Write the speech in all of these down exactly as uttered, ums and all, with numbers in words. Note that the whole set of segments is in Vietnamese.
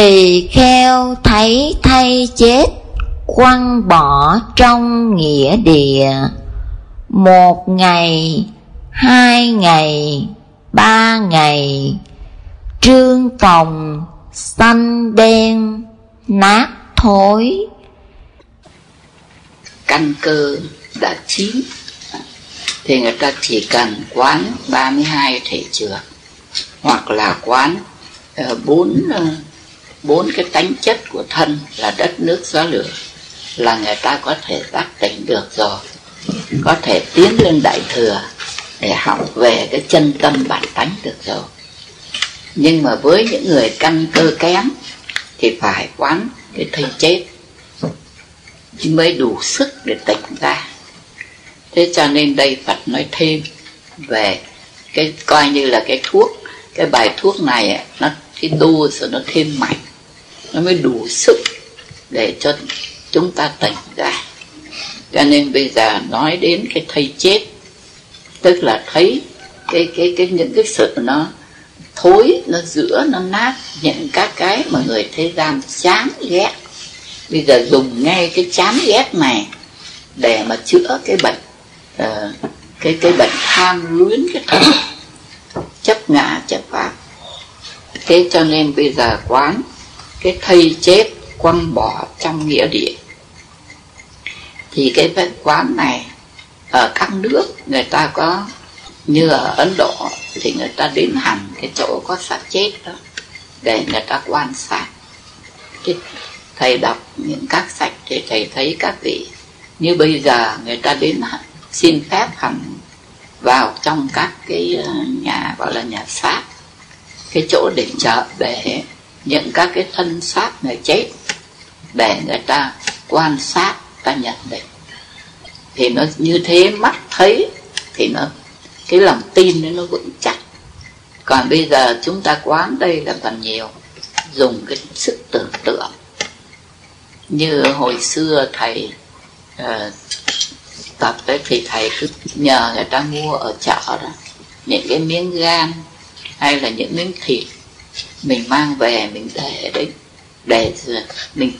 Tỳ kheo thấy thay chết, quăng bỏ trong nghĩa địa. Một ngày, hai ngày, ba ngày, trương tòng xanh đen, nát thối. Căn cơ đã chín thì người ta chỉ cần quán ba mươi hai thể trược, hoặc là quán bốn bốn cái tánh chất của thân là đất nước gió lửa, là người ta có thể giác tỉnh được rồi, có thể tiến lên đại thừa để học về cái chân tâm bản tánh được rồi. Nhưng mà với những người căn cơ kém thì phải quán cái thân chết mới đủ sức để tỉnh ra. Thế cho nên đây Phật nói thêm về cái coi như là cái thuốc, cái bài thuốc này nó cái đua rồi nó thêm mạnh, nó mới đủ sức để cho chúng ta tỉnh ra. Cho nên bây giờ nói đến cái thấy chết, tức là thấy cái cái cái những cái sự nó thối, nó rữa, nó nát, những các cái mà người thế gian chán ghét. Bây giờ dùng ngay cái chán ghét này để mà chữa cái bệnh uh, cái cái bệnh tham luyến, cái thân chấp ngã chấp pháp. Thế cho nên bây giờ quán cái thây chết, quăng bỏ trong nghĩa địa, thì cái quán này ở các nước người ta có, như ở Ấn Độ thì người ta đến hẳn cái chỗ có xác chết đó để người ta quan sát. Thầy đọc những các sách thì thầy thấy các vị như bây giờ người ta đến hẳn, xin phép hẳn vào trong các cái nhà gọi là nhà xác, cái chỗ để chợ để những các cái thân xác người chết, để người ta quan sát, ta nhận định. Thì nó như thế mắt thấy thì nó cái lòng tin nó vững chắc. Còn bây giờ chúng ta quán đây là còn nhiều dùng cái sức tưởng tượng. Như hồi xưa thầy uh, tập ấy, thì thầy cứ nhờ người ta mua ở chợ đó những cái miếng gan hay là những miếng thịt, mình mang về mình để đấy, để mình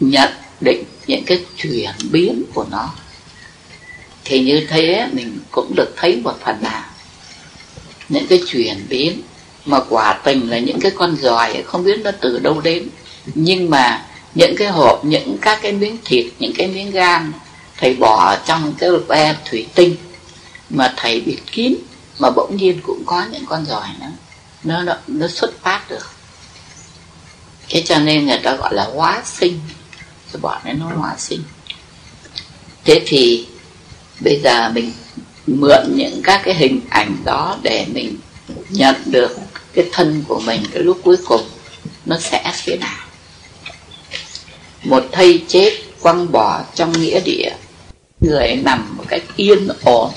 nhận định những cái chuyển biến của nó. Thì như thế mình cũng được thấy một phần nào những cái chuyển biến, mà quả tình là những cái con giòi không biết nó từ đâu đến, nhưng mà những cái hộp, những các cái miếng thịt, những cái miếng gan thầy bỏ trong cái be thủy tinh mà thầy bịt kín, mà bỗng nhiên cũng có những con giòi nó nó nó, nó xuất phát được. Thế cho nên người ta gọi là hóa sinh, cái bọn ấy nó hóa sinh. Thế thì bây giờ mình mượn những các cái hình ảnh đó để mình nhận được cái thân của mình cái lúc cuối cùng nó sẽ thế nào. Một thây chết quăng bỏ trong nghĩa địa, người nằm một cách yên ổn.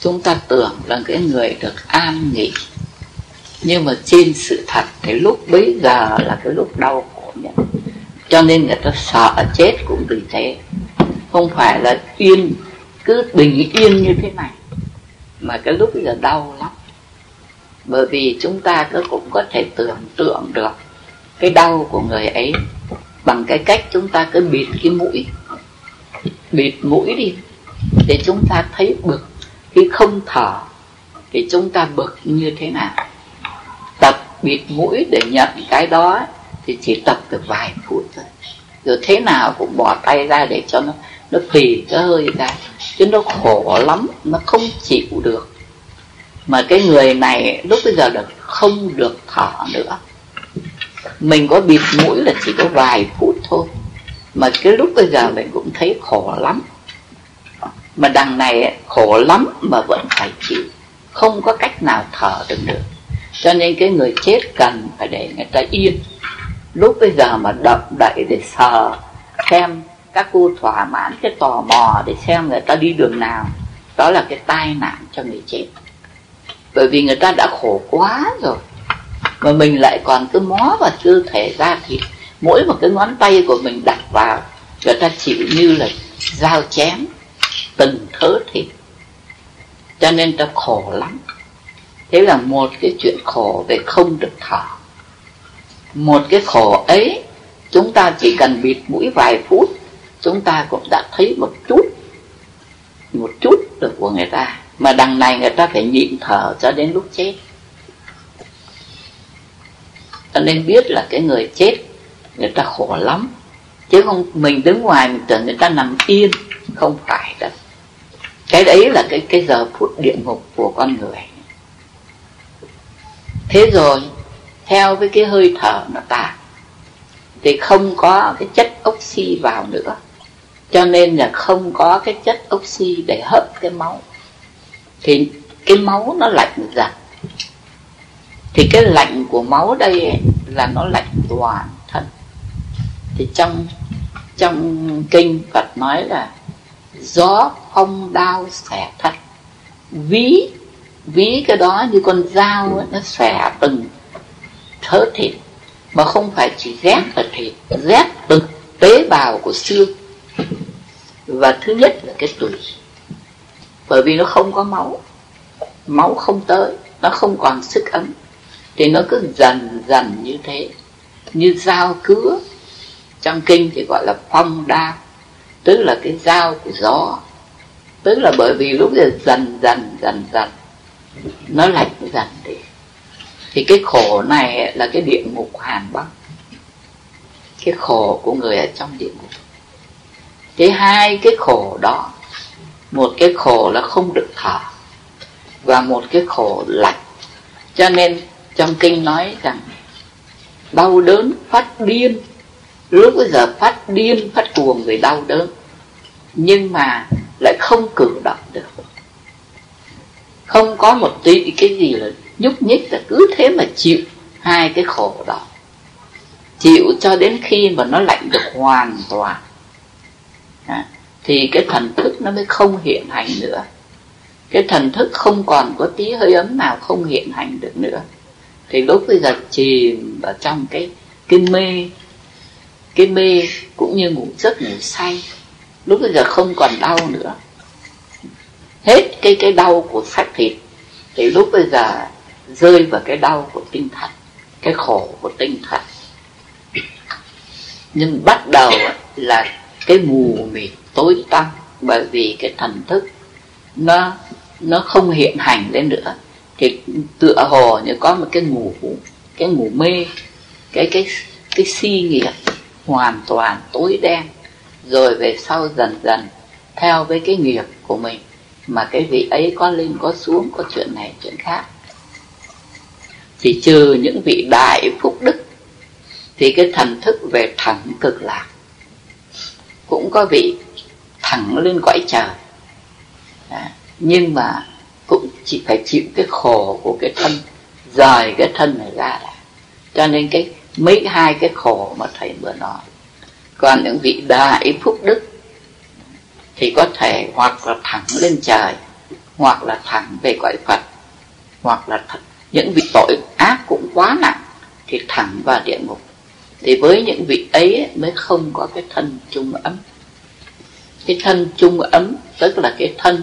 Chúng ta tưởng là cái người được an nghỉ, nhưng mà trên sự thật cái lúc bấy giờ là cái lúc đau khổ nhất. Cho nên người ta sợ chết cũng vì thế, không phải là yên cứ bình yên như thế này, mà cái lúc bây giờ đau lắm. Bởi vì chúng ta cũng có thể tưởng tượng được cái đau của người ấy bằng cái cách chúng ta cứ bịt cái mũi, bịt mũi đi để chúng ta thấy bực. Khi không thở thì chúng ta bực như thế nào. Tập bịt mũi để nhận cái đó thì chỉ tập được vài phút thôi, rồi thế nào cũng bỏ tay ra để cho nó nó phì cái hơi ra, chứ nó khổ lắm, nó không chịu được. Mà cái người này lúc bây giờ được không được thở nữa, mình có bịt mũi là chỉ có vài phút thôi, mà cái lúc bây giờ mình cũng thấy khổ lắm. Mà đằng này khổ lắm mà vẫn phải chịu, không có cách nào thở được được. Cho nên cái người chết cần phải để người ta yên. Lúc bây giờ mà đập đậy để sờ xem các cô thỏa mãn cái tò mò để xem người ta đi đường nào, đó là cái tai nạn cho người chết. Bởi vì người ta đã khổ quá rồi, mà mình lại còn cứ mó vào cơ thể ra thịt. Mỗi một cái ngón tay của mình đặt vào, người ta chịu như là dao chém từng thớ thịt. Cho nên ta khổ lắm. Thế là một cái chuyện khổ về không được thở. Một cái khổ ấy, chúng ta chỉ cần bịt mũi vài phút, chúng ta cũng đã thấy một chút, một chút được của người ta. Mà đằng này người ta phải nhịn thở cho đến lúc chết. Ta nên biết là cái người chết người ta khổ lắm, chứ không mình đứng ngoài mình tưởng người ta nằm yên. Không phải đâu. Cái đấy là cái, cái giờ phút địa ngục của con người. Thế rồi theo với cái hơi thở nó tàn thì không có cái chất oxy vào nữa, cho nên là không có cái chất oxy để hấp cái máu, thì cái máu nó lạnh dần. Thì cái lạnh của máu đây ấy, là nó lạnh toàn thân. Thì trong trong kinh Phật nói là gió phong đao xẻ thắt. Ví ví cái đó như con dao ấy, nó xẻ từng thớ thịt, mà không phải chỉ rét ở thịt, rét từng tế bào của xương. Và thứ nhất là cái tủy, bởi vì nó không có máu, máu không tới, nó không còn sức ấm, thì nó cứ dần dần như thế, như dao cứa. Trong kinh thì gọi là phong đao, tức là cái dao của gió. Tức là bởi vì lúc giờ dần dần dần dần nó lạnh dần đi. Thì cái khổ này là cái địa ngục hàn băng, cái khổ của người ở trong địa ngục. Cái hai cái khổ đó, một cái khổ là không được thở và một cái khổ lạnh. Cho nên trong kinh nói rằng đau đớn phát điên. Lúc bây giờ phát điên, phát cuồng vì đau đớn, nhưng mà lại không cử động được, không có một tí cái gì là nhúc nhích, là cứ thế mà chịu hai cái khổ đó, chịu cho đến khi mà nó lạnh được hoàn toàn à, thì cái thần thức nó mới không hiện hành nữa. Cái thần thức không còn có tí hơi ấm nào, không hiện hành được nữa, thì lúc bây giờ chìm vào trong cái, cái mê. Cái mê cũng như ngủ giấc ngủ say. Lúc bây giờ không còn đau nữa, hết cái cái đau của xác thịt, thì lúc bây giờ rơi vào cái đau của tinh thần, cái khổ của tinh thần. Nhưng bắt đầu là cái mù mịt tối tăm, bởi vì cái thần thức nó nó không hiện hành lên nữa, thì tựa hồ như có một cái ngủ cái ngủ mê, cái cái cái si nghiệp hoàn toàn tối đen. Rồi về sau dần dần theo với cái nghiệp của mình mà cái vị ấy có lên có xuống, có chuyện này chuyện khác. Thì trừ những vị đại phúc đức thì cái thần thức về thẳng cực lạc, cũng có vị thẳng lên cõi trời à, nhưng mà cũng chỉ phải chịu cái khổ của cái thân, rời cái thân này ra đã. Cho nên cái mấy hai cái khổ mà thầy vừa nói. Còn những vị đại phúc đức thì có thể hoặc là thẳng lên trời, hoặc là thẳng về cõi Phật, hoặc là th- những vị tội ác cũng quá nặng thì thẳng vào địa ngục. Thì với những vị ấy mới không có cái thân chung ấm. Cái thân chung ấm tức là cái thân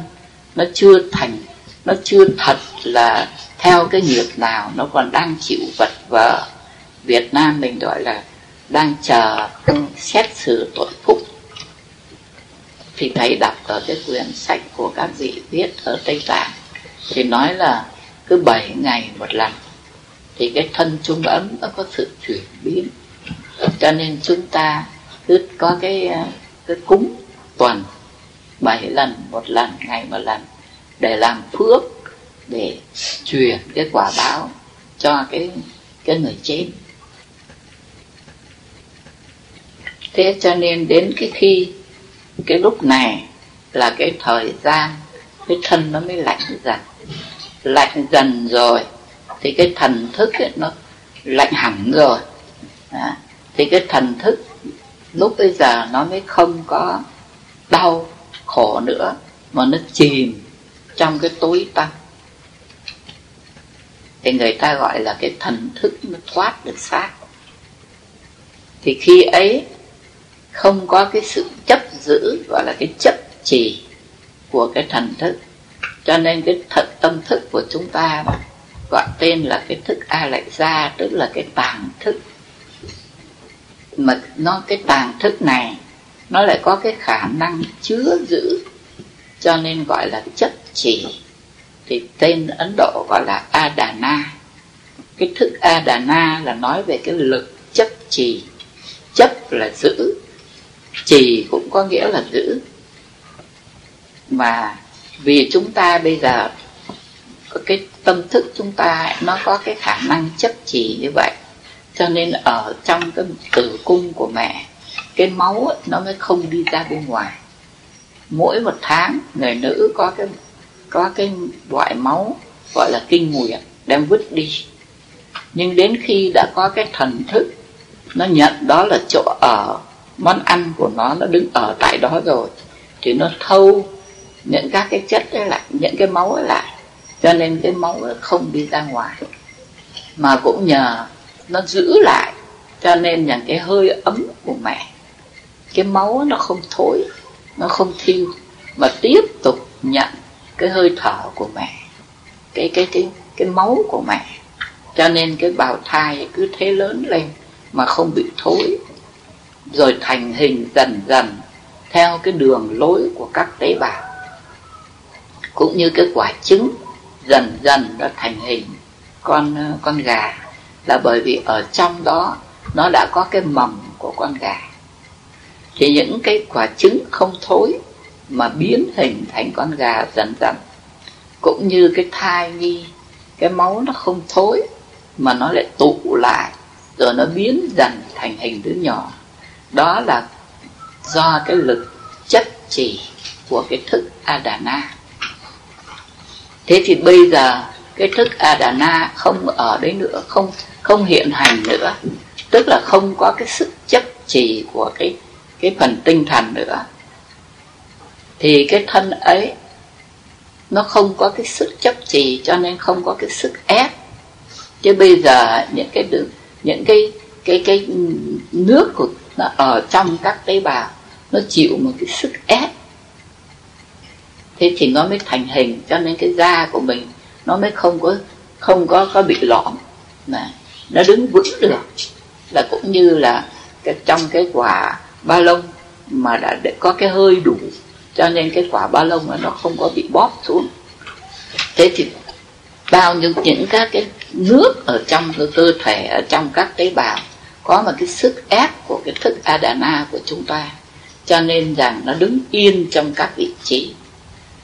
nó chưa thành, nó chưa thật là theo cái nghiệp nào, nó còn đang chịu vật vờ. Việt Nam mình gọi là đang chờ xét xử tội phúc. Thì thầy đọc ở cái quyển sách của các vị viết ở Tây Tạng thì nói là cứ bảy ngày một lần thì cái thân trung ấm nó có sự chuyển biến. Cho nên chúng ta cứ có cái, cái cúng tuần bảy lần, một lần, ngày một lần, để làm phước, để truyền cái quả báo cho cái, cái người chết. Thế cho nên đến cái khi, cái lúc này là cái thời gian cái thân nó mới lạnh dần. Lạnh dần rồi thì cái thần thức ấy, nó lạnh hẳn rồi à, thì cái thần thức lúc bây giờ nó mới không có đau khổ nữa, mà nó chìm trong cái tối tăm. Thì người ta gọi là cái thần thức nó thoát được xác. Thì khi ấy không có cái sự chấp giữ, gọi là cái chấp trì của cái thần thức. Cho nên cái thật tâm thức của chúng ta gọi tên là cái thức Alexia, tức là cái tàng thức mà nó cái tàng thức này nó lại có cái khả năng chứa giữ, cho nên gọi là chất chỉ. Thì tên Ấn Độ gọi là Adana. Cái thức Adana là nói về cái lực chấp trì. Chấp là giữ, trì cũng có nghĩa là giữ. Mà vì chúng ta bây giờ cái tâm thức chúng ta nó có cái khả năng chấp trì như vậy, cho nên ở trong cái tử cung của mẹ, cái máu nó mới không đi ra bên ngoài. Mỗi một tháng người nữ có cái có cái loại máu gọi là kinh nguyệt đem vứt đi. Nhưng đến khi đã có cái thần thức, nó nhận đó là chỗ ở, món ăn của nó, nó đứng ở tại đó rồi, thì nó thâu những các cái chất ấy lại, những cái máu ấy lại, cho nên cái máu không đi ra ngoài. Mà cũng nhờ nó giữ lại, cho nên những cái hơi ấm của mẹ, cái máu nó không thối, nó không thiêu, mà tiếp tục nhận cái hơi thở của mẹ, cái cái cái cái máu của mẹ, cho nên cái bào thai cứ thế lớn lên mà không bị thối, rồi thành hình dần dần theo cái đường lối của các tế bào, cũng như cái quả trứng dần dần nó thành hình con con gà, là bởi vì ở trong đó nó đã có cái mầm của con gà. Thì những cái quả trứng không thối mà biến hình thành con gà dần dần, cũng như cái thai nhi, cái máu nó không thối mà nó lại tụ lại rồi nó biến dần thành hình đứa nhỏ. Đó là do cái lực chấp trì của cái thức Adana. Thế thì bây giờ cái thức Adana không ở đấy nữa, không không hiện hành nữa, tức là không có cái sức chấp trì của cái cái phần tinh thần nữa, thì cái thân ấy nó không có cái sức chấp trì, cho nên không có cái sức ép. Chứ bây giờ những cái đường, những cái cái cái nước của nó ở trong các tế bào nó chịu một cái sức ép, thế thì nó mới thành hình, cho nên cái da của mình nó mới không có không có có bị lõm mà nó đứng vững được. Là cũng như là cái, trong cái quả ba lông mà đã để có cái hơi đủ, cho nên cái quả ba lông nó không có bị bóp xuống. Thế thì bao nhiêu những các cái nước ở trong cái cơ thể, ở trong các tế bào có một cái sức ép của cái thức Adana của chúng ta, cho nên rằng nó đứng yên trong các vị trí.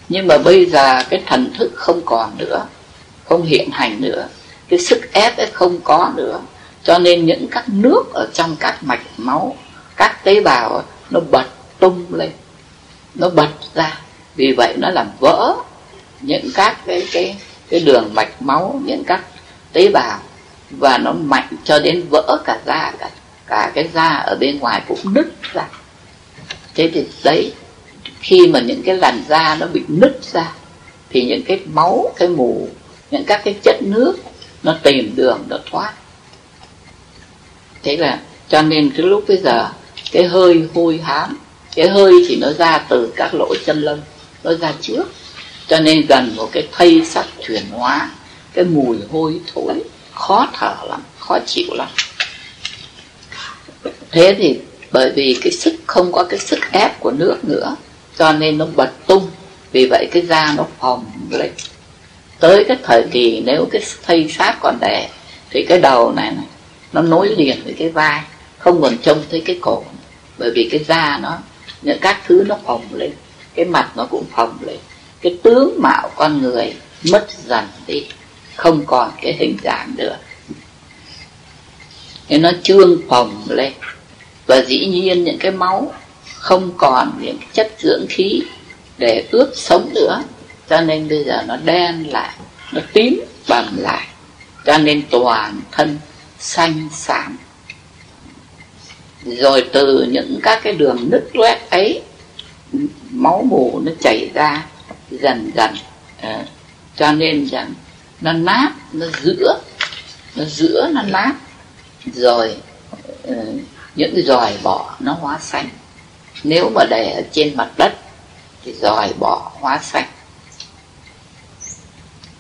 Nhưng mà bây giờ cái thần thức không còn nữa, không hiện hành nữa, cái sức ép ấy không có nữa, cho nên những các nước ở trong các mạch máu, các tế bào nó bật tung lên, nó bật ra. Vì vậy nó làm vỡ những các cái, cái, cái đường mạch máu, những các tế bào, và nó mạnh cho đến vỡ cả da, cả, cả cái da ở bên ngoài cũng nứt ra. Thế thì đấy, khi mà những cái làn da nó bị nứt ra thì những cái máu, cái mù, những các cái chất nước nó tìm đường nó thoát. Thế là cho nên cái lúc bây giờ cái hơi hôi hám, cái hơi thì nó ra từ các lỗ chân lông, nó ra trước, cho nên gần một cái thây sắc chuyển hóa, cái mùi hôi thối khó thở lắm, khó chịu lắm. Thế thì bởi vì cái sức, không có cái sức ép của nước nữa, cho nên nó bật tung. Vì vậy cái da nó phồng lên. Tới cái thời kỳ nếu cái thây xác còn đẻ thì cái đầu này này nó nối liền với cái vai, không còn trông thấy cái cổ, bởi vì cái da nó, những các thứ nó phồng lên, cái mặt nó cũng phồng lên, cái tướng mạo con người mất dần đi, không còn cái hình dạng nữa. Thế nó trương phồng lên, và dĩ nhiên những cái máu không còn những cái chất dưỡng khí để ướp sống nữa, cho nên bây giờ nó đen lại, nó tím bầm lại, cho nên toàn thân xanh xám. Rồi từ những các cái đường nứt loét ấy, máu mủ nó chảy ra dần dần, à, cho nên rằng nó nát, nó giữa, nó giữa, nó nát, rồi uh, những giòi bọ nó hóa xanh. Nếu mà để ở trên mặt đất thì giòi bọ hóa xanh.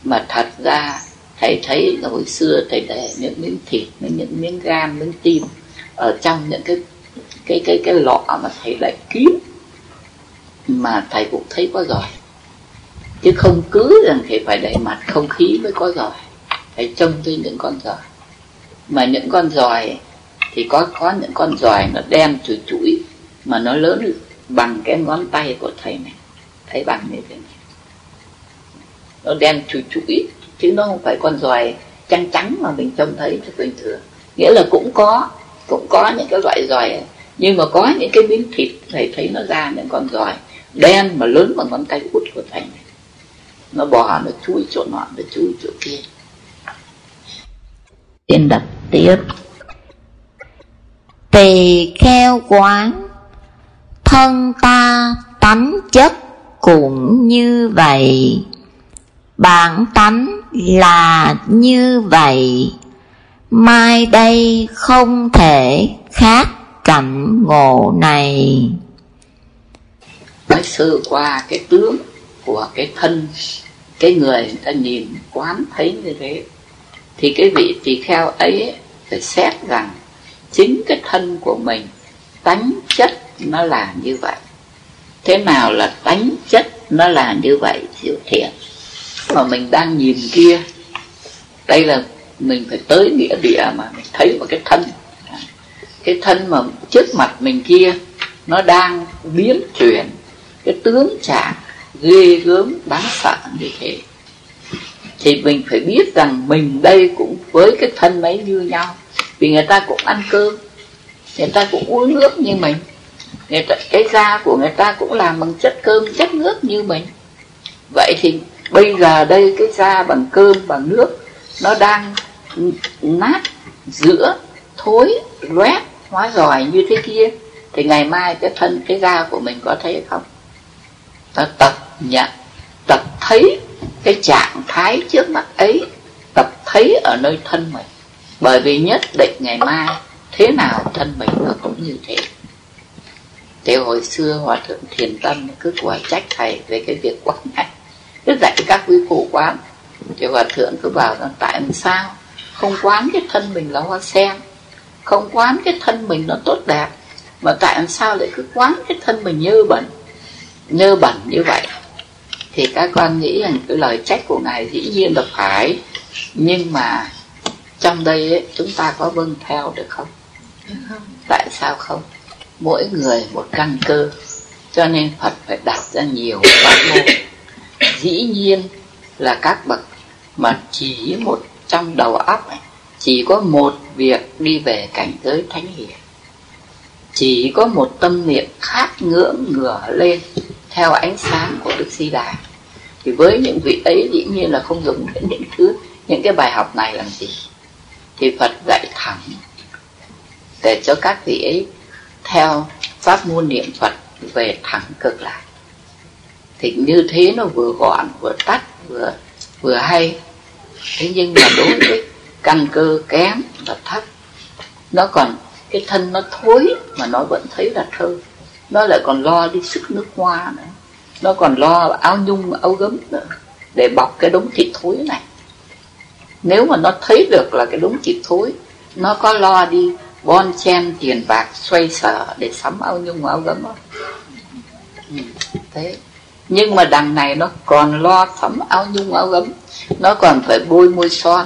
Mà thật ra thầy thấy hồi xưa thầy để những miếng thịt, những miếng gan, miếng tim ở trong những cái cái cái cái lọ mà thầy lại kiếm mà thầy cũng thấy có giỏi, chứ không cứ rằng thầy phải đẩy mặt không khí mới có giỏi. Thầy trông thấy những con giỏi, mà những con giỏi thì có có những con giỏi nó đen chùi chũi mà nó lớn bằng cái ngón tay của thầy này, thấy bằng như thế này, nó đen chùi chũi, chứ nó không phải con giỏi trắng trắng mà mình trông thấy rất bình thường. Nghĩa là cũng có cũng có những cái loại giỏi ấy, nhưng mà có những cái miếng thịt thầy thấy nó ra những con giỏi đen mà lớn bằng ngón tay út của thầy này, nó bò, nó chui chỗ nọ, nó chui chỗ kia. Tiên đọc tiếp: tỳ kheo quán, thân ta tánh chất cũng như vậy, bản tánh là như vậy, mai đây không thể khác cảnh ngộ này. Nói sơ qua cái tướng của cái thân, cái người người ta nhìn quán thấy như thế, thì cái vị tỳ kheo ấy phải xét rằng chính cái thân của mình tánh chất nó là như vậy. Thế nào là tánh chất nó là như vậy? Diệu thiện mà mình đang nhìn kia, đây là mình phải tới nghĩa địa mà mình thấy một cái thân, cái thân mà trước mặt mình kia nó đang biến chuyển cái tướng trạng ghê gớm đáng sợ như thế, thì mình phải biết rằng mình đây cũng với cái thân ấy như nhau. Vì người ta cũng ăn cơm, người ta cũng uống nước như mình, người ta, cái da của người ta cũng làm bằng chất cơm, chất nước như mình. Vậy thì bây giờ đây cái da bằng cơm, bằng nước nó đang nát, giữa, thối, loét, hóa giòi như thế kia, thì ngày mai cái thân, cái da của mình có thấy không? Ta tập nhận, tập thấy cái trạng thái trước mắt ấy, tập thấy ở nơi thân mình. Bởi vì nhất định ngày mai thế nào thân mình nó cũng như thế. Thì hồi xưa Hòa Thượng Thiền Tâm cứ quở trách thầy về cái việc quán này, cứ dạy các quý phụ quán. Thì Hòa Thượng cứ bảo rằng tại sao không quán cái thân mình là hoa sen, không quán cái thân mình nó tốt đẹp, mà tại sao lại cứ quán cái thân mình nhơ bẩn, nhơ bẩn như vậy? Thì các con nghĩ rằng cái lời trách của Ngài dĩ nhiên là phải, nhưng mà trong đây ấy, chúng ta có vâng theo được không? Tại sao không? Mỗi người một căn cơ, cho nên Phật phải đặt ra nhiều pháp môn. Dĩ nhiên là các bậc mà chỉ một trong đầu óc ấy, chỉ có một việc đi về cảnh giới thánh hiền, chỉ có một tâm niệm khát ngưỡng ngửa lên theo ánh sáng của Đức Di Đà. Thì với những vị ấy dĩ nhiên là không dùng đến những thứ, những cái bài học này làm gì. Thì Phật dạy thẳng để cho các vị ấy theo pháp môn niệm Phật về thẳng cực lạc. Thì như thế nó vừa gọn, vừa tắt, vừa vừa hay. Thế nhưng mà đối với căn cơ kém và thấp, nó còn cái thân nó thối mà nó vẫn thấy là thơm, nó lại còn lo đi sức nước hoa nữa, nó còn lo áo nhung, áo gấm nữa để bọc cái đống thịt thối này. Nếu mà nó thấy được là cái đống thịt thối, nó có lo đi bon chen tiền bạc xoay sở để sắm áo nhung, áo gấm không? Ừ, thế. Nhưng mà đằng này nó còn lo sắm áo nhung, áo gấm, nó còn phải bôi môi son,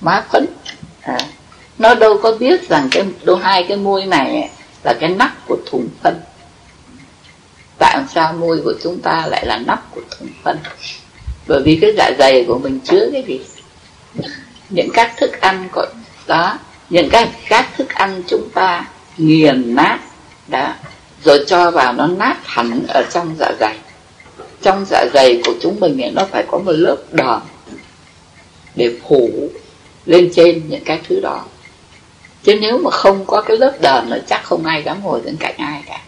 má phấn à. Nó đâu có biết rằng cái đôi hai cái môi này là cái nắp của thùng phân. Tại sao môi của chúng ta lại là nắp của thùng phân? Bởi vì cái dạ dày của mình chứa cái gì? Những các thức ăn của đó, những các, các thức ăn chúng ta nghiền nát đó, rồi cho vào nó nát hẳn ở trong dạ dày. Trong dạ dày của chúng mình ấy, nó phải có một lớp đờm để phủ lên trên những cái thứ đó. Chứ nếu mà không có cái lớp đờm nó chắc không ai dám ngồi bên cạnh ai cả.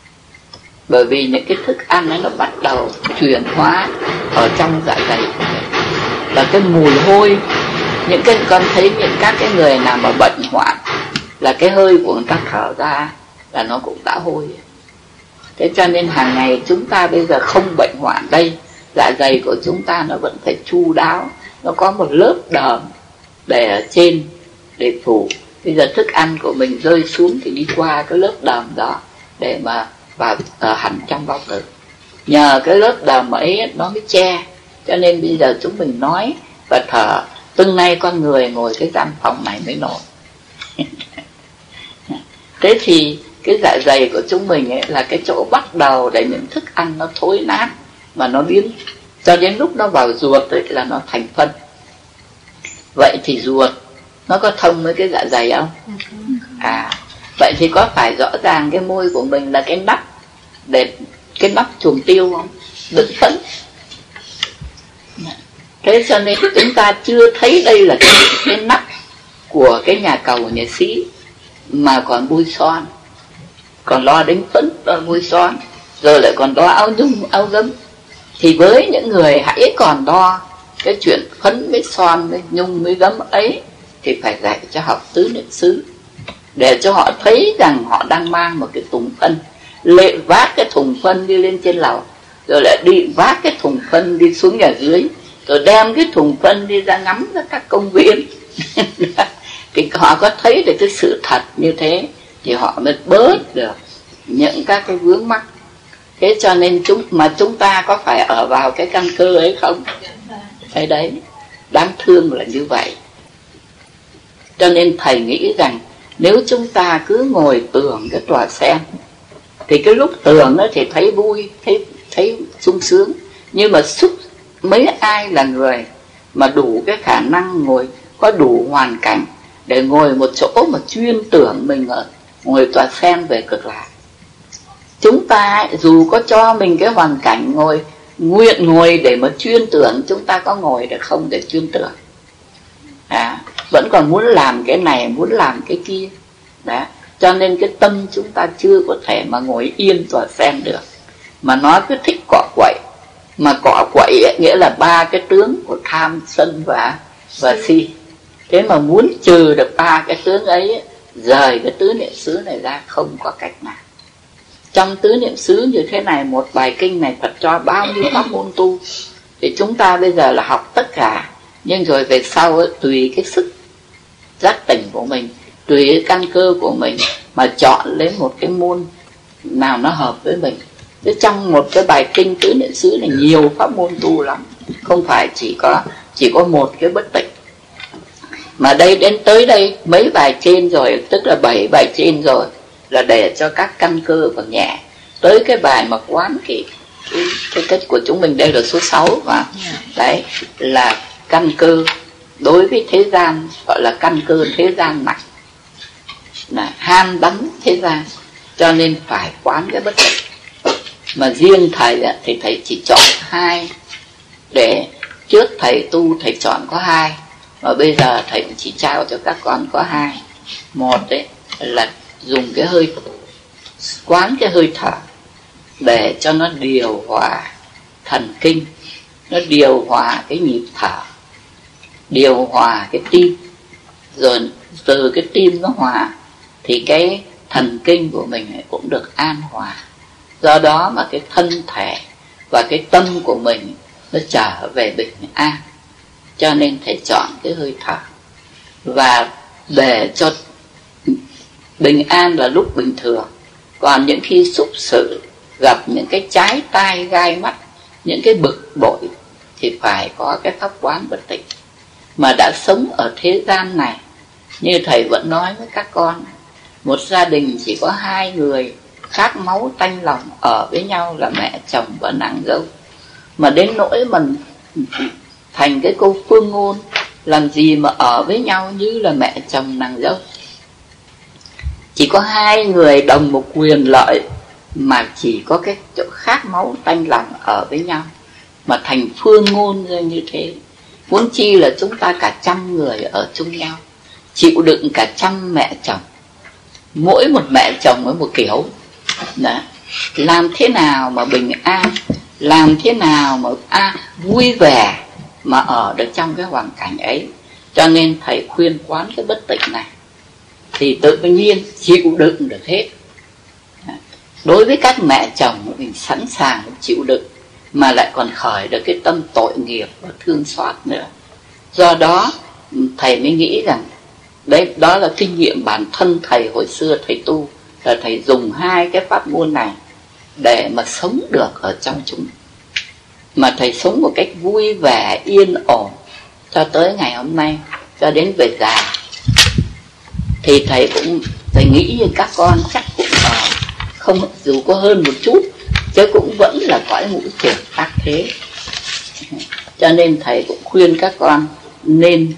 Bởi vì những cái thức ăn ấy nó bắt đầu chuyển hóa ở trong dạ dày. Là cái mùi hôi, những cái con thấy những các cái người nào mà bệnh hoạn là cái hơi của người ta thở ra là nó cũng đã hôi. Thế cho nên hàng ngày chúng ta bây giờ không bệnh hoạn đây, dạ dày của chúng ta nó vẫn phải chu đáo, nó có một lớp đờm để ở trên để phủ Bây giờ thức ăn của mình rơi xuống thì đi qua cái lớp đờm đó để mà vào uh, hành trong bao tử. Nhờ cái lớp đờm ấy nó mới che, cho nên bây giờ chúng mình nói và thở. Từng nay con người ngồi cái gian phòng này mới nổi. Thế thì cái dạ dày của chúng mình ấy là cái chỗ bắt đầu để những thức ăn nó thối nát mà nó biến, cho đến lúc nó vào ruột ấy là nó thành phân. Vậy thì ruột nó có thông với cái dạ dày không? À, vậy thì có phải rõ ràng cái môi của mình là cái nắp để cái nắp chuồng tiêu không? Đựng phấn. Thế cho nên chúng ta chưa thấy đây là cái, cái nắp của cái nhà cầu nhà sĩ mà còn bôi son, còn lo đến phấn, lo bôi son, rồi lại còn đo áo nhung, áo gấm. Thì với những người hãy còn đo cái chuyện phấn với son với nhung với gấm ấy thì phải dạy cho học tứ niệm xứ, để cho họ thấy rằng họ đang mang một cái thùng phân, lệ vác cái thùng phân đi lên trên lầu, rồi lại đi vác cái thùng phân đi xuống nhà dưới, rồi đem cái thùng phân đi ra ngắm ra các công viên. Thì họ có thấy được cái sự thật như thế thì họ mới bớt được những các cái vướng mắc. Thế cho nên chúng mà chúng ta có phải ở vào cái căn cơ ấy không? Cái đấy đáng thương là như vậy. Cho nên thầy nghĩ rằng nếu chúng ta cứ ngồi tưởng cái tòa sen thì cái lúc tưởng nó thì thấy vui, thấy thấy sung sướng, nhưng mà xúc mấy ai là người mà đủ cái khả năng ngồi, có đủ hoàn cảnh để ngồi một chỗ mà chuyên tưởng mình ở ngồi tòa sen về cực lạc. Chúng ta dù có cho mình cái hoàn cảnh ngồi, nguyện ngồi để mà chuyên tưởng, chúng ta có ngồi được không để chuyên tưởng? À, vẫn còn muốn làm cái này, muốn làm cái kia. Đó. Cho nên cái tâm chúng ta chưa có thể mà ngồi yên tỏa sen được, mà nó cứ thích cọ quậy. Mà cọ quậy ấy, nghĩa là ba cái tướng của tham, sân và, và si. Thế mà muốn trừ được ba cái tướng ấy, rời cái tứ niệm xứ này ra không có cách nào. Trong tứ niệm xứ như thế này, một bài kinh này Phật cho bao nhiêu pháp môn tu, thì chúng ta bây giờ là học tất cả. Nhưng rồi về sau ấy, tùy cái sức giác tỉnh của mình, tùy cái căn cơ của mình mà chọn lấy một cái môn nào nó hợp với mình. Chứ trong một cái bài kinh tứ niệm xứ là nhiều pháp môn tu lắm, không phải chỉ có chỉ có một cái bất tịnh. Mà đây đến tới đây mấy bài trên rồi, tức là bảy bài trên rồi, là để cho các căn cơ vào nhẹ. Tới cái bài mà quán thì cái, cái cách của chúng mình đây là số sáu mà. Đấy là căn cơ đối với thế gian, gọi là căn cơ thế gian nặng, là ham đắm thế gian, cho nên phải quán cái bất tịnh. Mà riêng thầy thì thầy chỉ chọn hai, để trước thầy tu thầy chọn có hai, và bây giờ thầy chỉ trao cho các con có hai. Một đấy là dùng cái hơi, quán cái hơi thở để cho nó điều hòa thần kinh, nó điều hòa cái nhịp thở, điều hòa cái tim, rồi từ cái tim nó hòa thì cái thần kinh của mình cũng được an hòa. Do đó mà cái thân thể và cái tâm của mình nó trở về bình an. Cho nên thầy chọn cái hơi thở. Và để cho bình an là lúc bình thường. Còn những khi xúc sự, gặp những cái trái tai gai mắt, những cái bực bội thì phải có cái pháp quán bất tịnh. Mà đã sống ở thế gian này, như thầy vẫn nói với các con, một gia đình chỉ có hai người khác máu tanh lòng ở với nhau là mẹ chồng và nàng dâu. Mà đến nỗi mình thành cái câu phương ngôn, làm gì mà ở với nhau như là mẹ chồng nàng dâu. Chỉ có hai người đồng một quyền lợi mà chỉ có cái chỗ khác máu tanh lòng ở với nhau mà thành phương ngôn ra như thế. Muốn chi là chúng ta cả trăm người ở chung nhau, chịu đựng cả trăm mẹ chồng, mỗi một mẹ chồng với một kiểu. Đó. Làm thế nào mà bình an, làm thế nào mà à, vui vẻ mà ở được trong cái hoàn cảnh ấy. Cho nên thầy khuyên quán cái bất tịnh này thì tự nhiên chịu đựng được hết. Đối với các mẹ chồng mình sẵn sàng chịu đựng, mà lại còn khởi được cái tâm tội nghiệp và thương xót nữa. Do đó thầy mới nghĩ rằng Đấy, đó là kinh nghiệm bản thân thầy hồi xưa thầy tu, là thầy dùng hai cái pháp môn này để mà sống được ở trong chúng. Mà thầy sống một cách vui vẻ, yên ổn cho tới ngày hôm nay, cho đến về già. Thì thầy cũng, thầy nghĩ như các con chắc cũng ở, không dù có hơn một chút, chứ cũng vẫn là cõi ngũ chuyển tác thế. Cho nên thầy cũng khuyên các con nên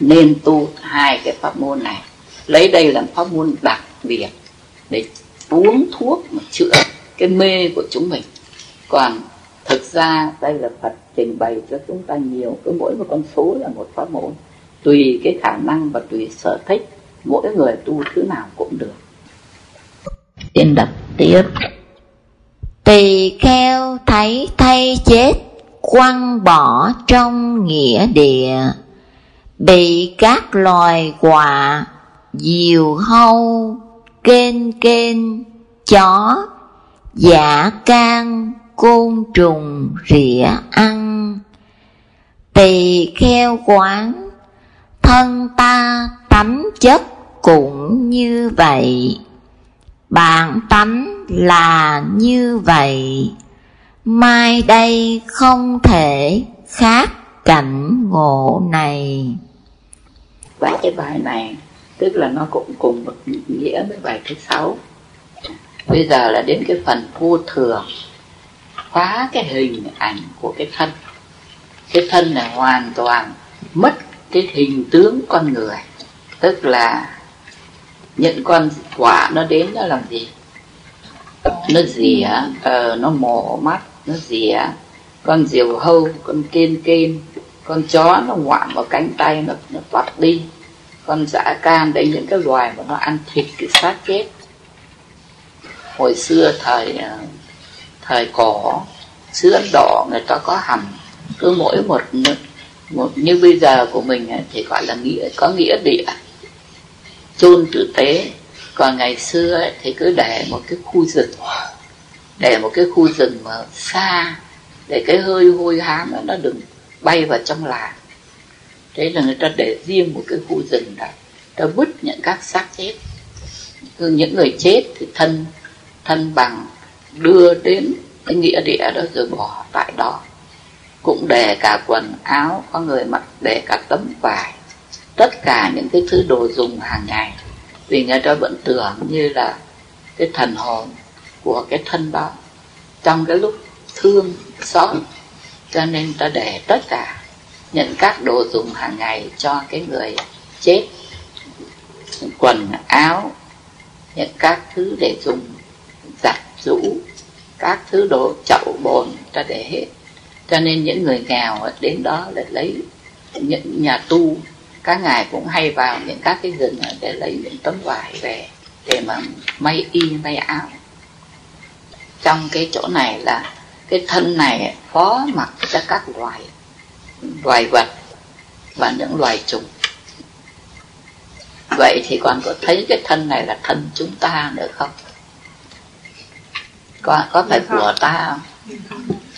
nên tu hai cái pháp môn này, lấy đây làm pháp môn đặc biệt để uống thuốc mà chữa cái mê của chúng mình. Còn thực ra đây là Phật trình bày cho chúng ta nhiều, cứ mỗi một con số là một pháp môn, tùy cái khả năng và tùy sở thích, mỗi người tu thứ nào cũng được. Tiên đọc tiếp. Tỳ kheo thấy thay chết quăng bỏ trong nghĩa địa, bị các loài quạ, diều hâu, kên kên, chó, dã can, côn trùng rỉa ăn. Tỳ kheo quán, thân ta tánh chất cũng như vậy, bản tánh là như vậy, mai đây không thể khác cảnh ngộ này. Và cái bài này tức là nó cũng cùng một nghĩa với bài thứ sáu. Bây giờ là đến cái phần vô thường, phá cái hình ảnh của cái thân. Cái thân này hoàn toàn mất cái hình tướng con người, tức là những con quả nó đến nó làm gì? Nó rỉa, ờ, nó mổ mắt, nó rỉa. Con diều hâu, con kên kên, con chó nó ngoạm vào cánh tay, nó, nó thoát đi. Con dã can, đấy những cái loài mà nó ăn thịt cái xác chết. Hồi xưa thời thời cổ, xứ Ấn Độ người ta có hầm, cứ mỗi một, một như bây giờ của mình thì gọi là nghĩa, có nghĩa địa, chôn tử tế. Còn ngày xưa ấy, thì cứ để một cái khu rừng, để một cái khu rừng mà xa, để cái hơi hôi hám đó, nó đừng bay vào trong làng. Thế là người ta để riêng một cái khu rừng đó, ta vứt những các xác chết. Những người chết thì thân thân bằng đưa đến cái nghĩa địa đó rồi bỏ tại đó. Cũng để cả quần áo, có người mặc để cả tấm vải, tất cả những cái thứ đồ dùng hàng ngày. Vì người ta vẫn tưởng như là cái thần hồn của cái thân đó, trong cái lúc thương xót, cho nên ta để tất cả những các đồ dùng hàng ngày cho cái người chết, quần áo, những các thứ để dùng giặt rũ, các thứ đồ chậu bồn ta để hết. Cho nên những người nghèo đến đó để lấy, những nhà tu các ngài cũng hay vào những các cái rừng để lấy những tấm vải về để mà may y may áo. Trong cái chỗ này là cái thân này phó mặc cho các loài loài vật và những loài trùng. Vậy thì còn có thấy cái thân này là thân chúng ta nữa không? Có, có phải của ta không?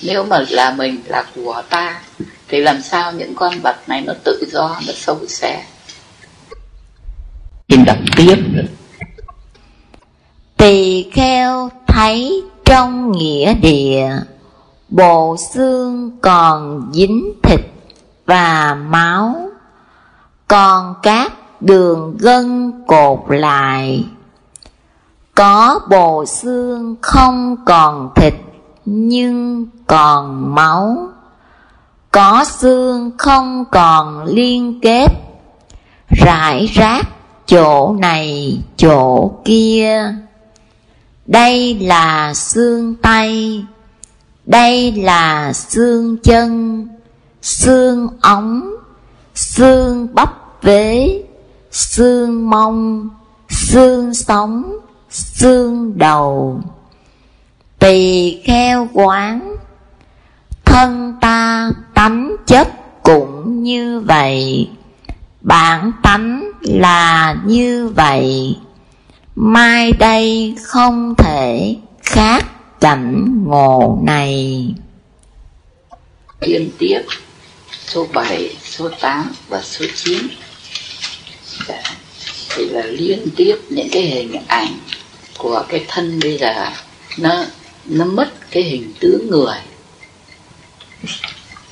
Nếu mà là mình là của ta thì làm sao những con vật này nó tự do, nó sâu xé. Xin đọc tiếp. Tỳ kheo thấy trong nghĩa địa, bộ xương còn dính thịt và máu, còn các đường gân cột lại. Có bộ xương không còn thịt nhưng còn máu, có xương không còn liên kết, rải rác chỗ này chỗ kia. Đây là xương tay, đây là xương chân, xương ống, xương bắp vế, xương mông, xương sống, xương đầu. Tỳ kheo quán, thân ta tánh chất cũng như vậy, bản tánh là như vậy, mai đây không thể khác cảnh ngộ này. Liên tiếp số bảy, số tám và số chín. Đó. Thì là liên tiếp những cái hình ảnh của cái thân bây giờ nó nó mất cái hình tướng người,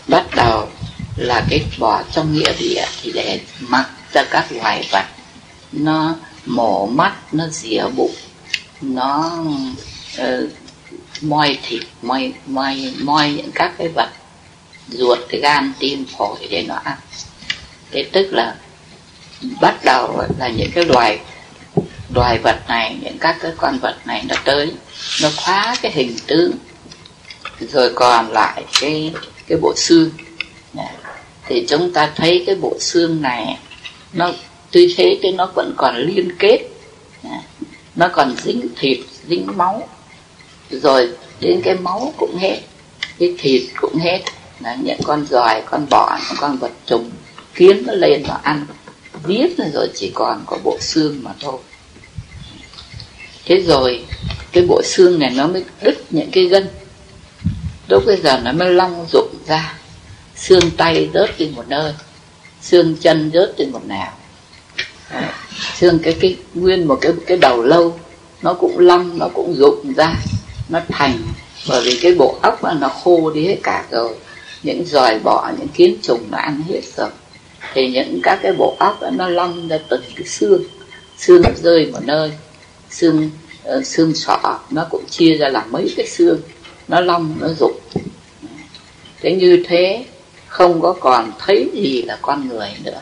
bắt đầu là cái bỏ trong nghĩa địa thì để mặc ra các loài vật, nó mổ mắt, nó rỉa bụng, nó uh, moi thịt, moi moi moi những các cái vật ruột, cái gan, tim, phổi để nó ăn. Thế tức là bắt đầu là những cái loài loài vật này, những các cái con vật này nó tới, nó phá cái hình tướng, rồi còn lại cái cái bộ xương. Thì chúng ta thấy cái bộ xương này nó tuy thế cái nó vẫn còn liên kết, nó còn dính thịt, dính máu, rồi đến cái máu cũng hết, cái thịt cũng hết. Đó, những con giòi, con bọ, những con vật trùng, kiến nó lên nó ăn biết rồi, chỉ còn có bộ xương mà thôi. Thế rồi cái bộ xương này nó mới đứt những cái gân, lúc bây giờ nó mới long rụng ra, xương tay rớt đi một nơi, xương chân rớt đi một nào, xương cái cái nguyên một cái cái đầu lâu nó cũng long, nó cũng rụng ra, nó thành, bởi vì cái bộ óc nó khô đi hết cả rồi, những giòi bọ, những kiến trùng nó ăn hết rồi. Thì những các cái bộ óc nó long ra từng cái xương, xương nó rơi một nơi, xương uh, xương sọ nó cũng chia ra làm mấy cái xương, nó long nó rụng. Thế như thế không có còn thấy gì là con người nữa,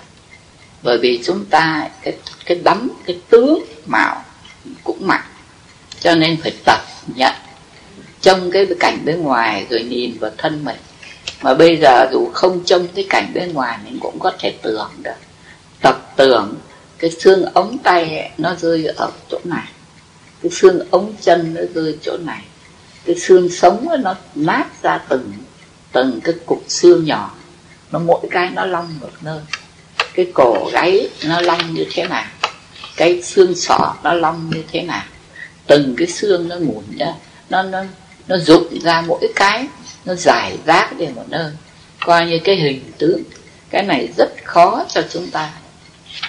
bởi vì chúng ta cái cái đắm cái tướng mạo cũng mạnh, cho nên phải tập nhận trông cái cảnh bên ngoài rồi nhìn vào thân mình. Mà bây giờ dù không trông cái cảnh bên ngoài mình cũng có thể tưởng được, tập tưởng cái xương ống tay ấy, nó rơi ở chỗ này, cái xương ống chân nó rơi chỗ này, cái xương sống ấy, nó nát ra từng từng cái cục xương nhỏ, nó mỗi cái nó long một nơi, cái cổ gáy nó long như thế này, cái xương sọ nó long như thế này, từng cái xương nó ngủn ra, nó nó nó rụng ra, mỗi cái nó giải rác đi một nơi, coi như cái hình tướng. Cái này rất khó cho chúng ta,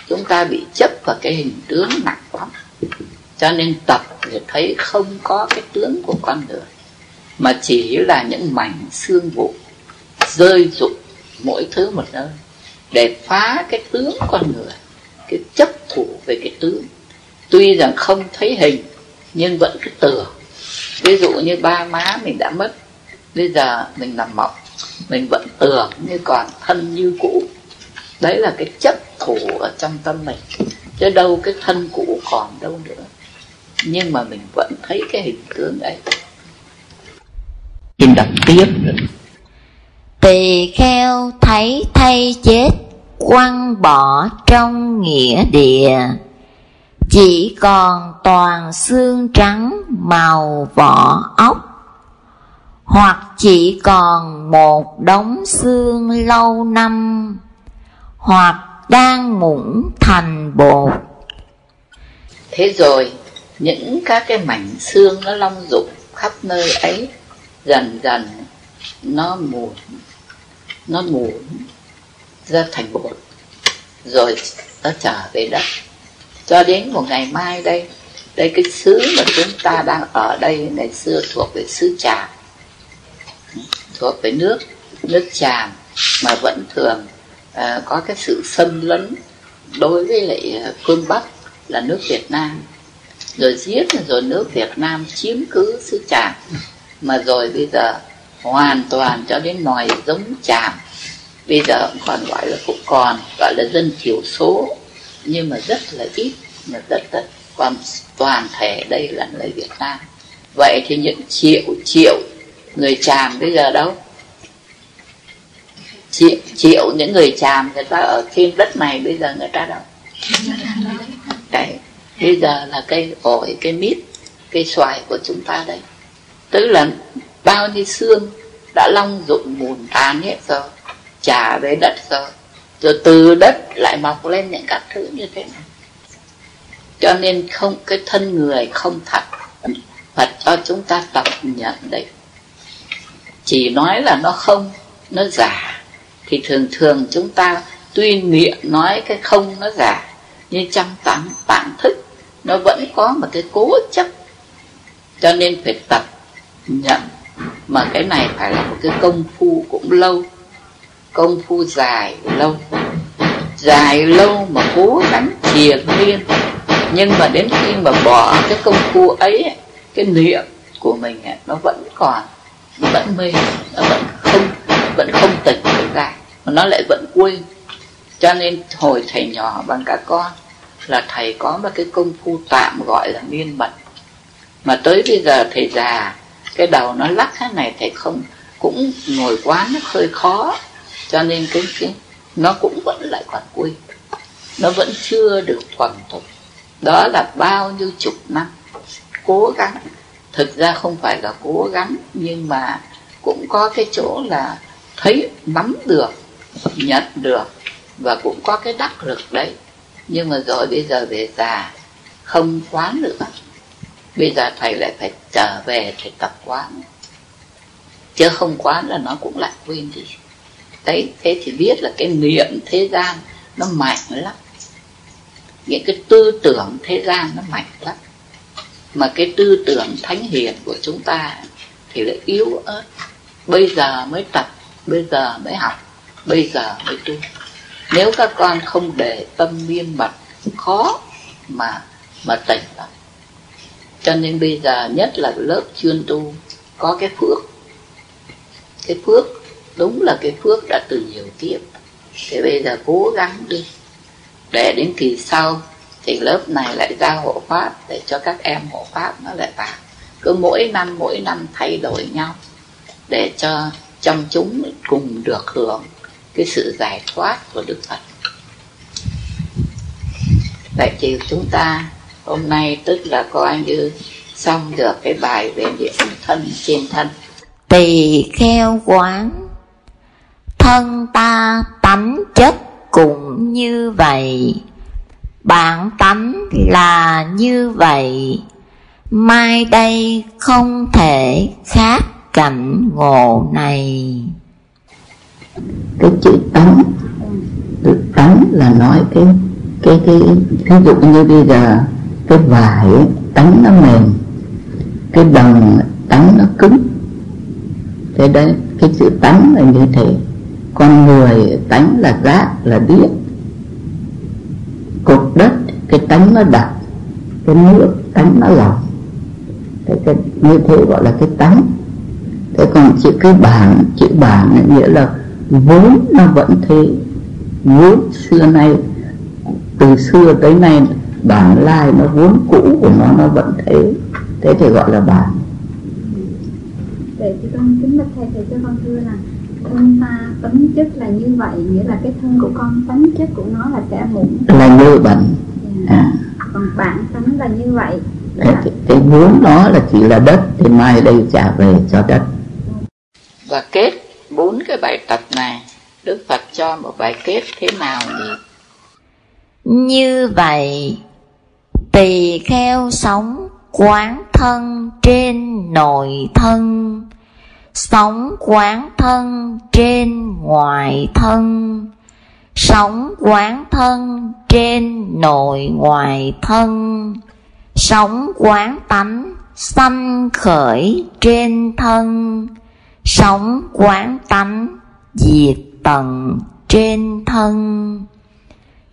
chúng ta bị chấp vào cái hình tướng nặng lắm, cho nên tập để thấy không có cái tướng của con người, mà chỉ là những mảnh xương vụ rơi rụng mỗi thứ một nơi, để phá cái tướng con người, cái chấp thủ về cái tướng. Tuy rằng không thấy hình nhưng vẫn cứ tưởng. Ví dụ như ba má mình đã mất, bây giờ mình nằm mộng, mình vẫn tưởng như còn thân như cũ. Đấy là cái chấp thủ ở trong tâm mình, chứ đâu cái thân cũ còn đâu nữa. Nhưng mà mình vẫn thấy cái hình tướng ấy. Mình đọc tiếp. Tỳ kheo thấy thây chết, quăng bỏ trong nghĩa địa, chỉ còn toàn xương trắng màu vỏ ốc, hoặc chỉ còn một đống xương lâu năm, hoặc đang mũng thành bột. Thế rồi những các cái mảnh xương nó long rụng khắp nơi ấy, dần dần nó mủn, nó mủn ra thành bột, rồi nó trở về đất. Cho đến một ngày mai đây, đây cái xứ mà chúng ta đang ở đây ngày xưa thuộc về xứ Trà, thuộc về nước nước Tràm, mà vẫn thường à, có cái sự xâm lấn đối với lại phương Bắc là nước Việt Nam, rồi giết rồi nước Việt Nam chiếm cứ xứ Tràm, mà rồi bây giờ hoàn toàn cho đến nòi giống Tràm bây giờ cũng còn gọi là cũng còn gọi là dân thiểu số, nhưng mà rất là ít, mà rất là còn toàn thể đây là người Việt Nam. Vậy thì những triệu triệu người Tràm bây giờ đâu? Triệu, triệu những người Tràm người ta ở trên đất này bây giờ người ta đâu? Đấy, bây giờ là cây ổi, cây mít, cây xoài của chúng ta đây. Tức là bao nhiêu xương đã long rụng mùn tàn hết rồi, trả về đất rồi, rồi từ đất lại mọc lên những các thứ như thế này. Cho nên không, cái thân người không thật. Phật cho chúng ta tập nhận đấy. Chỉ nói là nó không, nó giả, thì thường thường chúng ta tuy miệng nói cái không nó giả, nhưng trong tạng, tạng thức nó vẫn có một cái cố chấp, cho nên phải tập nhận. Mà cái này phải là một cái công phu cũng lâu, công phu dài lâu, dài lâu mà cố gắng triền miên. Nhưng mà đến khi mà bỏ cái công phu ấy, cái niệm của mình nó vẫn còn, nó vẫn mê, nó vẫn không, vẫn không tỉnh ra, nó lại vẫn quên. Cho nên hồi thầy nhỏ bằng các con là thầy có một cái công phu tạm gọi là miên mật. Mà tới bây giờ thầy già, cái đầu nó lắc thế này, thầy không, cũng ngồi quá nó hơi khó, cho nên cái, cái nó cũng vẫn lại còn quên, nó vẫn chưa được thuần thục. Đó là bao nhiêu chục năm cố gắng, thực ra không phải là cố gắng, nhưng mà cũng có cái chỗ là thấy nắm được, nhận được, và cũng có cái đắc lực đấy. Nhưng mà rồi bây giờ về già không quán nữa, bây giờ thầy lại phải trở về thầy tập quán, chứ không quán là nó cũng lại quên đi đấy. Thế thì biết là cái niệm thế gian nó mạnh lắm, những cái tư tưởng thế gian nó mạnh lắm, mà cái tư tưởng thánh hiền của chúng ta thì lại yếu ớt. Bây giờ mới tập, bây giờ mới học, bây giờ mới tu. Nếu các con không để tâm miên mật, khó mà mà tỉnh lắm. Cho nên bây giờ nhất là lớp chuyên tu có cái phước, cái phước đúng là cái phước đã từ nhiều kiếp. Thế bây giờ cố gắng đi, để đến kỳ sau thì lớp này lại ra hộ pháp để cho các em hộ pháp nó lại vào, cứ mỗi năm mỗi năm thay đổi nhau để cho trong chúng cùng được hưởng cái sự giải thoát của Đức Phật. Vậy thì chúng ta hôm nay tức là coi như xong được cái bài về niệm thân trên thân. Tỳ kheo quán, thân ta tánh chất cũng như vậy, bản tánh là như vậy, mai đây không thể khác cảnh ngộ này. Cái chữ tánh, chữ tánh là nói cái cái cái ví dụ như bây giờ cái vải tánh nó mềm, cái đồng tánh nó cứng, thế đấy cái chữ tánh là như thế. Con người tánh là rác, là biết, cột đất cái tánh nó đặc, cái nước tánh nó lỏng, thế cái như thế gọi là cái tánh. Thế còn chữ cái bản, chữ bản nghĩa là vốn nó vẫn thế, vốn xưa nay, từ xưa tới nay bản lai nó vốn cũ của nó nó vẫn thế, thế thì gọi là bản. Vậy thì con kính bạch thầy, thầy cho con thưa là thân ta tánh chất là như vậy, nghĩa là cái thân của con tánh chất của nó là kẻ mụn, là như bẩn. Yeah. À. Còn bản tánh là như vậy. Là... cái vốn đó là chỉ là đất, thì mai đây trả về cho đất. Và kết bốn cái bài tập này, Đức Phật cho một bài kết thế nào nhỉ? Như vậy, tỳ kheo sống quán thân trên nội thân, sống quán thân trên ngoại thân, sống quán thân trên nội ngoại thân, sống quán tánh sanh khởi trên thân, sống quán tánh diệt tận trên thân,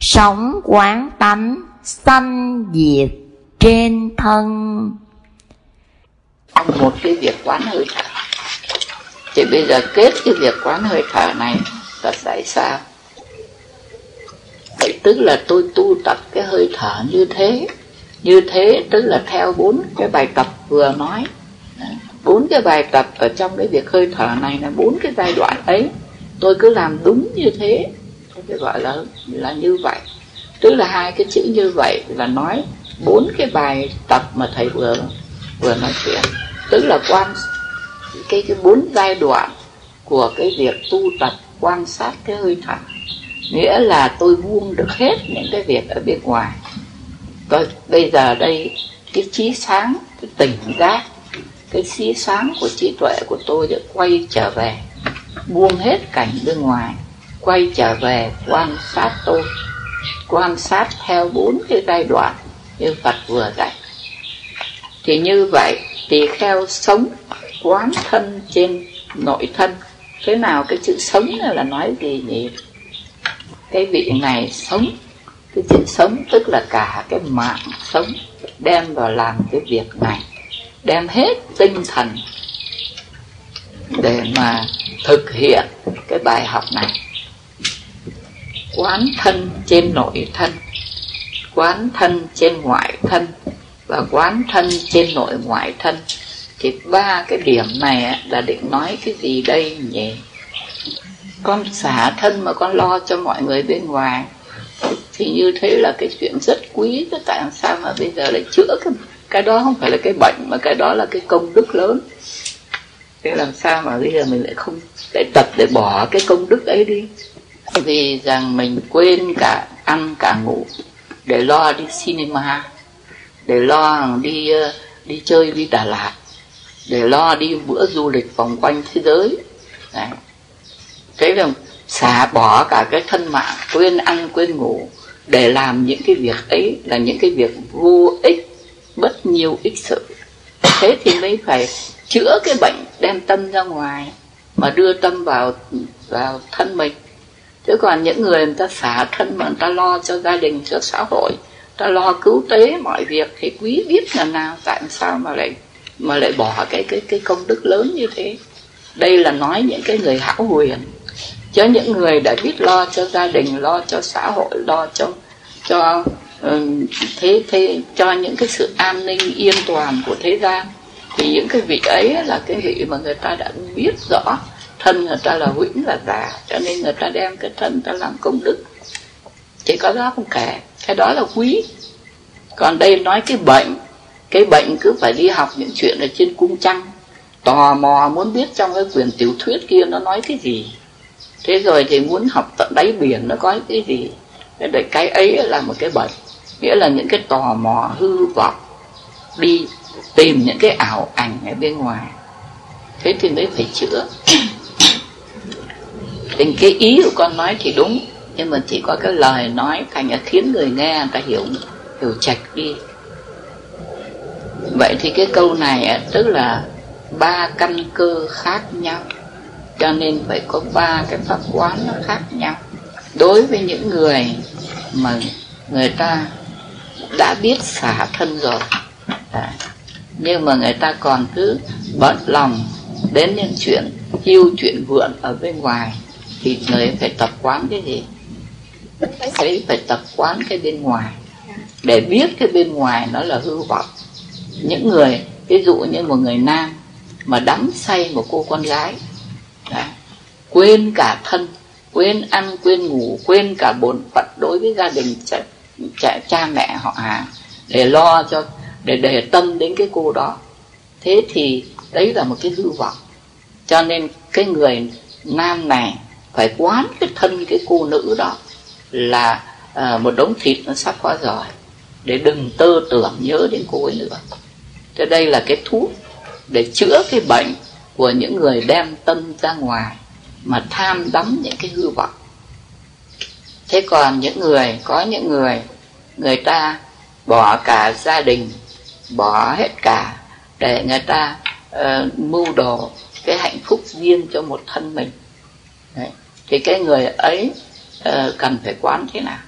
sống quán tánh sanh diệt trên thân. Một cái việc quán hơi thở, thì bây giờ kết cái việc quán hơi thở này là tại sao? Vậy tức là tôi tu tập cái hơi thở như thế, như thế tức là theo bốn cái bài tập vừa nói. Bốn cái bài tập ở trong cái việc hơi thở này là bốn cái giai đoạn ấy, tôi cứ làm đúng như thế, tôi gọi là là như vậy. Tức là hai cái chữ như vậy là nói bốn cái bài tập mà thầy vừa vừa nói chuyện, tức là quan cái cái bốn giai đoạn của cái việc tu tập quan sát cái hơi thở, nghĩa là tôi buông được hết những cái việc ở bên ngoài. Tôi, bây giờ đây cái trí sáng, cái tỉnh giác, cái trí sáng của trí tuệ của tôi đã quay trở về, buông hết cảnh bên ngoài, quay trở về quan sát tôi, quan sát theo bốn cái giai đoạn như Phật vừa dạy. Thì như vậy tỳ kheo sống quán thân trên nội thân. Thế nào cái chữ sống là nói gì nhỉ? Cái vị này sống, cái chữ sống tức là cả cái mạng sống đem vào làm cái việc này, đem hết tinh thần để mà thực hiện cái bài học này. Quán thân trên nội thân, quán thân trên ngoại thân và quán thân trên nội ngoại thân. Thì ba cái điểm này là định nói cái gì đây nhỉ? Con xả thân mà con lo cho mọi người bên ngoài thì như thế là cái chuyện rất quý. Tại sao mà bây giờ lại chữa cái, cái đó không phải là cái bệnh mà cái đó là cái công đức lớn. Thế làm sao mà bây giờ mình lại không lại tập để bỏ cái công đức ấy đi? Vì rằng mình quên cả ăn cả ngủ để lo đi cinema, để lo đi đi chơi đi Đà Lạt, để lo đi bữa du lịch vòng quanh thế giới. Đấy. Thế là xả bỏ cả cái thân mạng, quên ăn quên ngủ để làm những cái việc ấy là những cái việc vô ích, bất nhiều ích sự. Thế thì mới phải chữa cái bệnh đem tâm ra ngoài mà đưa tâm vào vào thân mình. Chứ còn những người người ta xả thân mà người ta lo cho gia đình, cho xã hội, ta lo cứu tế mọi việc thì quý biết là nào. Tại sao mà lại mà lại bỏ cái cái cái công đức lớn như thế? Đây là nói những cái người hão huyền, chứ những người đã biết lo cho gia đình, lo cho xã hội, lo cho cho um, thế thế cho những cái sự an ninh yên toàn của thế gian thì những cái vị ấy là cái vị mà người ta đã biết rõ thân người ta là huyễn là tà, cho nên người ta đem cái thân ta làm công đức. Chỉ có đó không kể, cái đó là quý. Còn đây nói cái bệnh, cái bệnh cứ phải đi học những chuyện ở trên cung trăng, tò mò muốn biết trong cái quyển tiểu thuyết kia nó nói cái gì, thế rồi thì muốn học tận đáy biển nó có cái gì. Để cái ấy là một cái bệnh, nghĩa là những cái tò mò hư vọng, đi tìm những cái ảo ảnh ở bên ngoài. Thế thì mới phải chữa. Tình cái ý của con nói thì đúng, nhưng mà chỉ có cái lời nói thành là khiến người nghe người ta hiểu hiểu chạch đi. Vậy thì cái câu này tức là ba căn cơ khác nhau, cho nên phải có ba cái pháp quán nó khác nhau. Đối với những người mà người ta đã biết xả thân rồi, à, nhưng mà người ta còn cứ bận lòng đến những chuyện hiu chuyện vượn ở bên ngoài thì người phải tập quán cái gì? Thấy phải tập quán cái bên ngoài để biết cái bên ngoài nó là hư vọng. Những người, ví dụ như một người nam mà đắm say một cô con gái, đấy, quên cả thân, quên ăn, quên ngủ, quên cả bổn phận đối với gia đình, cha, cha, cha mẹ họ hàng để lo cho, để để tâm đến cái cô đó. Thế thì đấy là một cái hư vọng. Cho nên cái người nam này phải quán cái thân cái cô nữ đó là à, một đống thịt nó sắp hóa rồi, để đừng tơ tưởng nhớ đến cô ấy nữa. Thế đây là cái thuốc để chữa cái bệnh của những người đem tâm ra ngoài mà tham đắm những cái hư vọng. Thế còn những người, có những người người ta bỏ cả gia đình, bỏ hết cả để người ta uh, mưu đồ cái hạnh phúc riêng cho một thân mình. Đấy. Thì cái người ấy uh, cần phải quán thế nào?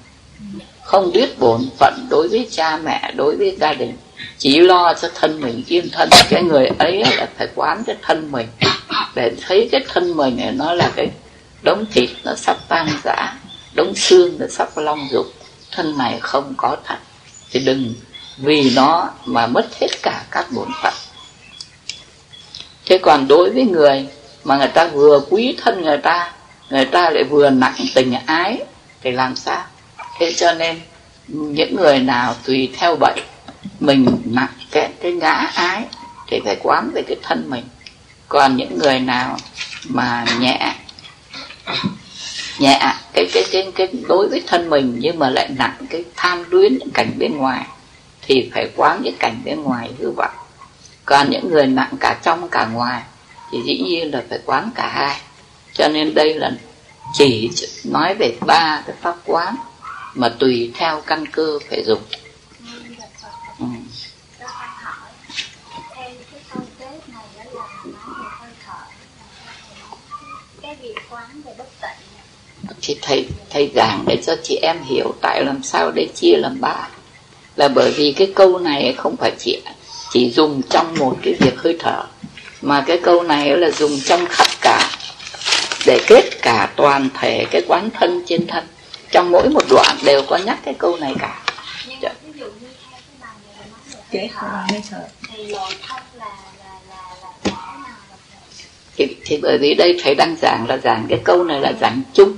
Không biết bổn phận đối với cha mẹ, đối với gia đình, chỉ lo cho thân mình yên thân. Cái người ấy là phải quán cái thân mình để thấy cái thân mình này nó là cái đống thịt nó sắp tan rã, đống xương nó sắp long dục, thân này không có thật, thì đừng vì nó mà mất hết cả các bổn phận. Thế còn đối với người mà người ta vừa quý thân người ta, người ta lại vừa nặng tình ái thì làm sao? Thế cho nên những người nào tùy theo bệnh mình nặng kẹt cái ngã ái thì phải quán về cái thân mình. Còn những người nào mà nhẹ nhẹ cái cái cái, cái đối với thân mình nhưng mà lại nặng cái tham luyến những cảnh bên ngoài thì phải quán những cảnh bên ngoài như vậy. Còn những người nặng cả trong cả ngoài thì dĩ nhiên là phải quán cả hai. Cho nên đây là chỉ nói về ba cái pháp quán mà tùy theo căn cơ phải dùng. Ừ. Thì thầy, thầy giảng để cho chị em hiểu tại làm sao để chia làm ba. Là bởi vì cái câu này không phải chỉ, chỉ dùng trong một cái việc hơi thở, mà cái câu này là dùng trong khắp cả, để kết cả toàn thể cái quán thân trên thân. Trong mỗi một đoạn đều có nhắc cái câu này cả. Nhưng mà ví dụ như theo cái bài này nói là hơi thở thì nội thân là Thì, thì bởi vì đây thầy đang giảng là giảng cái câu này là giảng chung.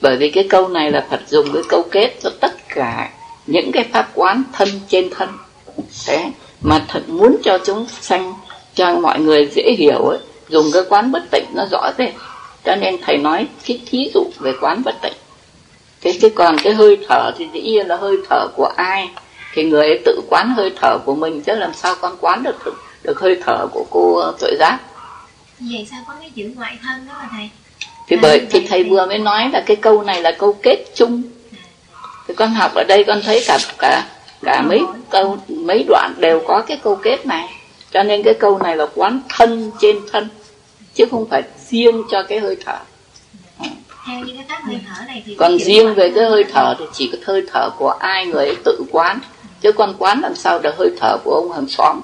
Bởi vì cái câu này là Phật dùng cái câu kết cho tất cả những cái pháp quán thân trên thân. Thế mà thật muốn cho chúng sanh, cho mọi người dễ hiểu ấy, dùng cái quán bất tịnh nó rõ rệt. Cho nên thầy nói cái thí dụ về quán bất tịnh. Thế chứ còn cái hơi thở thì dĩ nhiên là hơi thở của ai thì người ấy tự quán hơi thở của mình, chứ làm sao con quán được được, được hơi thở của cô Tuệ Giác. Vậy sao có cái chữ ngoại thân đó mà thầy? Thì bởi thì thầy vừa mới nói là cái câu này là câu kết chung. Thì con học ở đây con thấy cả cả cả mấy câu mấy đoạn đều có cái câu kết này. Cho nên cái câu này là quán thân trên thân, chứ không phải riêng cho cái hơi thở. Theo như cái cách hơi thở này thì còn riêng về cái hơi thở thì chỉ có hơi thở của ai người ấy tự quán, chứ con quán làm sao được hơi thở của ông hàng xóm.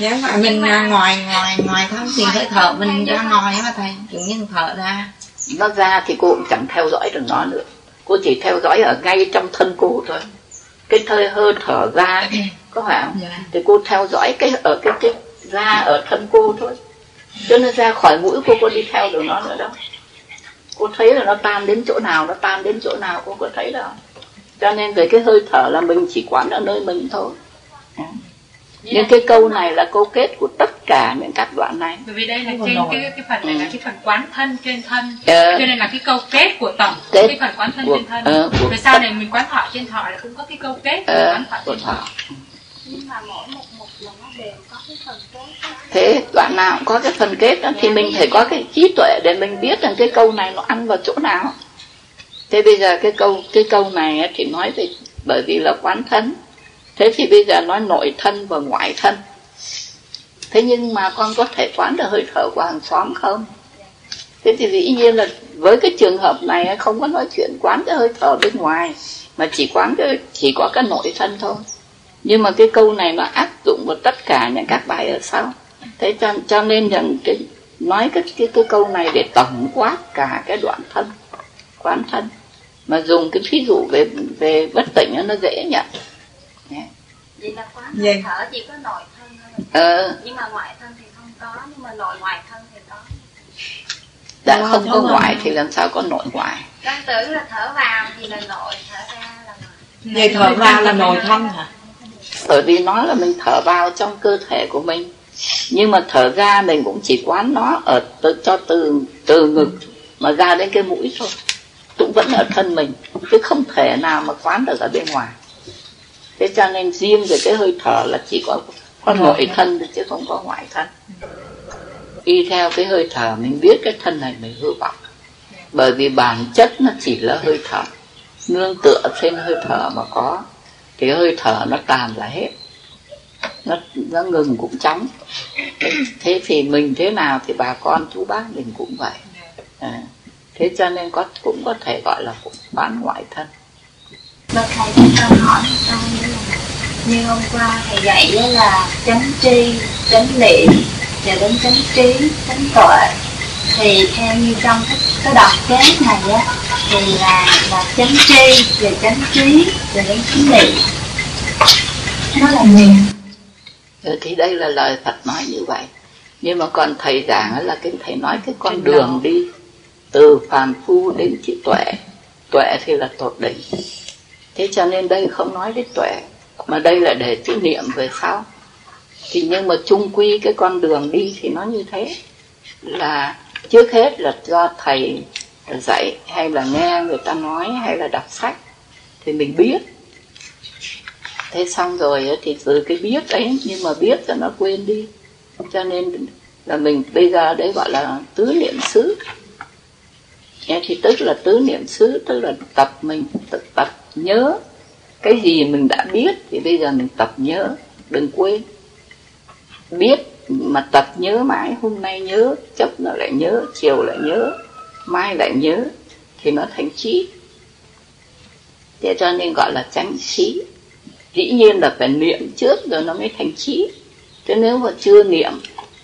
Dạ, mình ngoài ngoài ngoài thân thì hơi thở mình ra ngoài mà thầy, giống như thở ra nó ra thì cô cũng chẳng theo dõi được nó nữa, cô chỉ theo dõi ở ngay trong thân cô thôi. Cái thời hơi thở ra có phải không? Dạ. Thì cô theo dõi cái ở cái cái ra ở thân cô thôi, chứ nó ra khỏi mũi cô cô đi theo được nó nữa đâu. Cô thấy là nó tan đến chỗ nào, nó tan đến chỗ nào cô có thấy đâu. Cho nên về cái hơi thở là mình chỉ quán ở nơi mình thôi. Nhưng cái câu này là câu kết của tất cả những các đoạn này. Bởi vì đây là trên cái, cái phần này ừ. là cái phần quán thân trên thân. Cho ừ. nên là cái câu kết của tổng kết. Cái phần quán thân trên thân. Ừ. Rồi sau này mình quán thọ trên thọ là cũng có cái câu kết của ừ. quán thọ trên thọ. Nhưng mà mỗi một mục là nó đều có cái phần kết. Thế đoạn nào cũng có cái phần kết đó, thì mình phải có cái trí tuệ để mình biết rằng cái câu này nó ăn vào chỗ nào. Thế bây giờ cái câu cái câu này thì nói về bởi vì là quán thân. Thế thì bây giờ nói nội thân và ngoại thân. Thế nhưng mà con có thể quán được hơi thở của hàng xóm không? Thế thì dĩ nhiên là với cái trường hợp này không có nói chuyện quán cái hơi thở bên ngoài, mà chỉ quán cái, chỉ có cái nội thân thôi. Nhưng mà cái câu này nó áp dụng vào tất cả những các bài ở sau. Thế cho, cho nên rằng cái, nói cái, cái, cái câu này để tổng quát cả cái đoạn thân, quán thân. Mà dùng cái ví dụ về, về bất tỉnh nó dễ nhận. Vậy là quán hơi thở chỉ có nội thân thôi. Ờ. Nhưng mà ngoại thân thì không có, nhưng mà nội ngoại thân thì có. Đã không, không có ngoại không? Thì làm sao có nội ngoại? Con tưởng là thở vào thì là nội, thở ra là ngoại. Vậy thở vào là nội thân hả? Bởi vì nó là mình thở vào trong cơ thể của mình, nhưng mà thở ra mình cũng chỉ quán nó ở từ, cho từ từ ngực mà ra đến cái mũi thôi, cũng vẫn ở thân mình, chứ không thể nào mà quán được ở bên ngoài. Thế cho nên riêng về cái hơi thở là chỉ có, có nội thân chứ không có ngoại thân. Y theo cái hơi thở mình biết cái thân này mình hư vọng, bởi vì bản chất nó chỉ là hơi thở, nương tựa trên hơi thở mà có. Cái hơi thở nó tàn là hết, nó, nó ngừng cũng chóng. Thế thì mình thế nào thì bà con chú bác mình cũng vậy à. Thế cho nên có, cũng có thể gọi là cũng bán ngoại thân. Bậc thầy cho con hỏi con như hôm qua thầy dạy là chánh tri, chánh niệm và đến chánh trí, chánh tuệ, thì theo như trong cái, cái đọc kết này á thì là là chánh tri và chánh trí và đến chánh niệm nó là gì? Ừ, thì đây là lời Phật nói như vậy, nhưng mà còn thầy giảng là cái thầy nói cái con đường đi từ phàm phu đến trí tuệ, tuệ thì là tột đỉnh. Thế cho nên đây không nói đến tuệ, mà đây là để chữ niệm về sau. Thì nhưng mà chung quy cái con đường đi thì nó như thế. Là trước hết là do thầy dạy, hay là nghe người ta nói, hay là đọc sách, thì mình biết. Thế xong rồi thì từ cái biết ấy, nhưng mà biết cho nó quên đi. Cho nên là mình bây giờ đấy gọi là tứ niệm xứ. Thì tức là tứ niệm xứ, tức là tập mình, tập, tập nhớ. Cái gì mình đã biết thì bây giờ mình tập nhớ, đừng quên. Biết mà tập nhớ mãi, hôm nay nhớ, chấp nó lại nhớ, chiều lại nhớ, mai lại nhớ, thì nó thành trí. Thế cho nên gọi là chánh trí. Dĩ nhiên là phải niệm trước rồi nó mới thành trí. Thế nếu mà chưa niệm,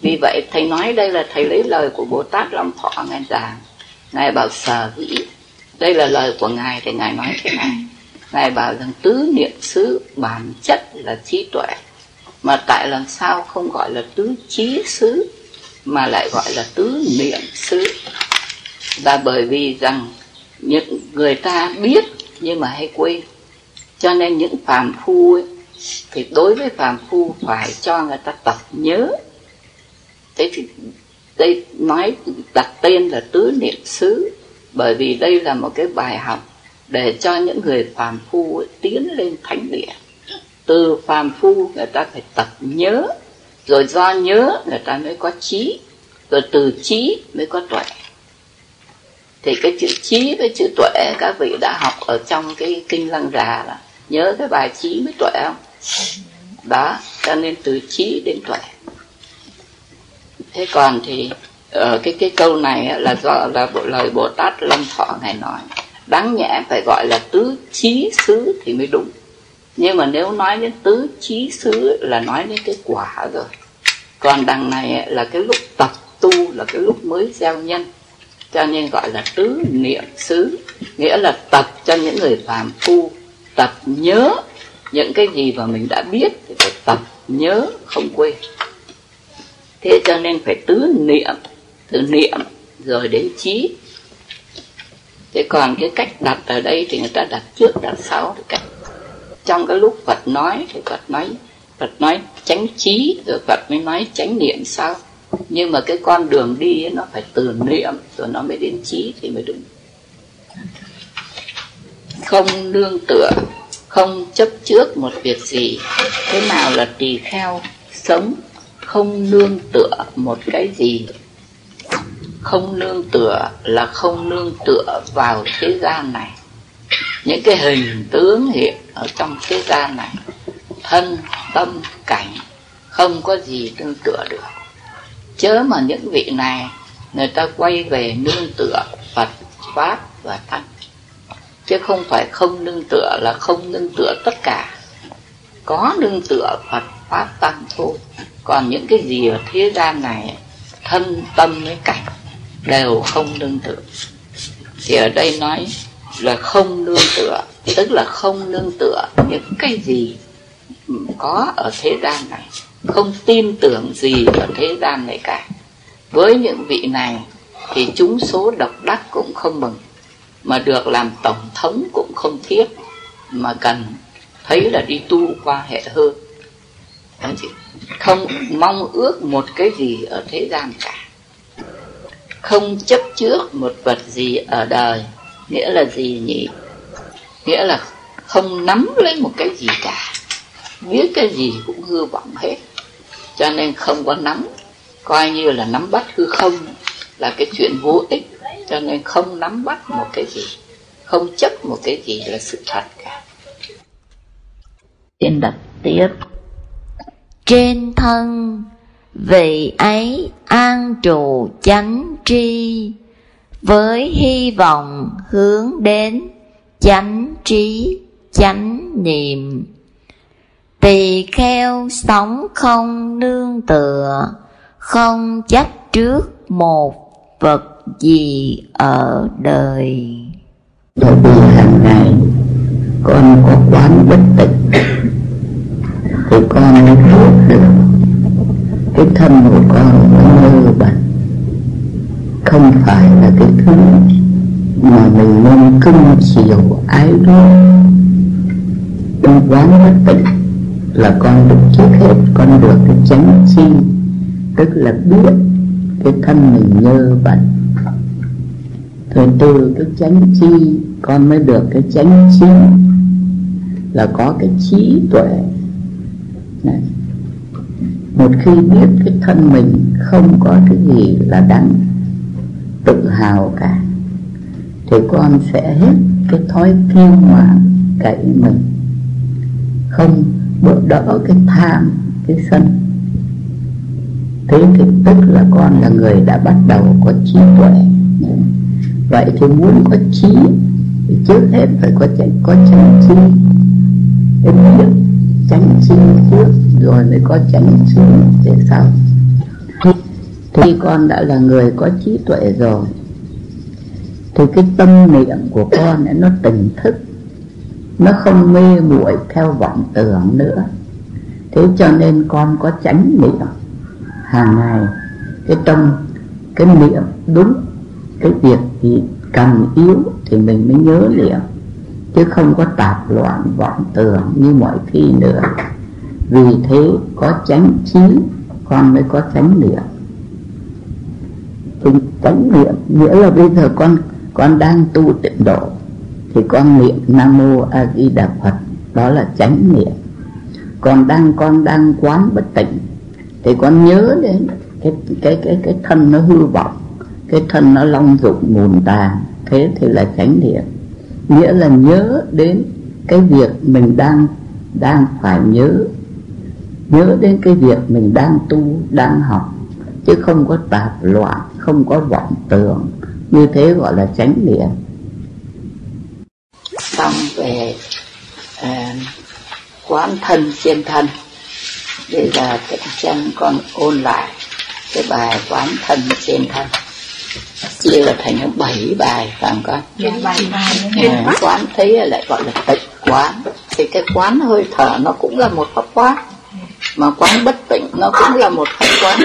vì vậy Thầy nói đây là Thầy lấy lời của Bồ Tát Long Thọ Ngài giảng. Ngài bảo sở hữu, đây là lời của Ngài thì Ngài nói thế này. Ngài bảo rằng tứ niệm xứ bản chất là trí tuệ. Mà tại làm sao không gọi là tứ trí xứ mà lại gọi là tứ niệm xứ? Và bởi vì rằng những người ta biết nhưng mà hay quên. Cho nên những phàm phu ấy, thì đối với phàm phu phải cho người ta tập nhớ. Thế thì đây nói đặt tên là tứ niệm xứ bởi vì đây là một cái bài học để cho những người phàm phu ấy, tiến lên thánh địa. Từ phàm phu người ta phải tập nhớ, rồi do nhớ người ta mới có trí, rồi từ trí mới có tuệ. Thì cái chữ trí với chữ tuệ các vị đã học ở trong cái kinh Lăng Già là nhớ cái bài trí với tuệ không? Đó, cho nên từ trí đến tuệ. Thế còn thì ở cái cái câu này là do là bộ lời Bồ Tát Long Thọ Ngài nói. Đáng nhẽ phải gọi là tứ trí xứ thì mới đúng. Nhưng mà nếu nói đến tứ trí xứ là nói đến cái quả rồi. Còn đằng này là cái lúc tập tu, là cái lúc mới gieo nhân. Cho nên gọi là tứ niệm xứ. Nghĩa là tập cho những người phàm phu, tập nhớ những cái gì mà mình đã biết thì phải tập nhớ, không quên. Thế cho nên phải tứ niệm, từ niệm rồi đến trí. Thế còn cái cách đặt ở đây thì người ta đặt trước đặt sau. Cái trong cái lúc Phật nói thì Phật nói Phật nói chánh trí rồi Phật mới nói chánh niệm sau. Nhưng mà cái con đường đi ấy, nó phải từ niệm rồi nó mới đến trí thì mới đúng. Không nương tựa, không chấp trước một việc gì. Thế nào là tỳ kheo sống không nương tựa một cái gì? Không nương tựa là không nương tựa vào thế gian này. Những cái hình tướng hiện ở trong thế gian này, thân, tâm, cảnh, không có gì nương tựa được. Chớ mà những vị này, người ta quay về nương tựa Phật, Pháp và Thánh. Chứ không phải không nương tựa là không nương tựa tất cả. Có nương tựa Phật, Pháp, Thánh thôi. Còn những cái gì ở thế gian này, thân, tâm với cảnh, đều không nương tựa. Thì ở đây nói là không nương tựa, tức là không nương tựa những cái gì có ở thế gian này, không tin tưởng gì ở thế gian này cả. Với những vị này thì chúng số độc đắc cũng không mừng, mà được làm tổng thống cũng không thiết, mà cần thấy là đi tu qua hệ hơn. Không mong ước một cái gì ở thế gian cả. Không chấp trước một vật gì ở đời. Nghĩa là gì nhỉ? Nghĩa là không nắm lấy một cái gì cả. Biết cái gì cũng hư vọng hết. Cho nên không có nắm. Coi như là nắm bắt hư không là cái chuyện vô ích. Cho nên không nắm bắt một cái gì, không chấp một cái gì là sự thật cả. Tiên đặt tiếp. Trên thân vị ấy an trụ chánh tri, với hy vọng hướng đến chánh trí, chánh niệm. Tỳ kheo sống không nương tựa, không chấp trước một vật gì ở đời. Bởi vì hàng ngày con có quán bất tịnh thì con mới biết được cái thân của con nó mơ bẩn, không phải là cái thứ mà mình nên cưng chiều ái đó. Con quán bất tịnh là con được trước hết, con được cái chánh chi, tức là biết cái thân mình nhơ bẩn. Rồi từ cái chánh chi con mới được cái chánh trí, là có cái trí tuệ. Này, một khi biết cái thân mình không có cái gì là đáng tự hào cả, thì con sẽ hết cái thói kiêu ngạo cậy mình, không bớt đỡ cái tham cái sân. Thế thì tức là con là người đã bắt đầu có trí tuệ. Vậy thì muốn có trí thì trước hết phải có có chánh chi, đến biết chánh chi trước rồi mới có chánh xứ để sau. Thì con đã là người có trí tuệ rồi thì cái tâm niệm của con ấy, nó tỉnh thức, nó không mê muội theo vọng tưởng nữa. Thế cho nên con có chánh niệm hàng ngày, cái tâm cái niệm đúng cái việc gì cần yếu thì mình mới nhớ niệm, chứ không có tạp loạn vọng tưởng như mọi khi nữa. Vì thế có chánh trí con mới có chánh niệm. Thì chánh niệm nghĩa là bây giờ con con đang tu tịnh độ thì con niệm Nam Mô A Di Đà Phật, đó là chánh niệm. Còn đang con đang quán bất tịnh thì con nhớ đến cái cái cái cái thân nó hư vọng, cái thân nó long dụng mùn tàn, thế thì là chánh niệm. Nghĩa là nhớ đến cái việc mình đang đang phải nhớ, nhớ đến cái việc mình đang tu, đang học, chứ không có tạp loạn, không có vọng tưởng, như thế gọi là chánh niệm. Xong về à, quán thân trên thân. Bây giờ xem con ôn lại cái bài quán thân trên thân, chia là thành bảy bài phải không con? À, quán thấy lại gọi là tịnh quán. Thì cái quán hơi thở nó cũng là một pháp quán, mà quán bất tịnh nó cũng là một pháp quán.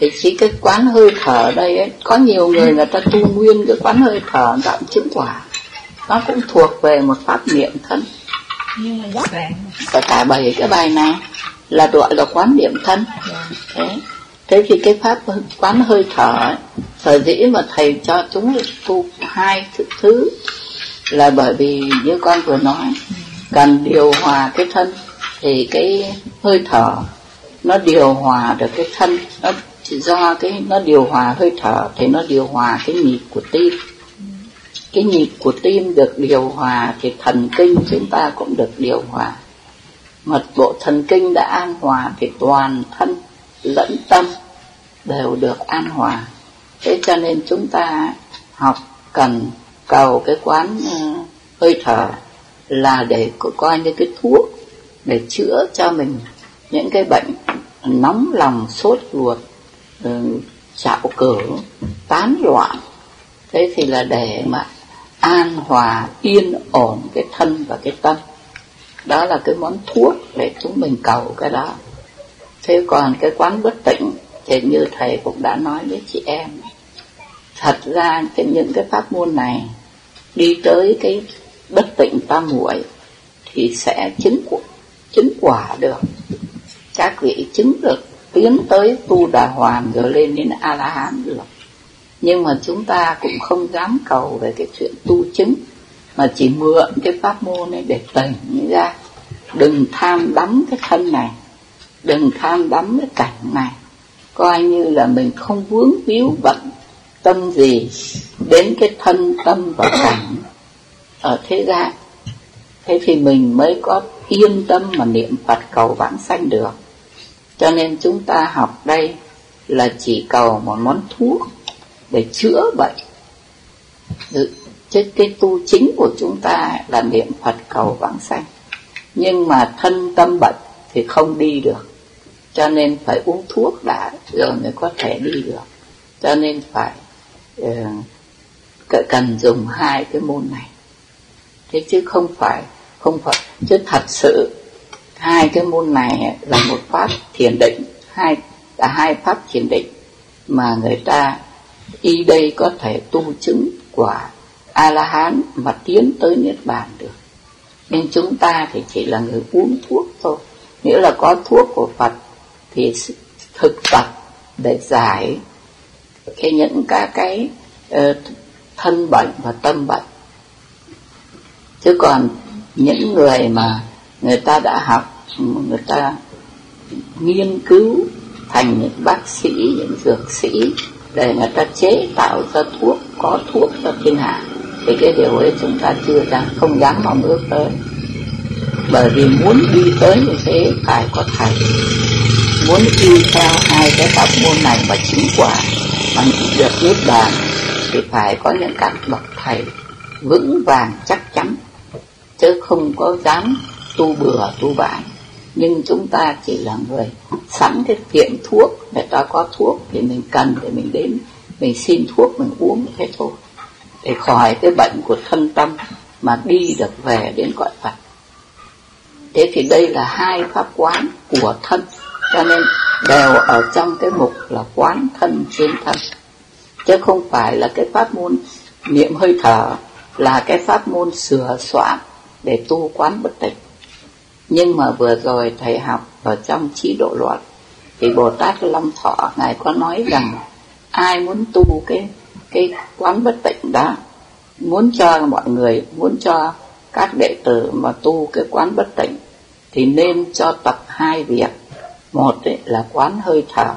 Thì chỉ cái quán hơi thở đây ấy, có nhiều người người ta tu nguyên cái quán hơi thở đạm chứng quả, nó cũng thuộc về một pháp niệm thân. Và cả bảy cái bài này là gọi là quán niệm thân. Thế, thế thì cái pháp quán hơi thở ấy, sở dĩ mà thầy cho chúng tu hai thứ là bởi vì như con vừa nói, cần điều hòa cái thân thì cái hơi thở nó điều hòa được cái thân, nó do cái nó điều hòa hơi thở thì nó điều hòa cái nhịp của tim. Cái nhịp của tim được điều hòa thì thần kinh chúng ta cũng được điều hòa. Một bộ thần kinh đã an hòa thì toàn thân lẫn tâm đều được an hòa. Thế cho nên chúng ta học cần cầu cái quán uh, hơi thở là để coi như cái thuốc để chữa cho mình những cái bệnh nóng lòng, sốt ruột, uh, chạo cử, tán loạn. Thế thì là để mà an hòa, yên ổn cái thân và cái tâm. Đó là cái món thuốc để chúng mình cầu cái đó. Thế còn cái quán bất tịnh thì như thầy cũng đã nói với chị em, thật ra cái, những cái pháp môn này đi tới cái bất tịnh tam muội thì sẽ chứng quả, chứng quả được. Các vị chứng được tiến tới tu Đà Hoàn rồi lên đến A La Hán được. Nhưng mà chúng ta cũng không dám cầu về cái chuyện tu chứng, mà chỉ mượn cái pháp môn này để tỉnh ra, đừng tham đắm cái thân này, đừng tham đắm cái cảnh này, coi như là mình không vướng víu bận tâm gì đến cái thân tâm và cảnh ở thế gian. Thế thì mình mới có yên tâm mà niệm Phật cầu vãng sanh được. Cho nên chúng ta học đây là chỉ cầu một món thuốc để chữa bệnh. Chứ cái tu chính của chúng ta là niệm Phật cầu vãng sanh, nhưng mà thân tâm bệnh thì không đi được, cho nên phải uống thuốc đã rồi mới có thể đi được. Cho nên phải uh, cần dùng hai cái môn này. Thế chứ không phải không phải chứ thật sự hai cái môn này là một pháp thiền định, hai là hai pháp thiền định mà người ta y đây có thể tu chứng quả A La Hán mà tiến tới niết bàn được. Nhưng chúng ta thì chỉ là người uống thuốc thôi, nghĩa là có thuốc của Phật thì thực tập để giải cái những cái, cái uh, thân bệnh và tâm bệnh. Chứ còn những người mà người ta đã học, người ta nghiên cứu thành những bác sĩ, những dược sĩ để người ta chế tạo ra thuốc, có thuốc cho thiên hạ. thì cái điều ấy chúng ta chưa dám, không dám mong ước tới. Bởi vì muốn đi tới như thế phải có thầy, muốn đi theo hai cái pháp môn này mà chứng quả bằng được niết bàn thì phải có những các bậc thầy vững vàng chắc chắn, chứ không có dám tu bừa tu bãi. Nhưng chúng ta chỉ là người sẵn cái tiệm thuốc, người ta có thuốc thì mình cần để mình đến mình xin thuốc mình uống thế thôi, để khỏi cái bệnh của thân tâm mà đi được về đến cõi Phật. Thế thì đây là hai pháp quán của thân, cho nên đều ở trong cái mục là quán thân chuyên thân, chứ không phải là cái pháp môn niệm hơi thở là cái pháp môn sửa soạn để tu quán bất tịnh. Nhưng mà vừa rồi thầy học ở trong Trí Độ Luận thì Bồ Tát Long Thọ ngài có nói rằng ai muốn tu cái cái quán bất tịnh đó, muốn cho mọi người, muốn cho các đệ tử mà tu cái quán bất tịnh thì nên cho tập hai việc. Một ấy là quán hơi thở,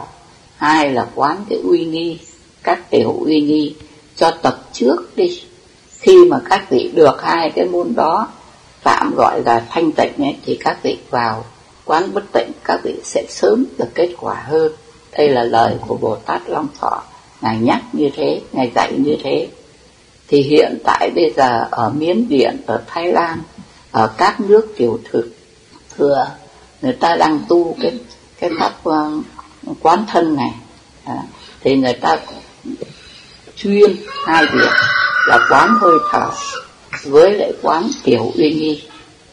hai là quán cái uy nghi, các tiểu uy nghi, cho tập trước đi. Khi mà các vị được hai cái môn đó tạm gọi là thanh tịnh ấy, thì các vị vào quán bất tịnh các vị sẽ sớm được kết quả hơn. Đây là lời của Bồ Tát Long Thọ, ngài nhắc như thế, ngài dạy như thế. Thì hiện tại bây giờ ở Miến Điện, ở Thái Lan, ở các nước tiểu thực thừa, người ta đang tu cái cái pháp quán thân này, à, thì người ta chuyên hai việc là quán hơi thở với lại quán tiểu uy nghi.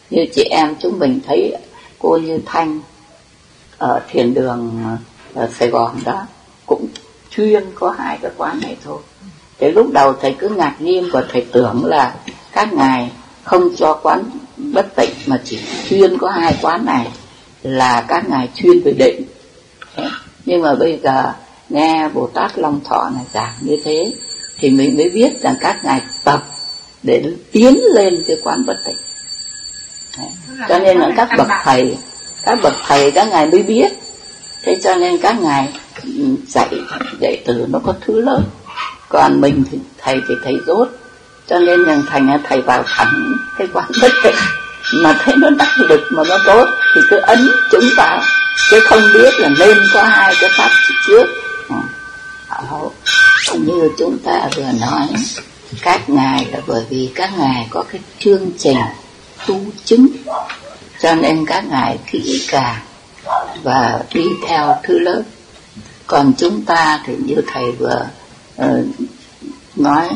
Như chị em chúng mình thấy cô Như Thanh ở thiền đường ở Sài Gòn đó cũng chuyên có hai cái quán này thôi. Thế lúc đầu thầy cứ ngạc nhiên và thầy tưởng là các ngài không cho quán bất tịnh mà chỉ chuyên có hai quán này là các ngài chuyên về định. Thế. Nhưng mà bây giờ nghe Bồ Tát Long Thọ này giảng như thế thì mình mới biết rằng các ngài tập để tiến lên cái quán bất tịnh. Thế. Cho nên là các bậc thầy, các bậc thầy các ngài mới biết. Thế cho nên các ngài dạy dạy từ nó có thứ lớn. Còn mình thì thầy thì thầy rốt, cho nên rằng thành thầy vào thẳng cái quán bất tịnh mà thấy nó đắc lực mà nó rốt thì cứ ấn chúng vào, chứ không biết là nên có hai cái pháp trước. À, như chúng ta vừa nói, các ngài là bởi vì các ngài có cái chương trình tu chứng, cho nên các ngài kỹ càng và đi theo thứ lớp. Còn chúng ta thì như thầy vừa Ừ, nói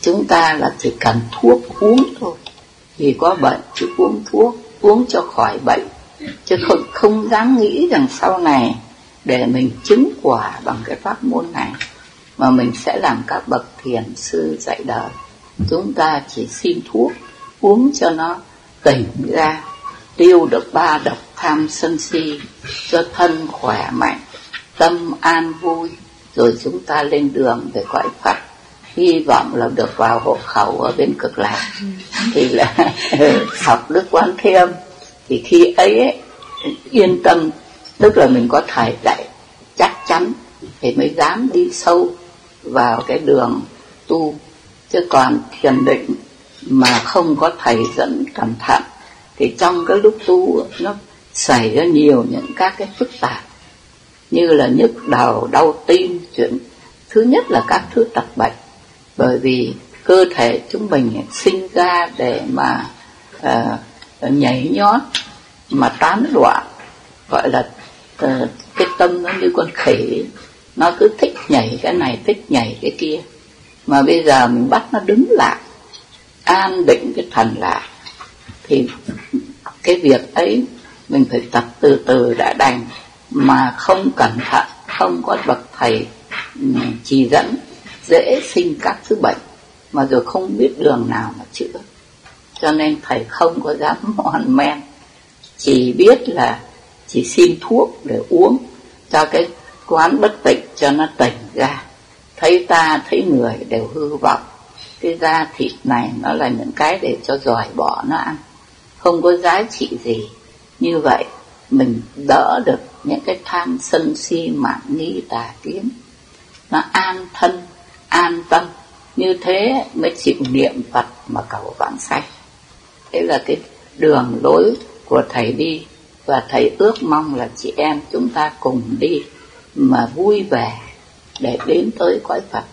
chúng ta là chỉ cần thuốc uống thôi, vì có bệnh chỉ uống thuốc, uống cho khỏi bệnh, chứ không, không dám nghĩ rằng sau này để mình chứng quả bằng cái pháp môn này mà mình sẽ làm các bậc thiền sư dạy đời. Chúng ta chỉ xin thuốc uống cho nó tỉnh ra, tiêu được ba độc tham sân si, cho thân khỏe mạnh, tâm an vui, rồi chúng ta lên đường về cõi Phật, hy vọng là được vào hộ khẩu ở bên Cực Lạc, thì là học Đức Quán Thế Âm. Thì khi ấy, ấy yên tâm, tức là mình có thầy dạy chắc chắn thì mới dám đi sâu vào cái đường tu. Chứ còn thiền định mà không có thầy dẫn cẩn thận thì trong cái lúc tu nó xảy ra nhiều những các cái phức tạp, như là nhức đầu, đau tim, chuyện thứ nhất là các thứ tật bệnh. Bởi vì cơ thể chúng mình sinh ra để mà uh, nhảy nhót, mà tán loạn, gọi là uh, cái tâm nó như con khỉ, nó cứ thích nhảy cái này, thích nhảy cái kia. Mà bây giờ mình bắt nó đứng lại, an định cái thần lại, thì cái việc ấy mình phải tập từ từ đã đành. Mà không cẩn thận, không có bậc thầy chỉ dẫn, dễ sinh các thứ bệnh mà rồi không biết đường nào mà chữa. Cho nên thầy không có dám mòn men, chỉ biết là chỉ xin thuốc để uống cho cái quán bất tịnh cho nó tỉnh ra. Thấy ta thấy người đều hư vọng, cái da thịt này nó là những cái để cho giòi bọ nó ăn, không có giá trị gì. Như vậy mình đỡ được những cái tham sân si mạn nghi tà kiến, nó an thân an tâm. Như thế mới chịu niệm Phật mà cầu vãng sanh. Thế là cái đường lối của Thầy đi, và Thầy ước mong là chị em chúng ta cùng đi mà vui vẻ để đến tới cõi Phật.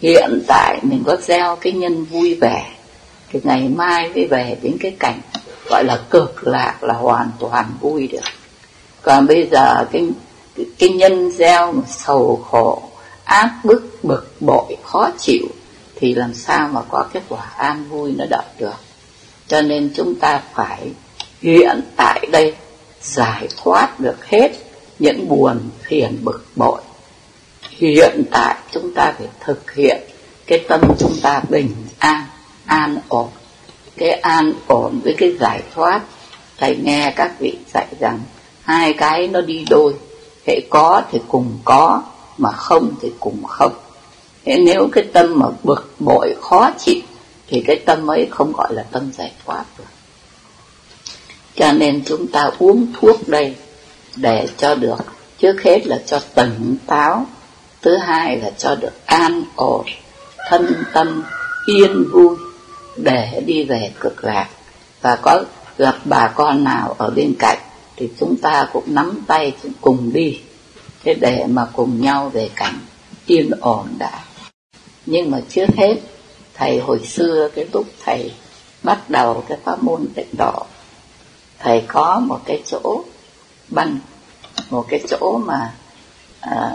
Hiện tại mình có gieo cái nhân vui vẻ thì ngày mai mới về đến cái cảnh gọi là cực lạc, là hoàn toàn vui được. Còn bây giờ cái, cái, cái nhân gieo sầu khổ, áp bức, bực bội, khó chịu thì làm sao mà có cái quả an vui nó đợi được. Cho nên chúng ta phải hiện tại đây giải thoát được hết những buồn phiền bực bội. Hiện tại chúng ta phải thực hiện cái tâm chúng ta bình an, an ổn. Cái an ổn với cái giải thoát, Thầy nghe các vị dạy rằng hai cái nó đi đôi, hễ có thì cùng có, mà không thì cùng không. Thế nếu cái tâm mà bực bội khó chịu thì cái tâm ấy không gọi là tâm giải thoát được. Cho nên chúng ta uống thuốc đây để cho được, trước hết là cho tỉnh táo, thứ hai là cho được an ổn, thân tâm yên vui để đi về cực lạc. Và có gặp bà con nào ở bên cạnh thì chúng ta cũng nắm tay cùng đi, thế để mà cùng nhau về cảnh yên ổn đã. Nhưng mà trước hết, Thầy hồi xưa cái lúc Thầy bắt đầu cái pháp môn Tịnh Độ, Thầy có một cái chỗ băn, một cái chỗ mà à,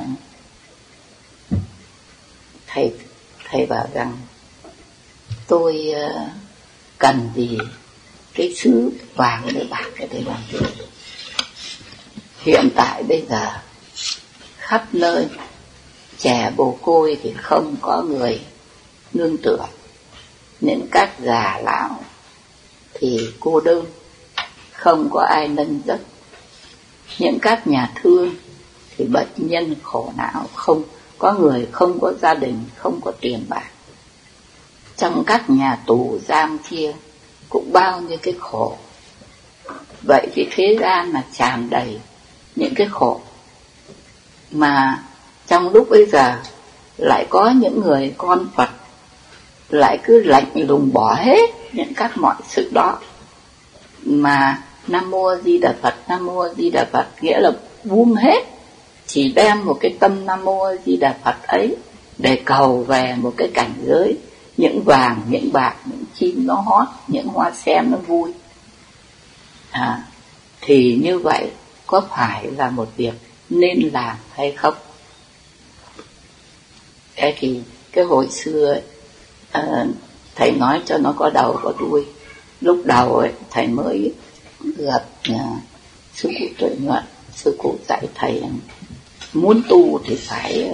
thầy thầy bảo rằng tôi uh, cần gì cái xứ vàng để bạc để thầy làm gì. Hiện tại bây giờ khắp nơi trẻ bồ côi thì không có người nương tựa, những các già lão thì cô đơn, không có ai nâng giấc, những các nhà thương thì bệnh nhân khổ não, không có người, không có gia đình, không có tiền bạc. Trong các nhà tù giam kia cũng bao nhiêu cái khổ. Vậy thì thế gian là tràn đầy những cái khổ, mà trong lúc bây giờ lại có những người con Phật lại cứ lạnh lùng bỏ hết những các mọi sự đó mà Nam Mô Di Đà Phật, Nam Mô Di Đà Phật, nghĩa là buông hết, chỉ đem một cái tâm Nam Mô Di Đà Phật ấy để cầu về một cái cảnh giới những vàng, những bạc, những chim nó hót, những hoa sen nó vui. À, thì như vậy có phải là một việc nên làm hay không? Thế thì cái hồi xưa à, Thầy nói cho nó có đầu có đuôi. Lúc đầu ấy, Thầy mới gặp à, sư cụ Tuệ Nhuận, sư cụ dạy Thầy muốn tu thì phải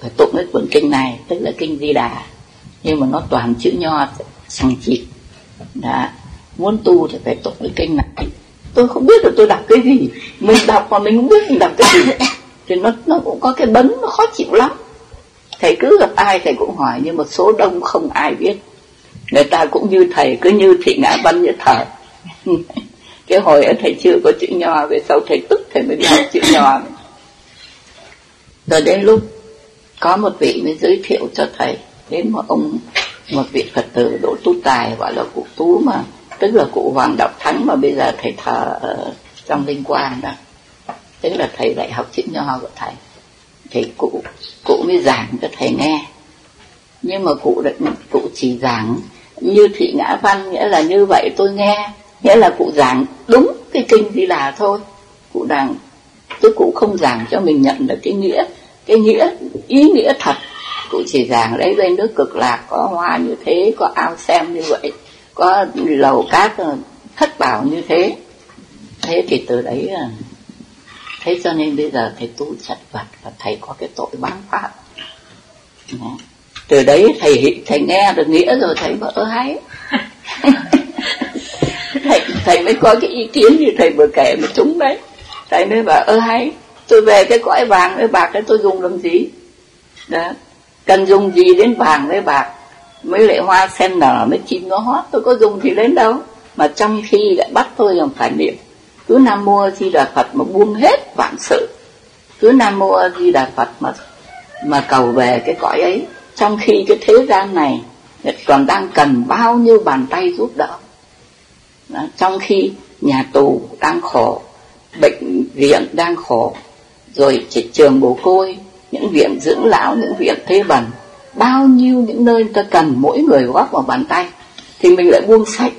phải tụng cái cuốn kinh này, tức là kinh Di Đà, nhưng mà nó toàn chữ nho sằng chịt. Muốn tu thì phải tụng cái kinh này. Tôi không biết là tôi đọc cái gì, mình đọc mà mình không biết mình đọc cái gì, thì nó nó cũng có cái bấn, nó khó chịu lắm. Thầy cứ gặp ai Thầy cũng hỏi, nhưng một số đông không ai biết. Người ta cũng như Thầy, cứ như thị ngã văn như thở. Cái hồi ấy Thầy chưa có chữ nho, về sau Thầy tức Thầy mới đi học chữ nho. Rồi đến lúc có một vị mới giới thiệu cho Thầy đến một ông, một vị Phật tử Đỗ Tu Tài, gọi là cụ Tú mà, tức là cụ Hoàng Đạo Thắng mà bây giờ Thầy thờ ở trong Linh Quang đó. Tức là Thầy lại học chữ nho của Thầy. Thì cụ, cụ mới giảng cho Thầy nghe. Nhưng mà cụ, cụ chỉ giảng như thị ngã văn, nghĩa là như vậy tôi nghe, nghĩa là cụ giảng đúng cái kinh Di Đà thôi. Cụ đang, chứ cụ không giảng cho mình nhận được cái nghĩa, cái nghĩa, ý nghĩa thật. Cụ chỉ giảng đấy, bên nước cực lạc có hoa như thế, có ao sen như vậy, có lầu cát thất bảo như thế. Thế thì từ đấy, thế cho nên bây giờ Thầy tu chật vật và Thầy có cái tội bán pháp. Từ đấy thầy thầy nghe được nghĩa rồi Thầy vỡ hay. thầy thầy mới có cái ý kiến như Thầy vừa kể mà chúng đấy. Thầy mới bảo ơ hay, tôi về cái cõi vàng với bạc đấy tôi dùng làm gì? Đó. Cần dùng gì đến vàng với bạc, mới lại hoa sen nở, mới chim nó hót, tôi có dùng gì đến đâu. Mà trong khi lại bắt tôi làm phải niệm cứ Nam Mô A Di Đà Phật mà buông hết vạn sự, cứ Nam Mô A Di Đà Phật mà mà cầu về cái cõi ấy. Trong khi cái thế gian này còn đang cần bao nhiêu bàn tay giúp đỡ. Trong khi nhà tù đang khổ, bệnh viện đang khổ, rồi chỉ trường mồ côi, những viện dưỡng lão, những viện thế bần, bao nhiêu những nơi ta cần mỗi người góp vào bàn tay, thì mình lại buông sách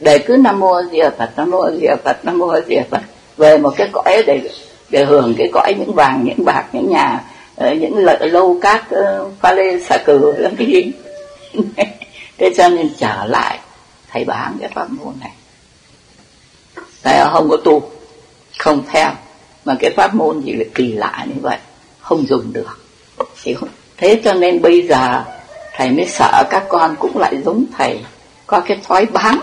để cứ Nam Mô A Di Đà Phật, Nam Mô A Di Đà Phật, Nam Mô A Di Đà Phật, về một cái cõi để để hưởng cái cõi những vàng những bạc, những nhà, những lợi lâu cát pha lê xà cừ lắm cái gì. Thế cho nên trở lại thầy bán cái pháp môn này, thầy không có tu, không theo, mà cái pháp môn gì là kỳ lạ như vậy không dùng được. Thế cho nên bây giờ thầy mới sợ các con cũng lại giống thầy có cái thói bán,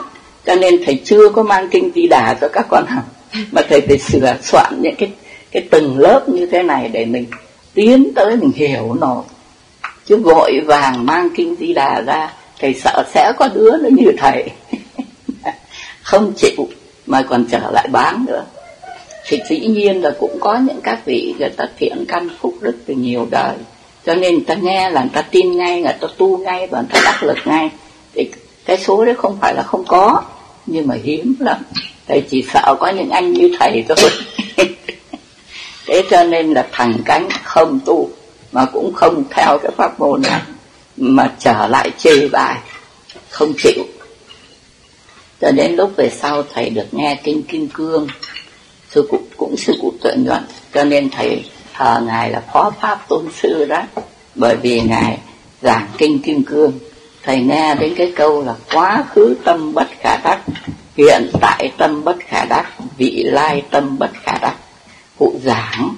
cho nên thầy chưa có mang kinh Di Đà cho các con học, mà thầy phải sửa soạn những cái cái từng lớp như thế này để mình tiến tới mình hiểu nổi, chứ vội vàng mang kinh Di Đà ra thầy sợ sẽ có đứa nó như thầy không chịu mà còn trở lại bán nữa. Thì dĩ nhiên là cũng có những các vị người ta thiện căn phúc đức từ nhiều đời, cho nên người ta nghe là người ta tin ngay, người ta tu ngay và người ta đắc lực ngay. Thì cái số đấy không phải là không có, nhưng mà hiếm lắm. Thầy chỉ sợ có những anh như thầy thôi. Thế cho nên là thẳng cánh không tu, mà cũng không theo cái pháp môn này, mà trở lại chê bai, không chịu. Cho đến lúc về sau thầy được nghe kinh Kim Cương, sư cụ cũng sư cụ Tuệ Nhuận, cho nên thầy thờ ngài là Phó Pháp Tôn Sư đó, bởi vì ngài giảng kinh Kim Cương, thầy nghe đến cái câu là quá khứ tâm bất khả đắc, hiện tại tâm bất khả đắc, vị lai tâm bất khả đắc. Cụ giảng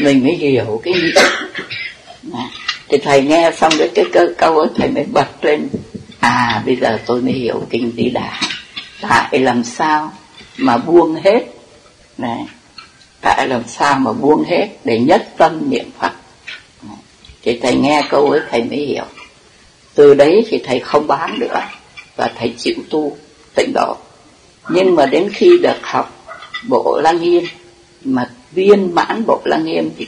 mình mới hiểu cái nghĩa. Thì thầy nghe xong cái, cái, cái câu ấy thầy mới bật lên, à bây giờ tôi mới hiểu kinh Di Đà, tại làm sao mà buông hết. Này, tại làm sao mà buông hết để nhất tâm niệm Phật. Thì thầy nghe câu ấy thầy mới hiểu. Từ đấy thì thầy không bán nữa, và thầy chịu tu tịnh độ. Nhưng mà đến khi được học Bộ Lăng Nghiêm, mà viên mãn Bộ Lăng Nghiêm, thì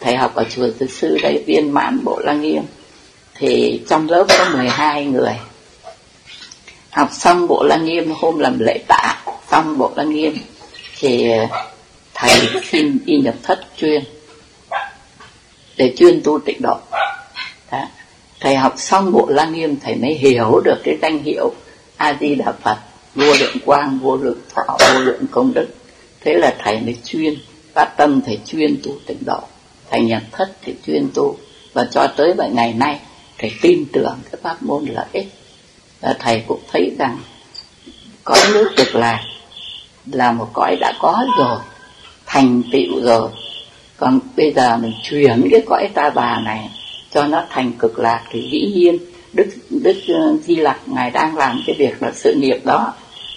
thầy học ở chùa Từ Sư đấy, viên mãn Bộ Lăng Nghiêm, thì trong lớp có mười hai người. Học xong Bộ Lăng Nghiêm, hôm làm lễ tạ xong Bộ Lăng Nghiêm thì thầy xin đi nhập thất chuyên, để chuyên tu tịnh độ. Đó. Thầy học xong Bộ Lăng Nghiêm thầy mới hiểu được cái danh hiệu A Di Đà Phật, vô lượng quang, vô lượng thọ, vô lượng công đức. Thế là thầy mới chuyên phát tâm, thầy chuyên tu tịnh độ, thầy nhập thất thầy chuyên tu, và cho tới vậy ngày nay thầy tin tưởng cái pháp môn lợi ích. Và thầy cũng thấy rằng có nước Cực Lạc là một cõi đã có rồi, thành tựu rồi, còn bây giờ mình chuyển cái cõi ta bà này cho nó thành Cực Lạc, thì dĩ nhiên đức đức Di Lặc ngài đang làm cái việc là sự nghiệp đó,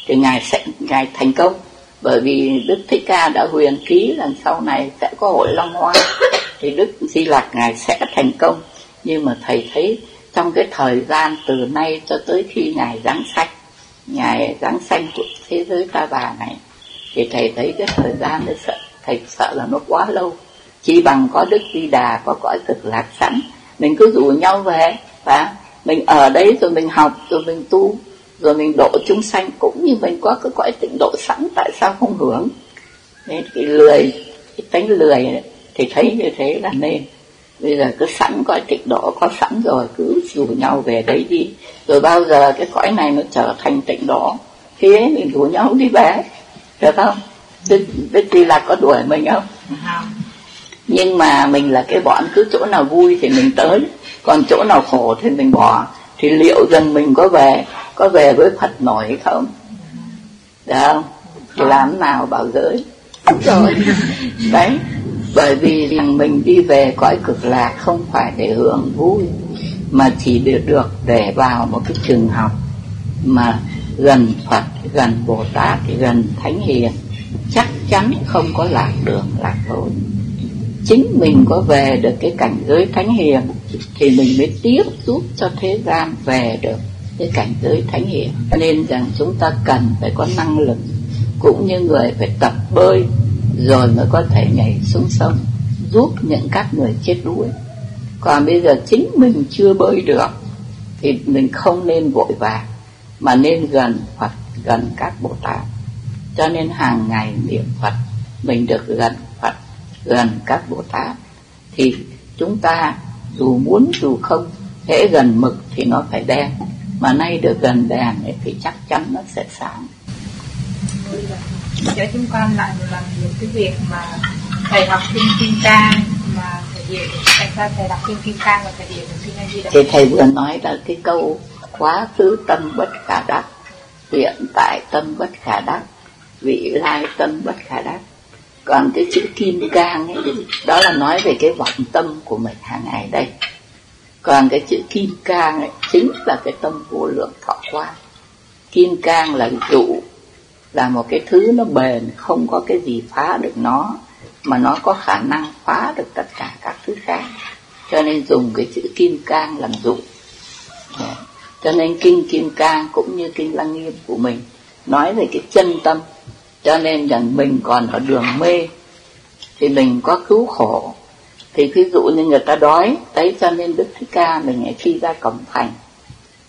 thì ngài sẽ ngài thành công, bởi vì đức Thích Ca đã huyền ký rằng sau này sẽ có hội Long Hoa, thì đức Di Lặc ngài sẽ thành công. Nhưng mà thầy thấy trong cái thời gian từ nay cho tới khi ngài giáng sanh, ngài giáng sanh của thế giới ta bà này, thì thầy thấy cái thời gian đấy sợ, thầy sợ là nó quá lâu. Chỉ bằng có đức Di Đà, có cõi Cực Lạc sẵn, mình cứ rủ nhau về và mình ở đấy rồi mình học, rồi mình tu, rồi mình độ chúng sanh, cũng như mình có cái cõi tịnh độ sẵn, tại sao không hưởng. Nên cái lười, cái tánh lười đấy, thì thấy như thế là nên. Bây giờ cứ sẵn cõi tịnh độ có sẵn rồi, cứ rủ nhau về đấy đi, rồi bao giờ cái cõi này nó trở thành tịnh độ, khi ấy mình rủ nhau đi về, được không? Đức Di Lặc có đuổi mình không? Không. Nhưng mà mình là cái bọn cứ chỗ nào vui thì mình tới, còn chỗ nào khổ thì mình bỏ. Thì liệu rằng mình có về, có về với Phật nổi hay không? Được không? Thì làm nào bảo giới. Đúng rồi. Đấy. Bởi vì rằng mình đi về cõi Cực Lạc không phải để hưởng vui, mà chỉ để được để vào một cái trường học mà gần Phật, gần Bồ Tát, gần Thánh Hiền, chắc chắn không có lạc đường lạc lối. Chính mình có về được cái cảnh giới Thánh Hiền thì mình mới tiếp giúp cho thế gian về được cái cảnh giới Thánh Hiền. Nên rằng chúng ta cần phải có năng lực, cũng như người phải tập bơi rồi mới có thể nhảy xuống sông giúp những các người chết đuối. Còn bây giờ chính mình chưa bơi được thì mình không nên vội vàng, mà nên gần Phật, gần các Bồ Tát. Cho nên hàng ngày niệm Phật, mình được gần Phật, gần các Bồ Tát, thì chúng ta dù muốn dù không, hễ gần mực thì nó phải đen, mà nay được gần đèn thì chắc chắn nó sẽ sáng. Cho chúng con lại một lần những cái việc mà thầy học kinh Kim Cang, mà thầy hiểu tại sao thầy đọc kinh Kim Cang và thầy hiểu được kinh A Di Đà. Thì thầy vừa nói là cái câu quá khứ tâm bất khả đắc, hiện tại tâm bất khả đắc, vị lai tâm bất khả đắc. Còn cái chữ Kim Cang ấy, đó là nói về cái vọng tâm của mình hàng ngày đây. Còn cái chữ Kim Cang ấy, chính là cái tâm vô lượng thọ quang. Kim Cang là trụ, là một cái thứ nó bền, không có cái gì phá được nó, mà nó có khả năng phá được tất cả các thứ khác. Cho nên dùng cái chữ Kim Cang làm dụ. Cho nên kinh Kim Cang cũng như kinh Lăng Nghiêm của mình nói về cái chân tâm. Cho nên rằng mình còn ở đường mê thì mình có cứu khổ. Thì ví dụ như người ta đói, đấy cho nên Đức Thích Ca mình khi ra cổng thành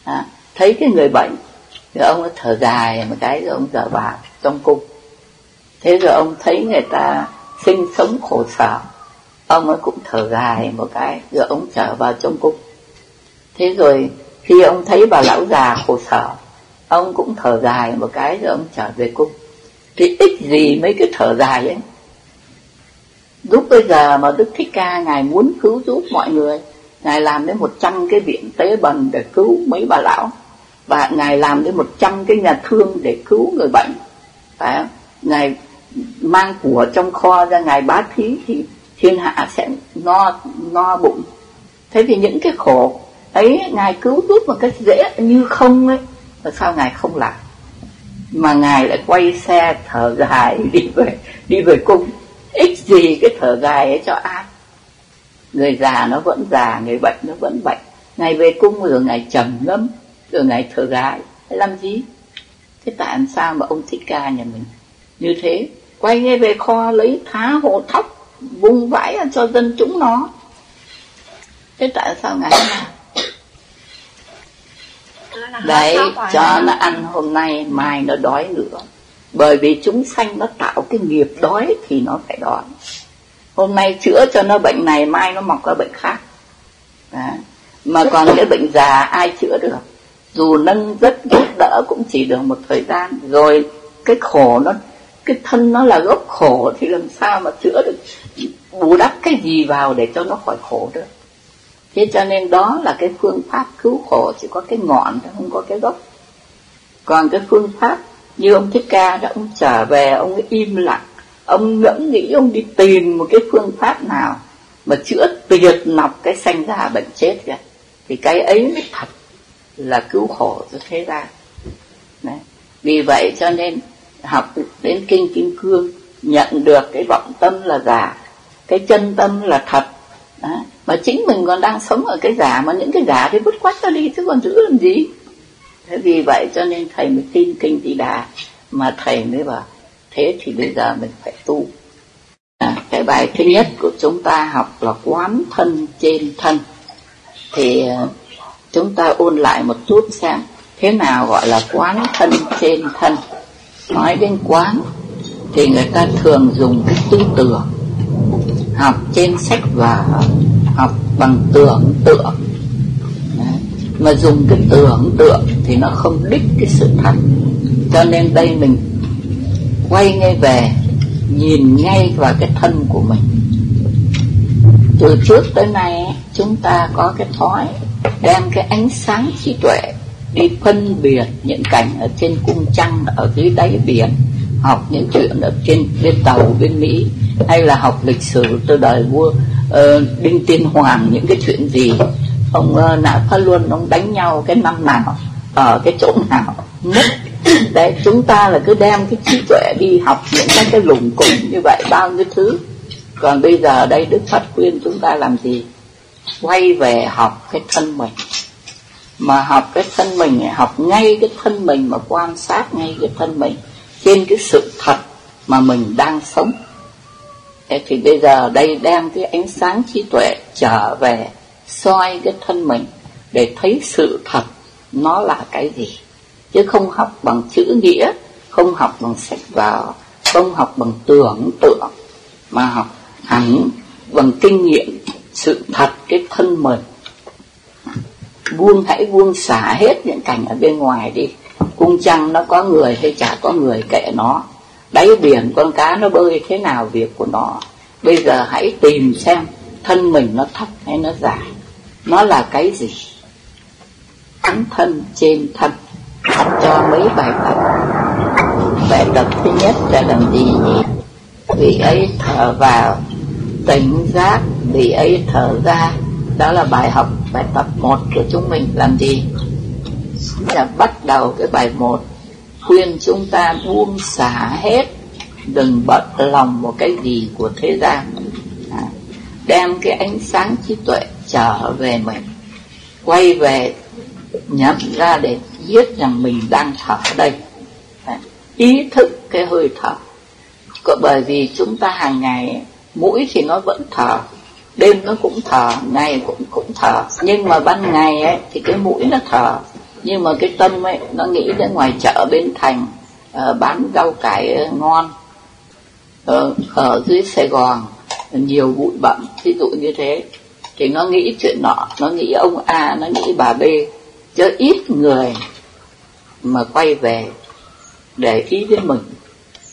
à, thấy cái người bệnh, rồi ông thở dài một cái, rồi ông dở bạc trong cung. Thế rồi ông thấy người ta sinh sống khổ sở, ông ấy cũng thở dài một cái, rồi ông trở vào trong cung. Thế rồi khi ông thấy bà lão già khổ sở, ông cũng thở dài một cái, rồi ông trở về cung. Thì ít gì mấy cái thở dài ấy. Lúc bây giờ mà Đức Thích Ca Ngài muốn cứu giúp mọi người, Ngài làm đến một trăm cái viện tế bần để cứu mấy bà lão, và Ngài làm đến một trăm cái nhà thương để cứu người bệnh. Phải không? Ngài mang của trong kho ra Ngài bá thí thì thiên hạ sẽ no, no bụng. Thế thì những cái khổ ấy Ngài cứu giúp một cách dễ như không ấy, mà sao Ngài không làm? Mà Ngài lại quay xe thở dài đi về, đi về cung. Ích gì cái thở dài ấy cho ai? Người già nó vẫn già, người bệnh nó vẫn bệnh. Ngài về cung rồi Ngài trầm ngâm, rồi Ngài thở dài, thế làm gì? Thế tại sao mà ông Thích Ca nhà mình như thế? Quay ngay về kho lấy thá hộ thóc, vung vãi cho dân chúng nó. Thế tại sao Ngài làm? Đấy, cho nó ăn hôm nay, mai nó đói nữa. Bởi vì chúng sanh nó tạo cái nghiệp đói thì nó phải đói. Hôm nay chữa cho nó bệnh này, mai nó mọc ra bệnh khác. Đó. Mà còn cái bệnh già ai chữa được? Dù nâng rất giúp đỡ cũng chỉ được một thời gian. Rồi cái khổ nó, cái thân nó là gốc khổ thì làm sao mà chữa được, bù đắp cái gì vào để cho nó khỏi khổ được. Thế cho nên đó là cái phương pháp cứu khổ, chỉ có cái ngọn, không có cái gốc. Còn cái phương pháp như ông Thích Ca đã, ông trở về, ông im lặng, ông ngẫm nghĩ, ông đi tìm một cái phương pháp nào mà chữa tuyệt nọc cái sanh ra bệnh chết kìa. Thì cái ấy mới thật là cứu khổ cho thế gian. Vì vậy cho nên học đến kinh Kim Cương, nhận được cái vọng tâm là giả, cái chân tâm là thật. Đó. Mà chính mình còn đang sống ở cái giả, mà những cái giả thì vứt quách ra đi, chứ còn giữ làm gì? Thế vì vậy cho nên thầy mới tin kinh Di Đà, mà thầy mới bảo thế thì bây giờ mình phải tu. À, cái bài thứ nhất của chúng ta học là quán thân trên thân. Thì chúng ta ôn lại một chút xem thế nào gọi là quán thân trên thân. Nói đến quán thì người ta thường dùng cái tư tưởng, học trên sách vở, học bằng tưởng tượng. Mà dùng cái tưởng tượng thì nó không đích cái sự thật. Cho nên đây mình quay ngay về, nhìn ngay vào cái thân của mình. Từ trước tới nay chúng ta có cái thói đem cái ánh sáng trí tuệ đi phân biệt những cảnh ở trên cung trăng, ở dưới đáy biển, học những chuyện ở trên bên tàu bên Mỹ, hay là học lịch sử từ đời vua uh, Đinh Tiên Hoàng, những cái chuyện gì ông Napoleon ông đánh nhau cái năm nào, ở cái chỗ nào nhất. Đấy, chúng ta là cứ đem cái trí tuệ đi học những cái, cái lủng củng như vậy bao nhiêu thứ. Còn bây giờ đây Đức Phật khuyên chúng ta làm gì? Quay về học cái thân mình. Mà học cái thân mình, học ngay cái thân mình, mà quan sát ngay cái thân mình trên cái sự thật mà mình đang sống. Thế thì bây giờ đây đem cái ánh sáng trí tuệ trở về soi cái thân mình để thấy sự thật nó là cái gì, chứ không học bằng chữ nghĩa, không học bằng sách vở, không học bằng tưởng tượng, mà học hẳn bằng kinh nghiệm sự thật cái thân mình. Buông, hãy buông xả hết những cảnh ở bên ngoài đi. Cung trăng nó có người hay chả có người, kệ nó. Đáy biển con cá nó bơi thế nào việc của nó. Bây giờ hãy tìm xem thân mình nó thấp hay nó dài, nó là cái gì. Cắn thân trên thân. Cho mấy bài tập. Bài tập thứ nhất là làm gì nhỉ? Vị ấy thở vào, tỉnh giác, vị ấy thở ra. Đó là bài học, bài tập một của chúng mình. Làm gì? Là bắt đầu cái bài một, khuyên chúng ta buông xả hết, đừng bận lòng một cái gì của thế gian, à, đem cái ánh sáng trí tuệ trở về mình, quay về nhận ra để biết rằng mình đang thở đây, à, ý thức cái hơi thở. Còn bởi vì chúng ta hàng ngày mũi thì nó vẫn thở, đêm nó cũng thở, ngày cũng cũng thở, nhưng mà ban ngày ấy thì cái mũi nó thở, nhưng mà cái tâm ấy nó nghĩ đến ngoài chợ Bến Thành uh, bán rau cải ngon, ở, ở dưới Sài Gòn nhiều bụi bặm, thí dụ như thế, thì nó nghĩ chuyện nọ, nó nghĩ ông A, nó nghĩ bà B, chứ ít người mà quay về để ý đến mình.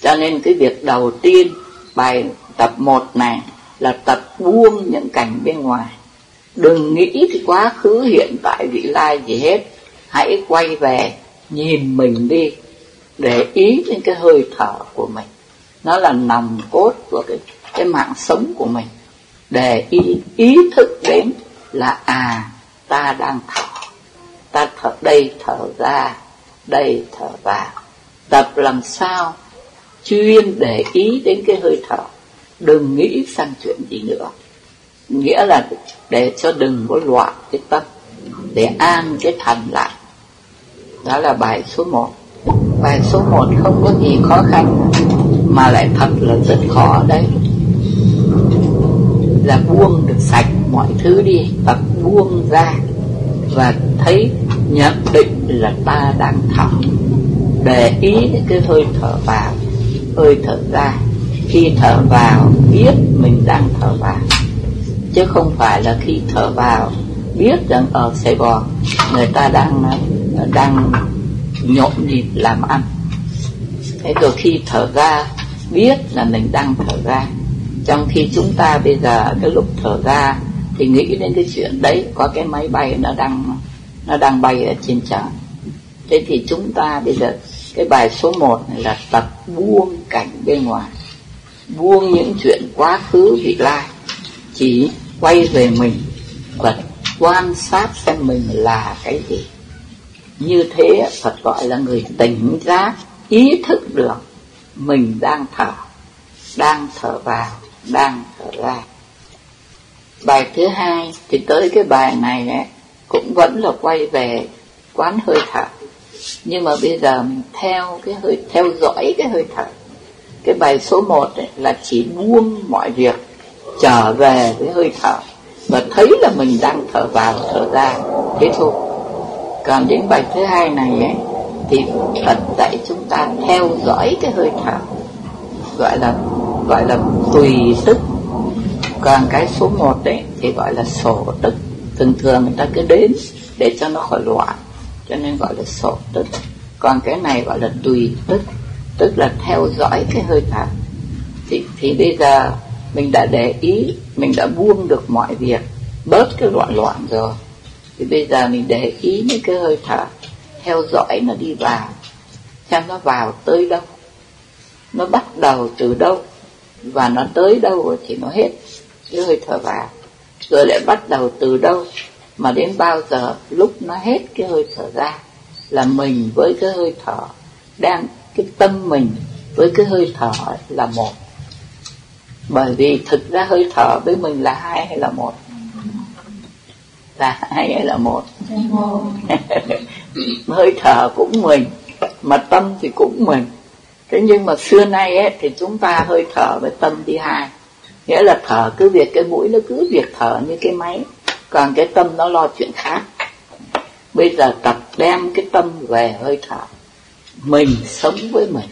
Cho nên cái việc đầu tiên bài tập một này là tập buông những cảnh bên ngoài, đừng nghĩ thì quá khứ, hiện tại, vị lai gì hết. Hãy quay về nhìn mình đi, để ý đến cái hơi thở của mình, nó là nòng cốt của cái, cái mạng sống của mình. Để ý, ý thức đến là à, ta đang thở, ta thở đây thở ra, đây thở vào. Tập làm sao chuyên để ý đến cái hơi thở, đừng nghĩ sang chuyện gì nữa, nghĩa là để cho đừng có loạn cái tâm, để an cái thần lại. Đó là bài số một. Bài số một không có gì khó khăn, mà lại thật là rất khó đấy. Là buông được sạch mọi thứ đi, tập buông ra và thấy nhận định là ta đang thở. Để ý đến cái hơi thở vào, hơi thở ra. Khi thở vào biết mình đang thở vào, chứ không phải là khi thở vào biết rằng ở Sài Gòn người ta đang đang nhộn nhịp làm ăn. Thế rồi khi thở ra biết là mình đang thở ra, trong khi chúng ta bây giờ cái lúc thở ra thì nghĩ đến cái chuyện đấy, có cái máy bay nó đang nó đang bay ở trên trời. Thế thì chúng ta bây giờ cái bài số một này là tập buông cảnh bên ngoài, buông những chuyện quá khứ vị lai, chỉ quay về mình và quan sát xem mình là cái gì. Như thế Phật gọi là người tỉnh giác, ý thức được mình đang thở, đang thở vào, đang thở ra. Bài thứ hai thì tới cái bài này ấy, cũng vẫn là quay về quán hơi thở, nhưng mà bây giờ mình theo cái hơi, theo dõi cái hơi thở. Cái bài số một ấy, là chỉ buông mọi việc trở về với hơi thở và thấy là mình đang thở vào thở ra, thế thôi. Còn đến bài thứ hai này ấy, thì Phật dạy chúng ta theo dõi cái hơi thở, gọi là gọi là tùy tức. Còn cái số một đấy thì gọi là sổ tức, thường thường người ta cứ đến để cho nó khỏi loạn, cho nên gọi là sổ tức. Còn cái này gọi là tùy tức, tức là theo dõi cái hơi thở. Thì, thì bây giờ mình đã để ý, mình đã buông được mọi việc, bớt cái loạn loạn rồi, thì bây giờ mình để ý những cái hơi thở, theo dõi nó đi vào, xem nó vào tới đâu, nó bắt đầu từ đâu và nó tới đâu thì nó hết cái hơi thở vào, rồi lại bắt đầu từ đâu mà đến bao giờ lúc nó hết cái hơi thở ra, là mình với cái hơi thở đang, cái tâm mình với cái hơi thở là một. Bởi vì thực ra hơi thở với mình là hai hay là một? Là hai hay là một? Hơi thở cũng mình, mà tâm thì cũng mình. Thế nhưng mà xưa nay ấy, thì chúng ta hơi thở với tâm đi hai, nghĩa là thở cứ việc cái mũi nó cứ việc thở như cái máy, còn cái tâm nó lo chuyện khác. Bây giờ tập đem cái tâm về hơi thở, mình sống với mình.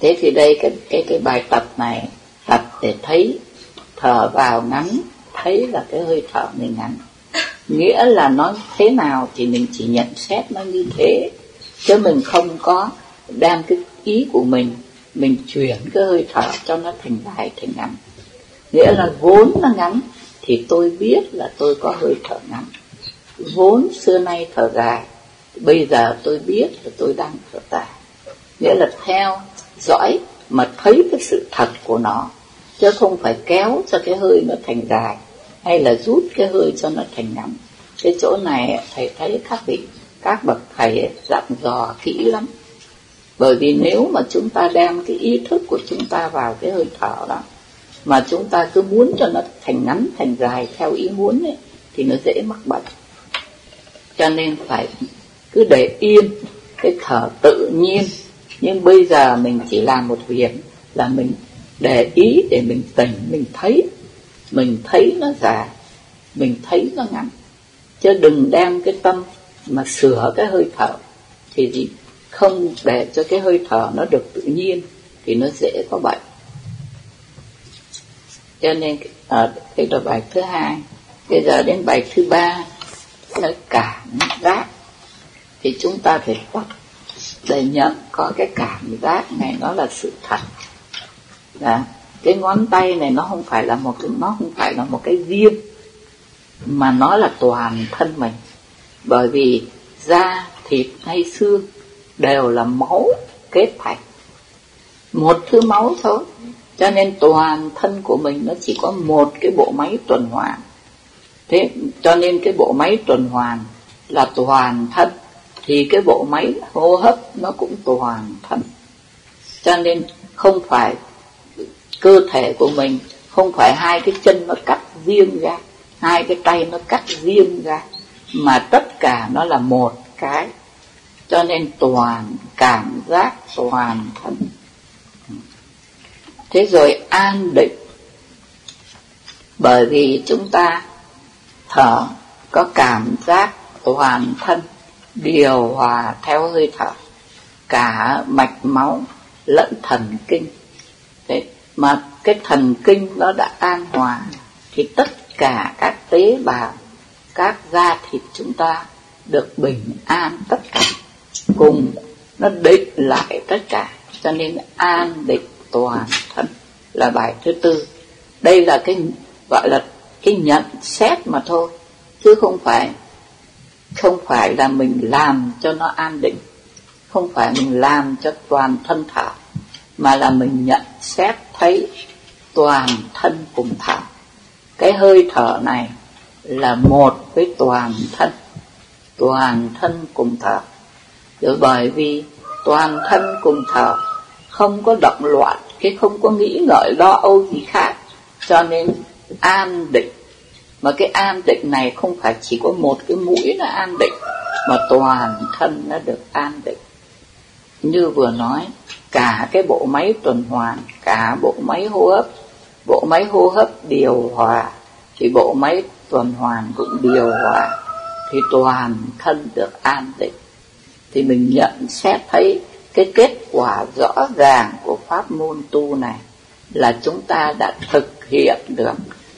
Thế thì đây cái cái cái bài tập này, tập để thấy thở vào ngắn, thấy là cái hơi thở mình ngắn. Nghĩa là nó thế nào thì mình chỉ nhận xét nó như thế, chứ mình không có đem cái ý của mình, mình chuyển cái hơi thở cho nó thành dài thành ngắn. Nghĩa là vốn nó ngắn thì tôi biết là tôi có hơi thở ngắn. Vốn xưa nay thở dài, bây giờ tôi biết là tôi đang thở dài. Nghĩa là theo dõi mà thấy cái sự thật của nó, chứ không phải kéo cho cái hơi nó thành dài hay là rút cái hơi cho nó thành ngắn. Cái chỗ này thầy thấy các vị, các bậc thầy dặn dò kỹ lắm. Bởi vì nếu mà chúng ta đem cái ý thức của chúng ta vào cái hơi thở đó, mà chúng ta cứ muốn cho nó thành ngắn, thành dài theo ý muốn ấy, thì nó dễ mắc bệnh. Cho nên phải cứ để yên, cái thở tự nhiên. Nhưng bây giờ mình chỉ làm một việc là mình để ý để mình tỉnh, mình thấy. Mình thấy nó dài, mình thấy nó ngắn. Chứ đừng đem cái tâm mà sửa cái hơi thở. Thì gì? Không để cho cái hơi thở nó được tự nhiên thì nó dễ có bệnh. Cho nên ở đây là bài thứ hai. Bây giờ đến bài thứ ba là cảm giác. Thì chúng ta phải tập để nhận có cái cảm giác này, nó là sự thật. Đó. Cái ngón tay này nó không phải là một cái, nó không phải là một cái riêng, mà nó là toàn thân mình. Bởi vì da, thịt hay xương đều là máu kết thành, một thứ máu thôi. Cho nên toàn thân của mình nó chỉ có một cái bộ máy tuần hoàn. Thế cho nên cái bộ máy tuần hoàn là toàn thân, thì cái bộ máy hô hấp nó cũng toàn thân. Cho nên không phải cơ thể của mình, không phải hai cái chân nó cắt riêng ra, hai cái tay nó cắt riêng ra, mà tất cả nó là một cái. Cho nên toàn cảm giác, toàn thân. Thế rồi an định. Bởi vì chúng ta thở có cảm giác toàn thân điều hòa theo hơi thở, cả mạch máu lẫn thần kinh. Thế mà cái thần kinh nó đã an hòa thì tất cả các tế bào, các da thịt chúng ta được bình an tất cả, cùng nó định lại tất cả. Cho nên an định toàn thân là bài thứ tư. Đây là cái gọi là cái nhận xét mà thôi, chứ không phải không phải là mình làm cho nó an định, không phải mình làm cho toàn thân thở, mà là mình nhận xét thấy toàn thân cùng thở. Cái hơi thở này là một với toàn thân, toàn thân cùng thở. Rồi bởi vì toàn thân cùng thở, không có động loạn, cái không có nghĩ ngợi lo âu gì khác, cho nên an định. Mà cái an định này không phải chỉ có một cái mũi là an định, mà toàn thân nó được an định. Như vừa nói, cả cái bộ máy tuần hoàn, cả bộ máy hô hấp, bộ máy hô hấp điều hòa, thì bộ máy tuần hoàn cũng điều hòa, thì toàn thân được an định. Thì mình nhận xét thấy cái kết quả rõ ràng của pháp môn tu này là chúng ta đã thực hiện được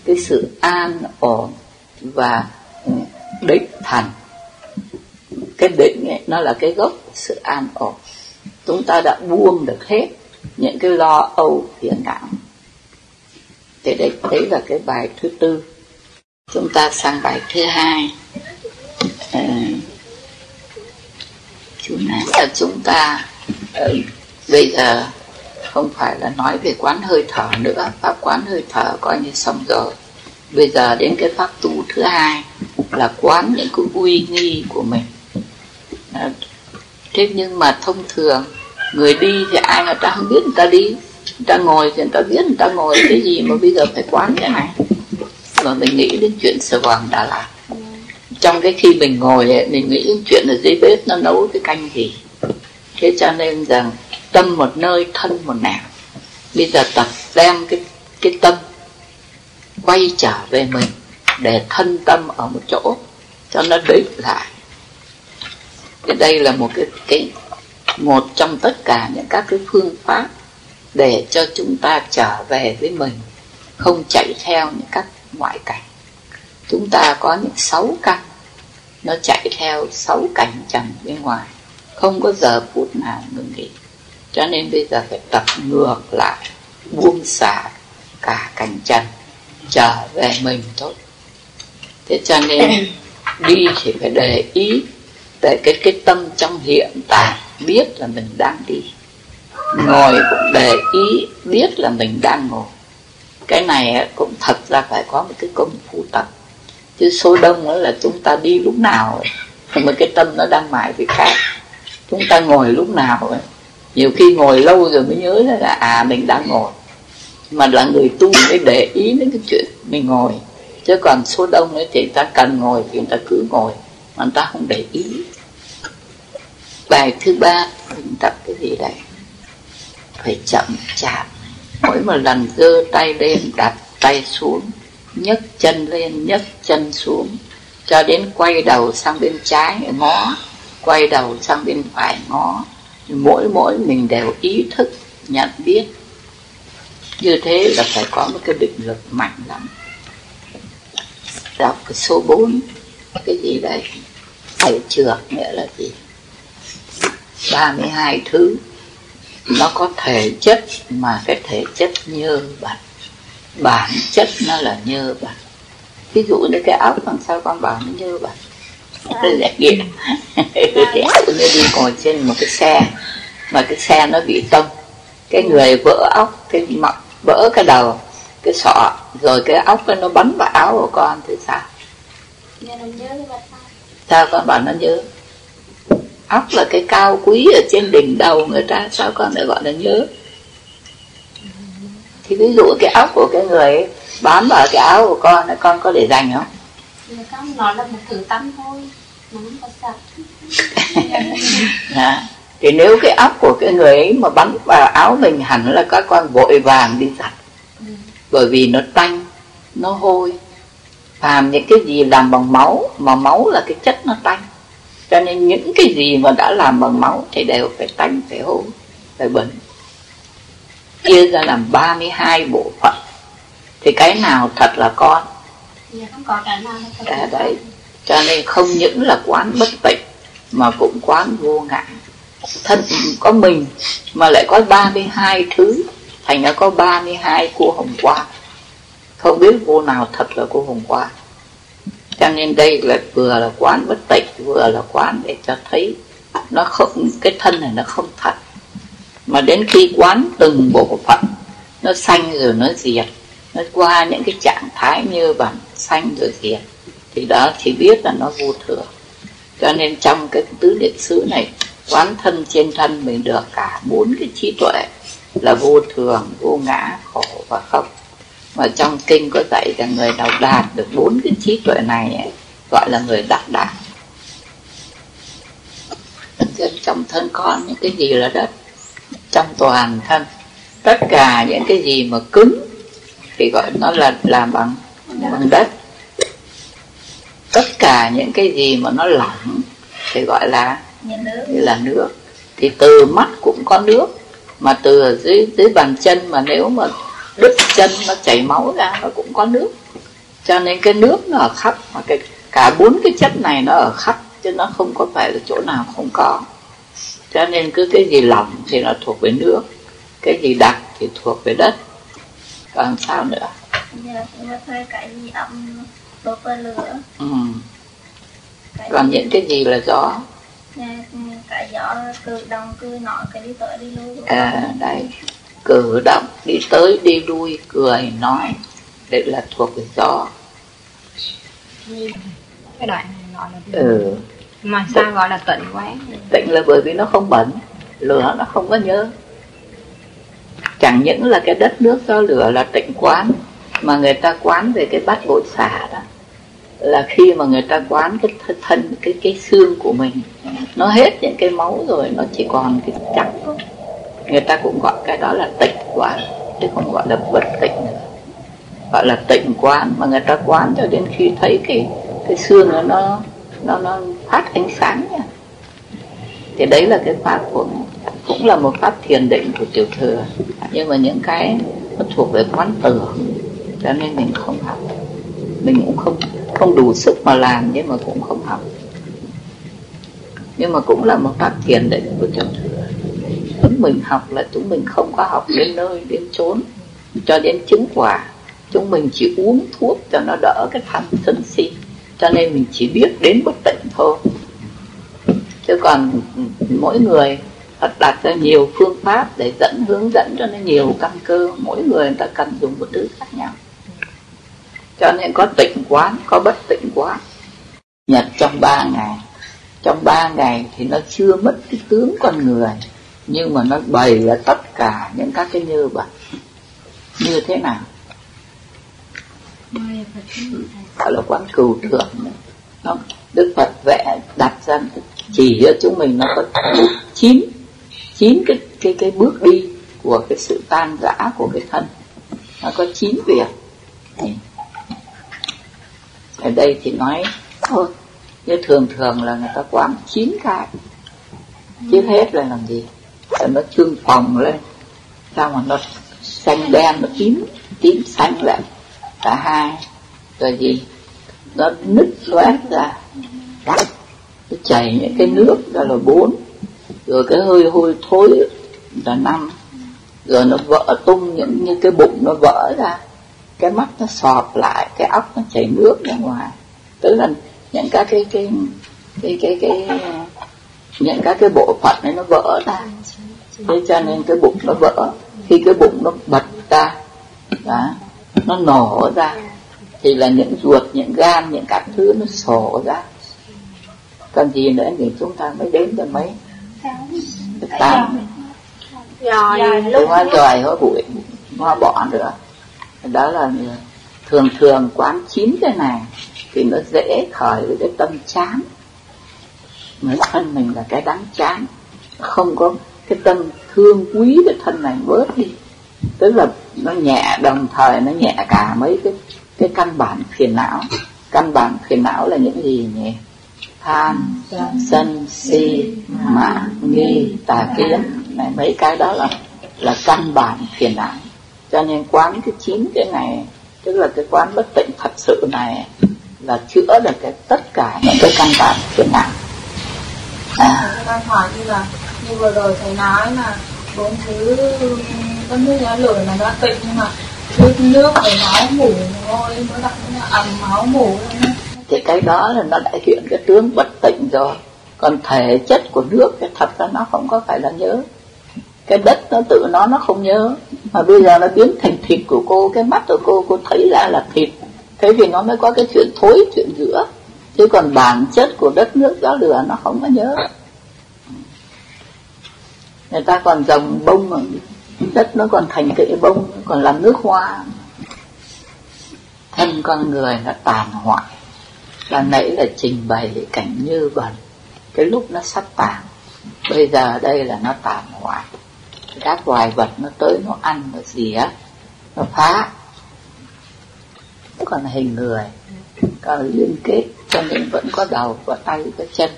cái sự an ổn và định thần. Cái định ấy, nó là cái gốc sự an ổn. Chúng ta đã buông được hết những cái lo âu phiền não. Thế đây, đấy là cái bài thứ tư. Chúng ta sang bài thứ hai. À, chú nói là chúng ta ừ, bây giờ không phải là nói về quán hơi thở nữa, pháp quán hơi thở coi như xong rồi. Bây giờ đến cái pháp tu thứ hai là quán những cái uy nghi của mình. À, thế nhưng mà thông thường người đi thì ai người ta không biết, người ta đi, người ta ngồi thì người ta biết người ta ngồi cái gì, mà bây giờ phải quán cái này. Mà mình nghĩ đến chuyện Sài Gòn, Đà Lạt, trong cái khi mình ngồi ấy, mình nghĩ đến chuyện ở dưới bếp nó nấu cái canh gì. Thế cho nên rằng tâm một nơi, thân một nẻo. Bây giờ tập đem cái, cái tâm quay trở về mình để thân tâm ở một chỗ cho nó định lại. Thì đây là một cái, cái một trong tất cả những các cái phương pháp để cho chúng ta trở về với mình, không chạy theo những các ngoại cảnh. Chúng ta có những sáu căn, nó chạy theo sáu cảnh trần bên ngoài, không có giờ phút nào ngừng nghỉ. Cho nên bây giờ phải tập ngược lại, buông xả cả cảnh trần, trở về mình thôi. Thế cho nên đi thì phải để ý để cái, cái tâm trong hiện tại, biết là mình đang đi. Ngồi cũng để ý, biết là mình đang ngồi. Cái này cũng thật ra phải có một cái công phu tập, chứ số đông là chúng ta đi lúc nào ấy, mà cái tâm nó đang mãi về khác. Chúng ta ngồi lúc nào ấy, nhiều khi ngồi lâu rồi mới nhớ là à mình đang ngồi. Mà là người tu mới để ý đến cái chuyện mình ngồi, chứ còn số đông ấy thì người ta cần ngồi thì người ta cứ ngồi, mà người ta không để ý. Bài thứ ba mình tập cái gì đấy? Phải chậm chạp. Mỗi một lần giơ tay lên, đặt tay xuống, nhấc chân lên, nhấc chân xuống, cho đến quay đầu sang bên trái ngó, quay đầu sang bên phải ngó. Mỗi mỗi mình đều ý thức, nhận biết. Như thế là phải có một cái định lực mạnh lắm. Đọc cái số bốn, cái gì đây? Phải trượt nghĩa là gì? ba mươi hai thứ. Nó có thể chất mà cái thể chất nhơ bẩn, bản chất nó là nhơ bẩn. Ví dụ như cái áo làm sao con bảo nó nhơ bẩn? Lẹ ghê. Nó đi ngồi trên một cái xe mà cái xe nó bị tông, cái người vỡ óc, cái mặt vỡ cái đầu, cái sọ, rồi cái óc nó bắn vào áo của con thì sao? Sao con bảo nó nhớ? Óc là cái cao quý ở trên đỉnh đầu người ta, sao con lại gọi là nhớ? Thì ví dụ cái óc của cái người ấy, bám vào cái áo của con, con có để dành không? Không, nó là một thử tâm thôi, nó không có sạch. Thì nếu cái óc của cái người ấy mà bắn vào áo mình, hẳn là các con vội vàng đi giặt. Ừ. Bởi vì nó tanh, nó hôi. Phàm những cái gì làm bằng máu, mà máu là cái chất nó tanh. Cho nên những cái gì mà đã làm bằng máu thì đều phải tanh, phải hôi, phải bẩn. Chia ra làm ba mươi hai bộ phận. Thì cái nào thật là con? Dạ, không có cái nào thật là đấy. Cho nên không những là quán bất tịnh mà cũng quán vô ngã. Thân có mình mà lại có ba mươi hai thứ, thành ra có ba mươi hai cô hồng hoa. Không biết cô nào thật là cô hồng hoa. Cho nên đây là vừa là quán bất tịnh, vừa là quán để cho thấy nó không, cái thân này nó không thật. Mà đến khi quán từng bộ phận, nó sanh rồi nó diệt, nó qua những cái trạng thái như bản sanh rồi diệt, thì đó thì biết là nó vô thường. Cho nên trong cái tứ niệm xứ này, quán thân trên thân mình được cả bốn cái trí tuệ là vô thường, vô ngã, khổ và không. Mà trong kinh có dạy rằng người nào đạt được bốn cái trí tuệ này ấy, gọi là người đắc đạo. Trong thân con những cái gì là đất? Trong toàn thân, tất cả những cái gì mà cứng thì gọi nó là làm bằng, bằng đất. Tất cả những cái gì mà nó lỏng thì gọi là là nước. Thì từ mắt cũng có nước, mà từ dưới, dưới bàn chân mà nếu mà đứt chân nó chảy máu ra nó cũng có nước. Cho nên cái nước nó ở khắp, mà cái, cả bốn cái chất này nó ở khắp, chứ nó không có phải là chỗ nào không có. Cho nên cứ cái gì lỏng thì nó thuộc về nước, cái gì đặc thì thuộc về đất. Còn sao nữa? Dạ, mà thôi cái gì ẩm, đốt và lửa. Ừ. Còn những cái gì là gió? Dạ, cái gió cử động, cử nọ, cái đi tới đi lui. À, đấy. Cử động, đi tới, đi lui, cười, nói. Đấy là thuộc về gió. Cái đoạn này gọi là... Ừ. Mà sao gọi là tịnh quá? Tịnh là bởi vì nó không bẩn, lửa nó không có nhớ. Chẳng những là cái đất nước do lửa là tịnh quán, mà người ta quán về cái bát bội xả đó, là khi mà người ta quán cái thân, cái cái xương của mình, nó hết những cái máu rồi, nó chỉ còn cái trắng thôi. Người ta cũng gọi cái đó là tịnh quán, chứ không gọi là bất tịnh nữa. gọi là tịnh quán, mà người ta quán cho đến khi thấy cái cái xương nó nó nó, nó phát ánh sáng nha. Thì đấy là cái pháp của, cũng là một pháp thiền định của Tiểu Thừa, nhưng mà những cái nó thuộc về quán tưởng, cho nên mình không học, mình cũng không không đủ sức mà làm, nhưng mà cũng không học. Nhưng mà cũng là một pháp thiền định của Tiểu Thừa. Chúng mình học là chúng mình không có học đến nơi đến chốn cho đến chứng quả, chúng mình chỉ uống thuốc cho nó đỡ cái tham sân si, cho nên mình chỉ biết đến bất tịnh thôi. Chứ còn mỗi người đặt ra nhiều phương pháp để dẫn hướng dẫn cho nó nhiều căn cơ, mỗi người người ta cần dùng một thứ khác nhau, cho nên có tịnh quán, có bất tịnh quán. Nhật trong ba ngày, trong ba ngày thì nó chưa mất cái tướng con người, nhưng mà nó bày là tất cả những các cái như vậy. Như thế nào? Gọi là quán cừu thượng. Nó, Đức Phật vẽ đặt ra chỉ cho chúng mình, nó có chín chín cái cái cái bước đi của cái sự tan rã của cái thân, nó có chín việc. Ở đây thì nói thôi, như thường thường là người ta quán chín cái, chứ hết là làm gì? Rồi nó trương phồng lên, sao mà nó xanh đen, nó tím tím xanh lại cả hai, rồi gì nó nứt loét ra, nó chảy những cái nước ra là bốn, rồi cái hơi hôi thối là năm, rồi nó vỡ tung những như cái bụng nó vỡ ra, cái mắt nó sọp lại, cái óc nó chảy nước ra ngoài, tức là những các cái cái cái cái, cái, cái những các cái bộ phận này nó vỡ ra. Thế cho nên cái bụng nó vỡ, khi cái bụng nó bật ra đó, nó nổ ra thì là những ruột, những gan, những các thứ nó sổ ra. Còn gì nữa thì chúng ta mới đến tận mấy tám rồi, hoa trời hoa bụi hoa bỏ nữa. Đó là thường thường quán chín cái này thì nó dễ khởi với cái tâm chán. Nói thân mình là cái đáng chán, không có cái tâm thương quý cái thân này bớt đi, tức là nó nhẹ, đồng thời nó nhẹ cả mấy cái cái căn bản phiền não. Căn bản phiền não là những gì nhỉ? Tham, sân, si, mạn, nghi, tà kiến này, mấy cái đó là là căn bản phiền não. Cho nên quán cái chín cái này, tức là cái quán bất tịnh thật sự này, là chữa được cái tất cả những cái căn bản phiền não. À, tôi đang hỏi như là như vừa rồi thầy nói là bốn thứ đất nước lá lửa là đã tịnh, nhưng mà thứ nước phải máu mủ thôi mới đặt là ẩm máu mủ. Thì cái đó là nó đại diện cái tướng bất tịnh rồi. Còn thể chất của nước cái thật ra nó không có phải là nhớ. Cái đất nó tự nó nó không nhớ, mà bây giờ nó biến thành thịt của cô, cái mắt của cô cô thấy ra là thịt, thế thì nó mới có cái chuyện thối, chuyện giữa. Chứ còn bản chất của đất nước đó lửa nó không có nhớ. Người ta còn dòng bông mà, đất nó còn thành kệ bông, còn làm nước hoa. Thân con người nó tàn hoại, là nãy là trình bày cảnh như bẩn, cái lúc nó sắp tàn, bây giờ đây là nó tàn hoại. Các loài vật nó tới nó ăn, nó dĩa, nó phá. Còn hình người còn liên kết, cho nên vẫn có đầu, có tay, có chân,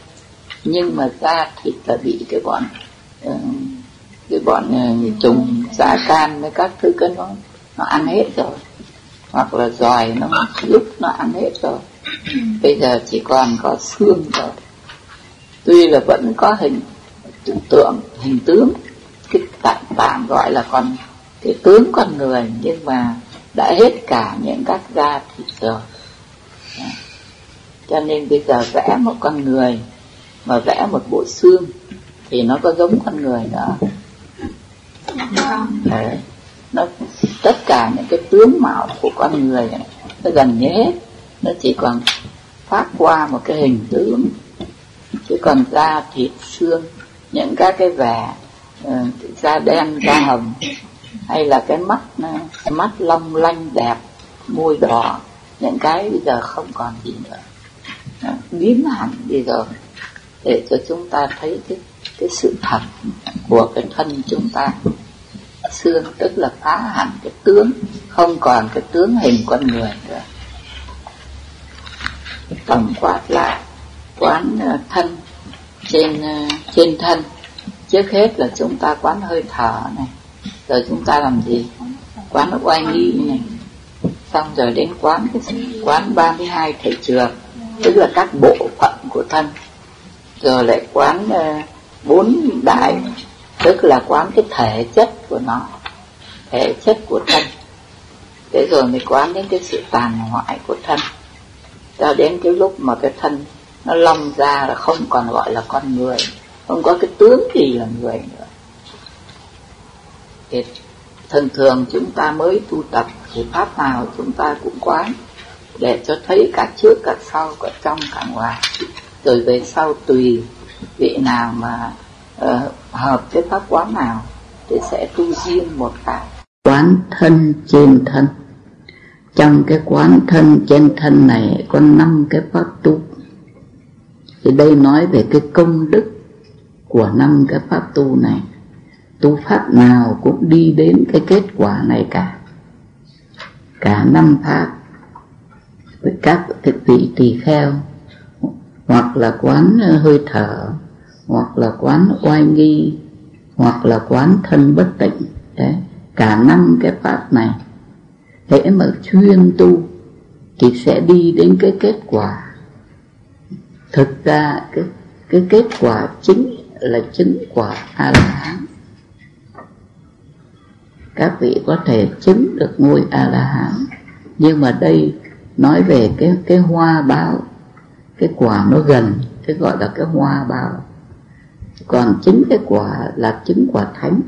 nhưng mà da thịt là bị cái bọn cái bọn trùng da cam với các thứ cái nó nó ăn hết rồi, hoặc là giòi nó lúc nó ăn hết rồi, bây giờ chỉ còn có xương rồi. Tuy là vẫn có hình tượng, hình tướng, cái tạm tạm gọi là còn cái tướng con người, nhưng mà đã hết cả những các da thịt rồi. Cho nên bây giờ vẽ một con người mà vẽ một bộ xương thì nó có giống con người nữa. Đấy. Nó tất cả những cái tướng mạo của con người này, nó gần như hết, nó chỉ còn phát qua một cái hình tướng, chứ còn da thịt xương, những các cái vẻ uh, da đen, da hồng, hay là cái mắt mắt long lanh đẹp, môi đỏ, những cái bây giờ không còn gì nữa, biến hẳn bây giờ, để cho chúng ta thấy cái, cái sự thật của cái thân chúng ta. xương, tức là phá hẳn cái tướng, không còn cái tướng hình con người nữa. Tổng quát lại quán thân, trên trên thân trước hết là chúng ta quán hơi thở này, rồi chúng ta làm gì, quán oai nghi này, xong rồi đến quán cái quán ba mươi hai thể trường, tức là các bộ phận của thân, rồi lại quán bốn đại, tức là quán cái thể chất của nó, thể chất của thân. Thế rồi mới quán đến cái sự tàn hoại của thân, cho đến cái lúc mà cái thân nó lông ra là không còn gọi là con người, không có cái tướng gì là người nữa. Thì thường thường chúng ta mới tu tập thì pháp nào chúng ta cũng quán để cho thấy cả trước cả sau, cả trong cả ngoài, rồi về sau tùy vị nào mà uh, hợp với pháp quán nào thì sẽ tu riêng một cái. Quán thân trên thân, trong cái quán thân trên thân này có năm cái pháp tu. Thì đây nói về cái công đức của năm cái pháp tu này. Tu pháp nào cũng đi đến cái kết quả này cả, cả năm pháp. Với các thực vị tỳ kheo, hoặc là quán hơi thở, hoặc là quán oai nghi, hoặc là quán thân bất tịnh. Đấy, cả năm cái pháp này, thế mà chuyên tu thì sẽ đi đến cái kết quả. Thực ra cái, cái kết quả chính là chứng quả A-la-hán. Các vị có thể chứng được ngôi A-la-hán, nhưng mà đây nói về cái, cái hoa báo, cái quả nó gần, thế gọi là cái hoa báo. Còn chính cái quả là chứng quả thánh,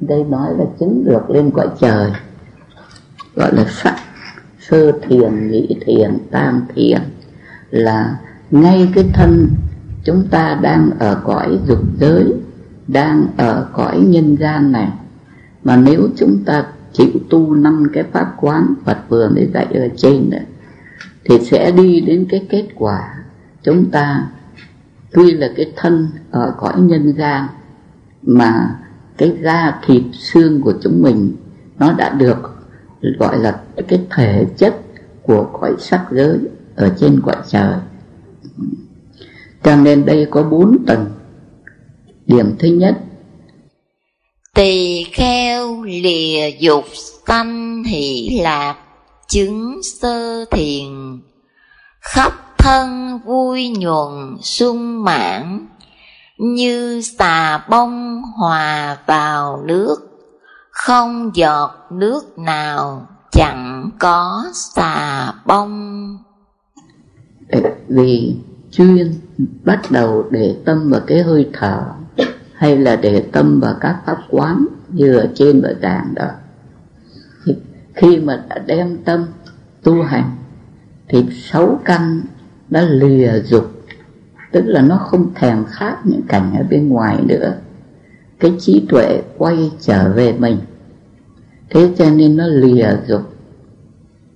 đây nói là chứng được lên cõi trời, gọi là sắc sơ thiền, nhị thiền, tam thiền. Là ngay cái thân chúng ta đang ở cõi dục giới, đang ở cõi nhân gian này, mà nếu chúng ta chịu tu năm cái pháp quán Phật vừa mới dạy ở trên đó, thì sẽ đi đến cái kết quả. Chúng ta tuy là cái thân ở cõi nhân gian, mà cái da thịt xương của chúng mình nó đã được gọi là cái thể chất của cõi sắc giới ở trên cõi trời. Cho nên đây có bốn tầng. Điểm thứ nhất, tỳ kheo lìa dục sanh hỷ lạc, chứng sơ thiền, khắp thân vui nhuận sung mãn, như xà bông hòa vào nước, không giọt nước nào chẳng có xà bông. Vì chuyên bắt đầu để tâm vào cái hơi thở, hay là để tâm vào các pháp quán như ở trên bờ giảng đó, thì khi mà đã đem tâm tu hành thì sáu căn đã lìa dục, tức là nó không thèm khát những cảnh ở bên ngoài nữa. Cái trí tuệ quay trở về mình, thế cho nên nó lìa dục.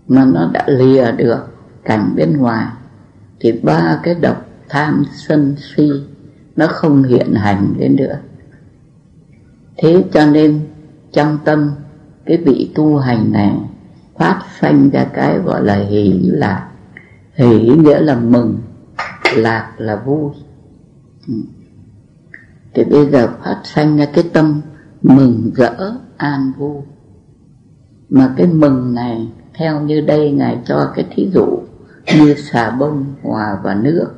Mà nó đã lìa được cảnh bên ngoài thì ba cái độc tham sân si nó không hiện hành đến nữa. Thế cho nên trong tâm cái vị tu hành này phát sanh ra cái gọi là hỷ lạc. Hỷ nghĩa là mừng, lạc là vui. Thì bây giờ phát sanh ra cái tâm mừng rỡ an vui. Mà cái mừng này theo như đây Ngài cho cái thí dụ như xà bông hòa vào nước.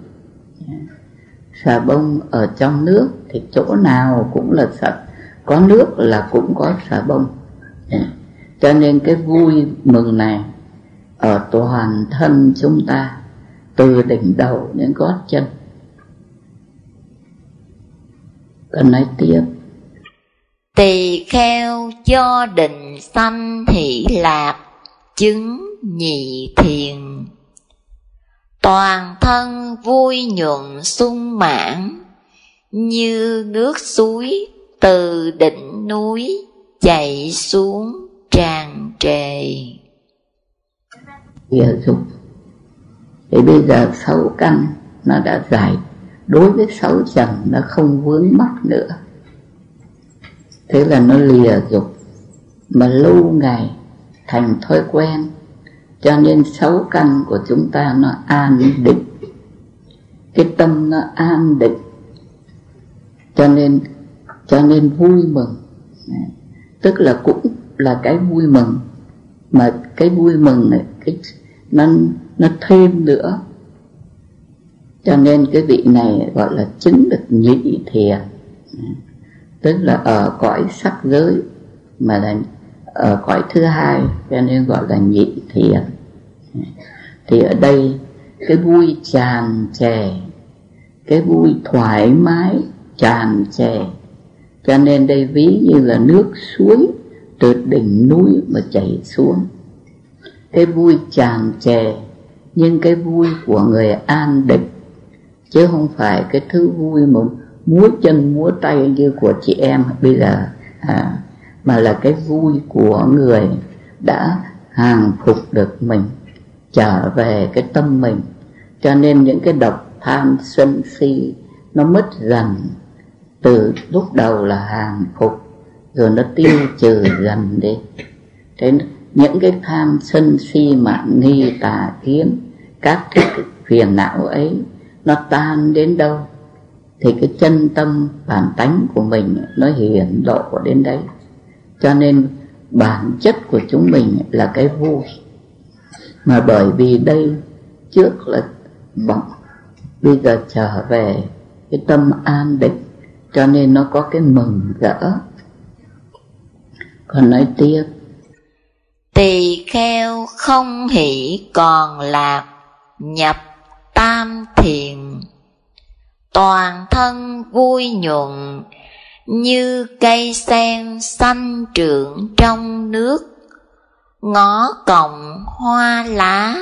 Xà bông ở trong nước thì chỗ nào cũng là sạch, có nước là cũng có xà bông. Cho nên cái vui mừng này ở toàn thân chúng ta, từ đỉnh đầu đến gót chân. Cần nói tiếp, tỳ kheo do định sanh hỷ lạc, chứng nhị thiền, toàn thân vui nhuận sung mãn, như nước suối từ đỉnh núi chảy xuống tràn trề. Lìa dục, thì bây giờ sáu căn nó đã giải, đối với sáu trần nó không vướng mắc nữa. Thế là nó lìa dục mà lâu ngày thành thói quen. Cho nên sáu căn của chúng ta nó an định, cái tâm nó an định, cho nên cho nên vui mừng. Tức là cũng là cái vui mừng, mà cái vui mừng này cái, nó, nó thêm nữa. Cho nên cái vị này gọi là chứng được nhị thiền, tức là ở cõi sắc giới, mà là ở cõi thứ hai, cho nên gọi là nhị thiền. Thì ở đây cái vui tràn trề, cái vui thoải mái tràn trề, cho nên đây ví như là nước suối từ đỉnh núi mà chảy xuống. Cái vui tràn trề, nhưng cái vui của người an định, chứ không phải cái thứ vui mà múa chân múa tay như của chị em bây giờ à, mà là cái vui của người đã hàng phục được mình, trở về cái tâm mình. Cho nên những cái độc tham sân si nó mất dần, từ lúc đầu là hàng phục rồi nó tiêu trừ dần đi. Thế những cái tham sân si mạn nghi tà kiến, các cái phiền não ấy nó tan đến đâu thì cái chân tâm bản tánh của mình nó hiển lộ đến đấy. Cho nên bản chất của chúng mình là cái vui. Mà bởi vì đây trước là vọng, bây giờ trở về cái tâm an định, cho nên nó có cái mừng rỡ. Còn nói tiếp: tỳ kheo không hỷ còn lạc, nhập tam thiền, toàn thân vui nhuận, như cây sen xanh trượng trong nước, ngó cọng hoa lá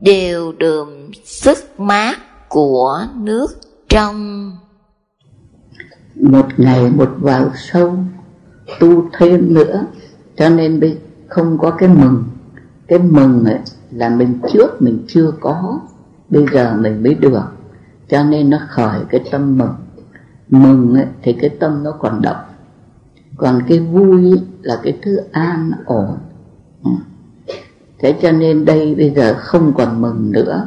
đều đượm sức mát của nước trong. Một ngày một vào sâu tu thêm nữa, cho nên bây không có cái mừng. Cái mừng ấy là mình trước mình chưa có, bây giờ mình mới được, cho nên nó khởi cái tâm mừng. Mừng ấy, thì cái tâm nó còn động. Còn cái vui ấy, là cái thứ an ổn. Thế cho nên đây bây giờ không còn mừng nữa,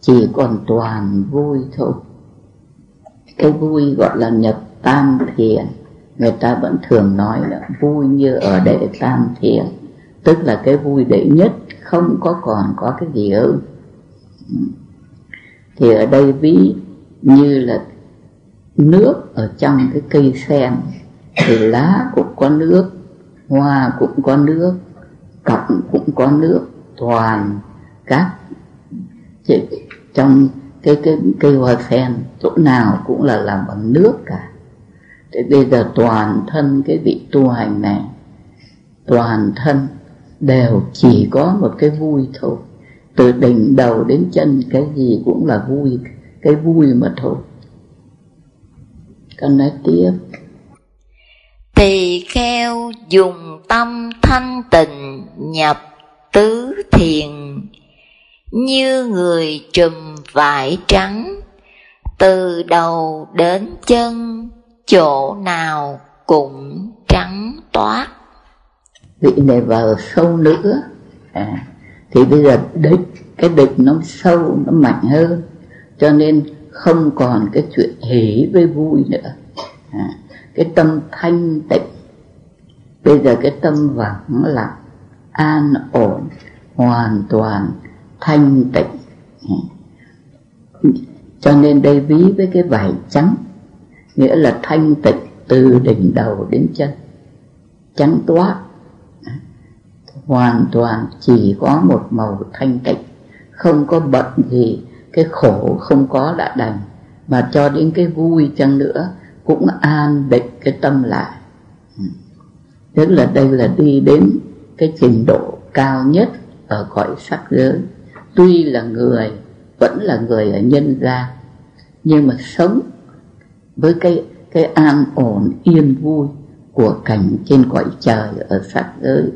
chỉ còn toàn vui thôi. Cái vui gọi là nhập tam thiền. Người ta vẫn thường nói là vui như ở đệ tam thiền, tức là cái vui đệ nhất, không có còn có cái gì hơn. Thì ở đây ví như là nước ở trong cái cây sen, thì lá cũng có nước, hoa cũng có nước, cọng cũng có nước, toàn các trong cái cái cây hoa sen chỗ nào cũng là làm bằng nước cả. Thế bây giờ toàn thân cái vị tu hành này, toàn thân đều chỉ có một cái vui thôi. Từ đỉnh đầu đến chân cái gì cũng là vui, cái vui mà thôi. Con nói tiếp: tỳ kheo dùng tâm thanh tịnh nhập tứ thiền, như người trùm vải trắng, từ đầu đến chân chỗ nào cũng trắng toát. Vị này vào sâu nữa à, thì bây giờ định, cái định nó sâu, nó mạnh hơn, cho nên không còn cái chuyện hỉ với vui nữa à, cái tâm thanh tịnh. Bây giờ cái tâm vắng lặng, an ổn, hoàn toàn thanh tịnh à. Cho nên đây ví với cái vải trắng, nghĩa là thanh tịnh từ đỉnh đầu đến chân, trắng toát, hoàn toàn chỉ có một màu thanh tịnh, không có bận gì, cái khổ không có đã đành, mà cho đến cái vui chăng nữa cũng an định cái tâm lại. Tức là đây là đi đến cái trình độ cao nhất ở cõi sắc giới. Tuy là người, vẫn là người ở nhân gian, nhưng mà sống với cái, cái an ổn yên vui của cảnh trên cõi trời ở sắc giới.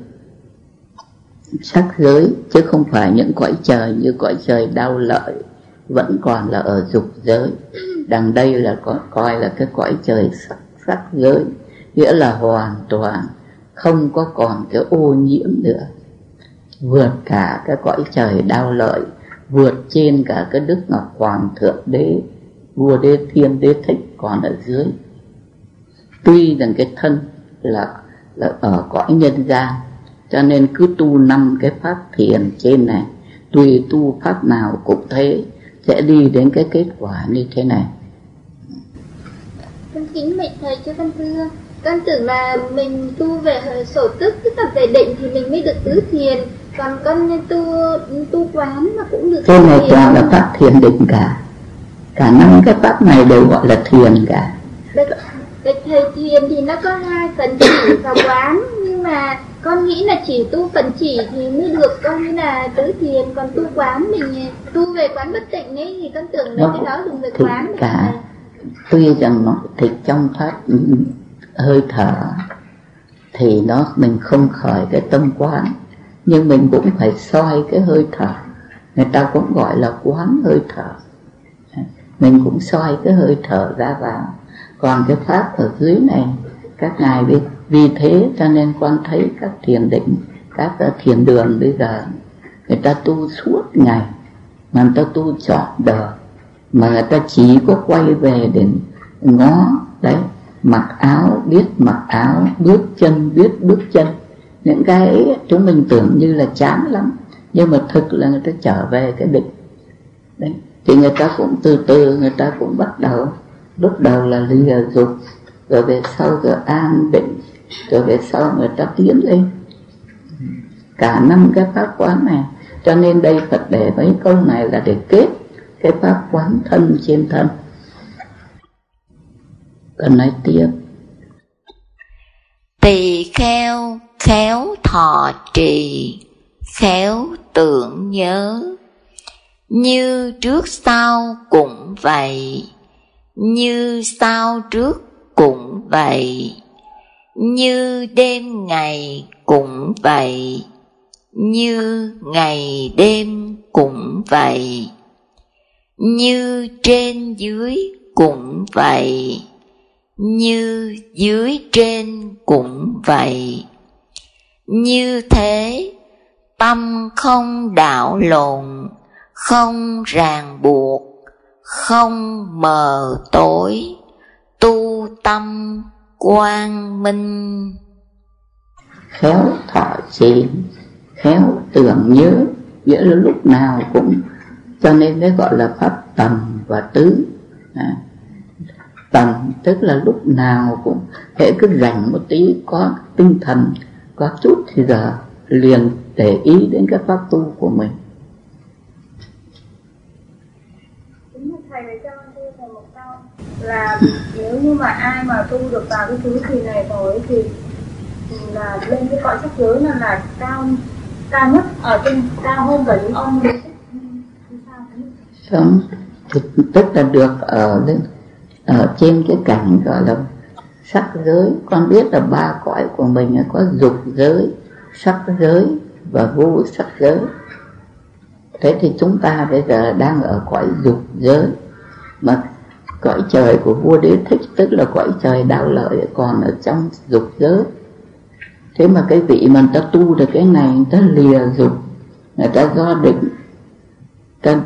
Sắc giới chứ không phải những cõi trời như cõi trời đau lợi, vẫn còn là ở dục giới. Đằng đây là có, coi là cái cõi trời sắc, sắc giới, nghĩa là hoàn toàn không có còn cái ô nhiễm nữa, vượt cả cái cõi trời Đao Lợi, vượt trên cả cái Đức Ngọc Hoàng Thượng Đế, Vua Đế Thiên Đế Thích còn ở dưới. Tuy rằng cái thân là, là ở cõi nhân gian, cho nên cứ tu năm cái pháp thiền trên này, tùy tu pháp nào cũng thế, sẽ đi đến cái kết quả như thế này. Con kính mệnh thầy cho con thưa, con tưởng là mình tu về sổ tức, tức tập về định thì mình mới được tứ thiền, còn con tu tu quán mà cũng được. Cái này toàn là pháp thiền định cả, cả năm cái pháp này đều gọi là thiền cả. Được, thầy thiền thì nó có hai phần chỉ và quán, nhưng mà con nghĩ là chỉ tu phần chỉ thì mới được coi như là tứ thiền, còn tu quán mình tu về quán bất tịnh ấy thì con tưởng là nó cái đó dùng về quán cả. Tuy rằng nó thì trong pháp hơi thở thì nó mình không khỏi cái tâm quán, nhưng mình cũng phải soi cái hơi thở, người ta cũng gọi là quán hơi thở, mình cũng soi cái hơi thở ra vào. Còn cái pháp ở dưới này các ngài biết, vì thế cho nên con thấy các thiền định, các thiền đường bây giờ người ta tu suốt ngày mà người ta tu trọn đời, mà người ta chỉ có quay về để ngó đấy, mặc áo biết mặc áo, bước chân biết bước chân. Những cái ấy, chúng mình tưởng như là chán lắm, nhưng mà thực là người ta trở về cái định đấy. Thì người ta cũng từ từ, người ta cũng bắt đầu Bắt đầu là lìa dục, rồi về sau rồi an định, rồi về sau người ta tiến lên cả năm cái pháp quán này. Cho nên đây Phật để mấy câu này là để kết cái pháp quán thân trên thân. Cần nói tiếp. Tỳ kheo khéo thọ trì, khéo tưởng nhớ, như trước sau cũng vậy, như sao trước cũng vậy, như đêm ngày cũng vậy, như ngày đêm cũng vậy, như trên dưới cũng vậy, như dưới trên cũng vậy. Như thế tâm không đảo lộn, không ràng buộc, không mờ tối, tu tâm quang minh. Khéo thọ trì, khéo tưởng nhớ, nghĩa là lúc nào cũng, cho nên mới gọi là pháp tầm và tứ. À, tầm tức là lúc nào cũng, hễ cứ rảnh một tí có tinh thần, có chút thì giờ liền để ý đến các pháp tu của mình. Là nếu như mà ai mà tu được vào cái thứ kỳ này rồi thì là lên cái cõi sắc giới là là cao cao nhất ở trên, cao hơn cả những ông ấy. Không, tức là được ở lên ở trên cái cảnh gọi là sắc giới. Con biết là ba cõi của mình có dục giới, sắc giới và vô sắc giới. Thế thì chúng ta bây giờ đang ở cõi dục giới, mà cõi trời của Vua Đế Thích tức là cõi trời Đạo Lợi còn ở trong dục giới. Thế mà cái vị mà người ta tu được cái này, người ta lìa dục, người ta do định, ta,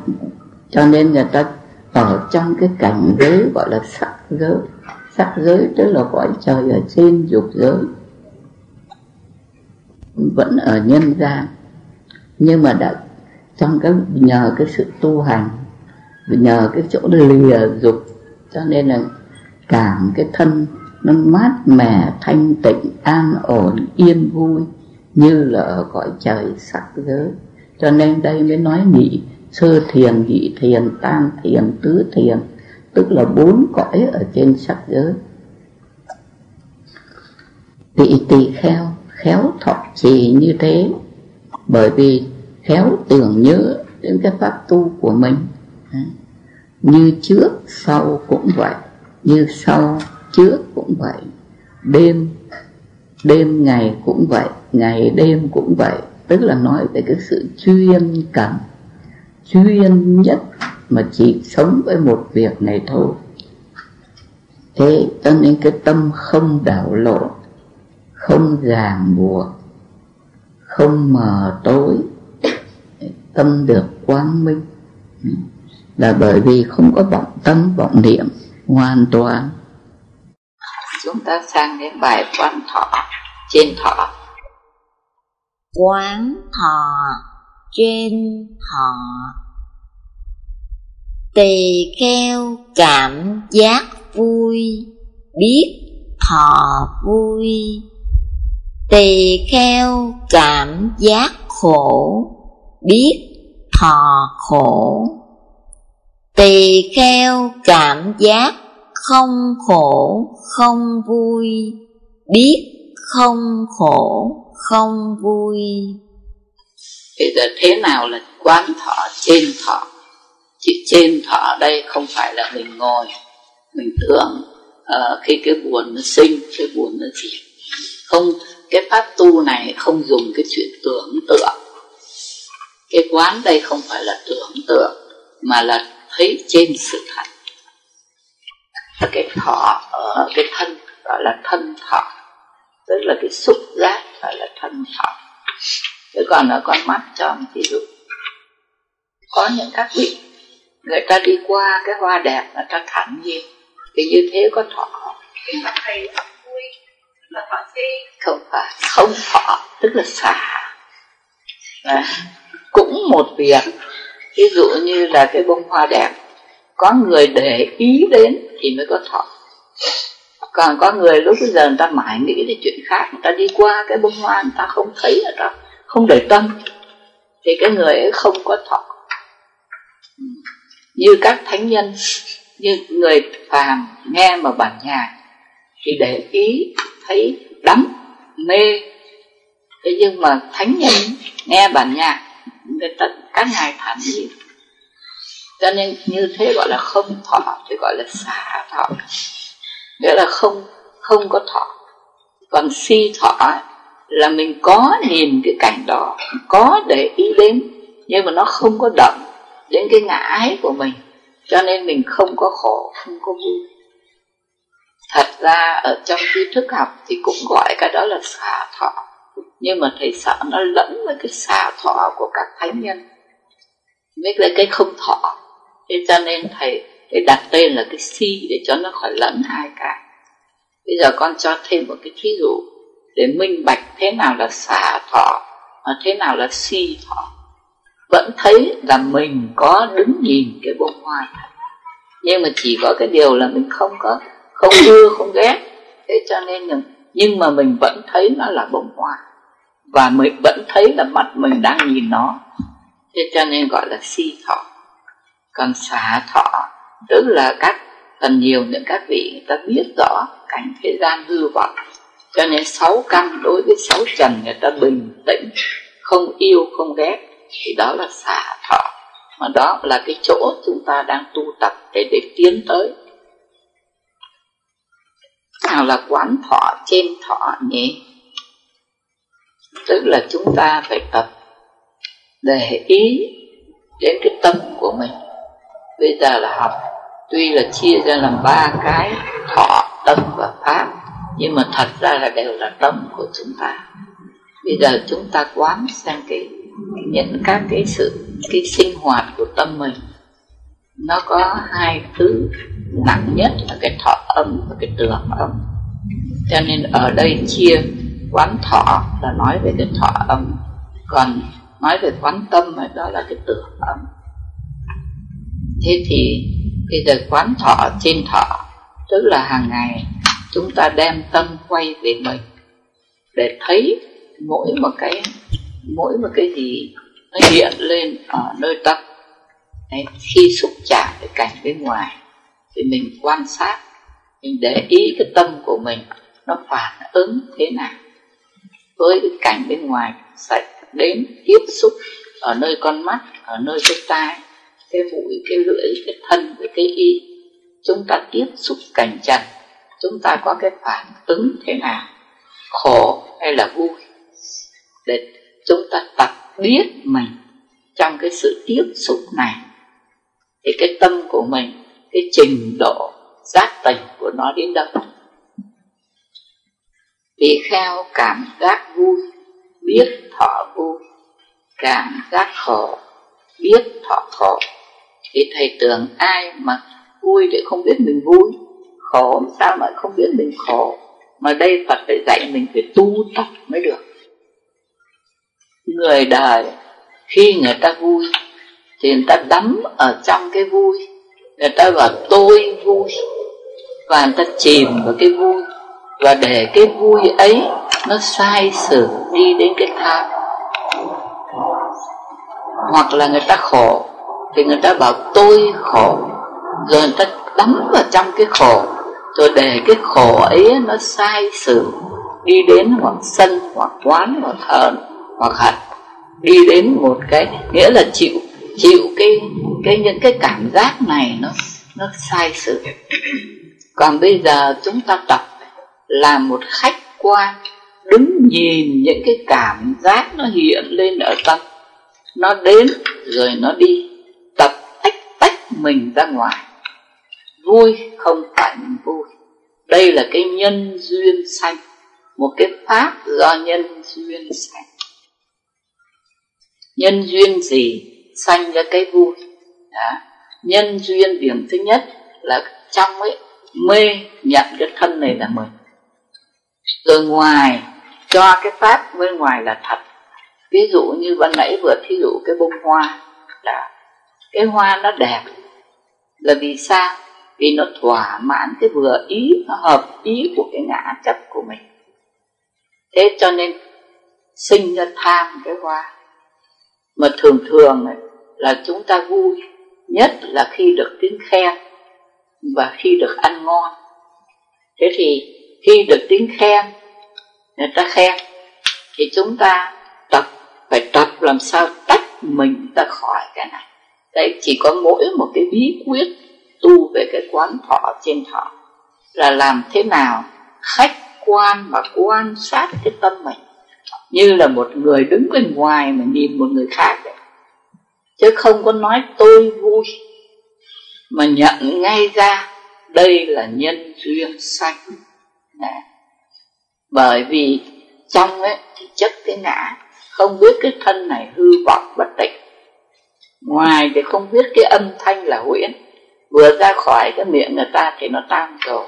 cho nên người ta ở trong cái cảnh giới gọi là sắc giới. Sắc giới tức là cõi trời ở trên dục giới, vẫn ở nhân gian, nhưng mà đã trong cái, nhờ cái sự tu hành, nhờ cái chỗ lìa dục, cho nên là cảm cái thân nó mát mẻ, thanh tịnh, an ổn, yên vui như là ở cõi trời sắc giới. Cho nên đây mới nói nhị sơ thiền, nhị thiền, tam thiền, tứ thiền, tức là bốn cõi ở trên sắc giới. Tỳ tỳ kheo khéo thọ trì như thế, bởi vì khéo tưởng nhớ đến cái pháp tu của mình. Như trước sau cũng vậy, như sau trước cũng vậy, đêm đêm ngày cũng vậy, ngày đêm cũng vậy, tức là nói về cái sự chuyên cần, chuyên nhất mà chỉ sống với một việc này thôi. Thế cho nên cái tâm không đảo lộn, không ràng buộc, không mờ tối, tâm được quang minh. Là bởi vì không có vọng tâm, vọng niệm hoàn toàn. Chúng ta sang đến bài quán thọ, trên thọ. Quán thọ, trên thọ. Tỳ kheo cảm giác vui, biết thọ vui. Tỳ kheo cảm giác khổ, biết thọ khổ. Tỳ kheo cảm giác không khổ không vui, biết không khổ không vui. Bây giờ thế nào là quán thọ, trên thọ? Chỉ trên thọ đây không phải là mình ngồi, mình tưởng uh, khi cái buồn nó sinh, cái buồn nó diệt. Không, cái pháp tu này không dùng cái chuyện tưởng tượng. Cái quán đây không phải là tưởng tượng, mà là thấy trên sự thật. Cái thọ ở cái thân gọi là thân thọ, tức là cái xúc giác gọi là thân thọ. Thế còn ở con mắt cho một ví dụ, có những các vị người ta đi qua cái hoa đẹp người ta thẳng nhiên, thì như thế có thọ không? Không phải, không thọ tức là xả. Đấy. Cũng một việc, ví dụ như là cái bông hoa đẹp, có người để ý đến thì mới có thọ. Còn có người lúc bây giờ người ta mãi nghĩ đến chuyện khác, người ta đi qua cái bông hoa người ta không thấy, người ta không để tâm, thì cái người ấy không có thọ. Như các thánh nhân, như người phàm nghe mà bản nhạc thì để ý, thấy, đắm, mê. Thế nhưng mà thánh nhân nghe bản nhạc, người ta các ngài thản nhiên. Cho nên như thế gọi là không thọ, thì gọi là xả thọ, nghĩa là không không có thọ. Còn si thọ ấy, là mình có nhìn cái cảnh đó, có để ý đến, nhưng mà nó không có động đến cái ngã ái của mình, cho nên mình không có khổ, không có vui. Thật ra ở trong tri thức học thì cũng gọi cái đó là xả thọ, nhưng mà thầy sợ nó lẫn với cái xả thọ của các thánh nhân, biết lấy cái không thọ. Thế cho nên thầy đặt tên là cái si để cho nó khỏi lẫn hai cái. Bây giờ con cho thêm một cái thí dụ để minh bạch thế nào là xả thọ và thế nào là si thọ. Vẫn thấy là mình có đứng nhìn cái bông hoa này, nhưng mà chỉ có cái điều là mình không có, không ưa, không ghét. Thế cho nên là, nhưng mà mình vẫn thấy nó là bông hoa, và mình vẫn thấy là mắt mình đang nhìn nó. Thế cho nên gọi là si thọ. Còn xả thọ tức là các phần nhiều những các vị người ta biết rõ cảnh thế gian hư vọng, cho nên sáu căn đối với sáu trần người ta bình tĩnh, không yêu không ghét, thì đó là xả thọ. Mà đó là cái chỗ chúng ta đang tu tập để để tiến tới. Nào là quán thọ, trên thọ nhỉ? Tức là chúng ta phải tập để ý đến cái tâm của mình. Bây giờ là học, tuy là chia ra làm ba cái thọ, tâm và pháp, nhưng mà thật ra là đều là tâm của chúng ta. Bây giờ chúng ta quán sang cái những các cái sự, cái sinh hoạt của tâm mình. Nó có hai thứ nặng nhất là cái thọ âm và cái tưởng âm. Cho nên ở đây chia quán thọ là nói về cái thọ âm, còn nói về quán tâm mà đó là cái tưởng âm. Thế thì bây giờ quán thọ, trên thọ tức là hàng ngày chúng ta đem tâm quay về mình để thấy mỗi một cái mỗi một cái gì nó hiện lên ở nơi tâm. Đấy, khi xúc chạm với cảnh bên ngoài thì mình quan sát, mình để ý cái tâm của mình nó phản ứng thế nào với cái cảnh bên ngoài, sạch đến tiếp xúc ở nơi con mắt, ở nơi cái tai, cái mũi, cái lưỡi, cái thân với cái ý. Chúng ta tiếp xúc cảnh trần, chúng ta có cái phản ứng thế nào, khổ hay là vui, để chúng ta tập biết mình trong cái sự tiếp xúc này. Thì cái tâm của mình, cái trình độ giác tỉnh của nó đến đâu. Tỳ kheo cảm giác vui, biết thọ vui, cảm giác khổ, biết thọ khổ. Thì thầy tưởng ai mà vui để không biết mình vui, khổ sao mà không biết mình khổ. Mà đây Phật phải dạy mình phải tu tập mới được. Người đời khi người ta vui thì người ta đắm ở trong cái vui, người ta bảo tôi vui, và người ta chìm vào cái vui, và để cái vui ấy nó sai sử đi đến cái tham. Hoặc là người ta khổ thì người ta bảo tôi khổ, rồi người ta đắm vào trong cái khổ, rồi để cái khổ ấy nó sai sử đi đến hoặc sân, hoặc quán, hoặc hờn, hoặc hận, đi đến một cái nghĩa là chịu chịu cái cái những cái cảm giác này nó nó sai sự. Còn bây giờ chúng ta tập là một khách quan, đứng nhìn những cái cảm giác nó hiện lên ở tâm, nó đến rồi nó đi, tập tách tách mình ra ngoài. Vui không phải mình vui, đây là cái nhân duyên sanh, một cái pháp do nhân duyên sanh. Nhân duyên gì sanh ra cái vui? Đó. Nhân duyên điểm thứ nhất là trong ấy mê nhận cái thân này là mình, rồi ngoài cho cái pháp bên ngoài là thật. Ví dụ như ban nãy vừa thí dụ cái bông hoa, đó. Cái hoa nó đẹp là vì sao? Vì nó thỏa mãn cái vừa ý, nó hợp ý của cái ngã chấp của mình. Thế cho nên sinh ra tham cái hoa. Mà thường thường là chúng ta vui nhất là khi được tiếng khen và khi được ăn ngon. Thế thì khi được tiếng khen, người ta khen, thì chúng ta tập, phải tập làm sao tách mình ra khỏi cái này. Đấy, chỉ có mỗi một cái bí quyết tu về cái quán thọ trên thọ là làm thế nào khách quan và quan sát cái tâm mình, như là một người đứng bên ngoài mà nhìn một người khác đấy. Chứ không có nói tôi vui, mà nhận ngay ra đây là nhân duyên sanh. Bởi vì trong ấy thì chất cái ngã, không biết cái thân này hư vọng bất tịnh, ngoài thì không biết cái âm thanh là huyễn, vừa ra khỏi cái miệng người ta thì nó tan rồi.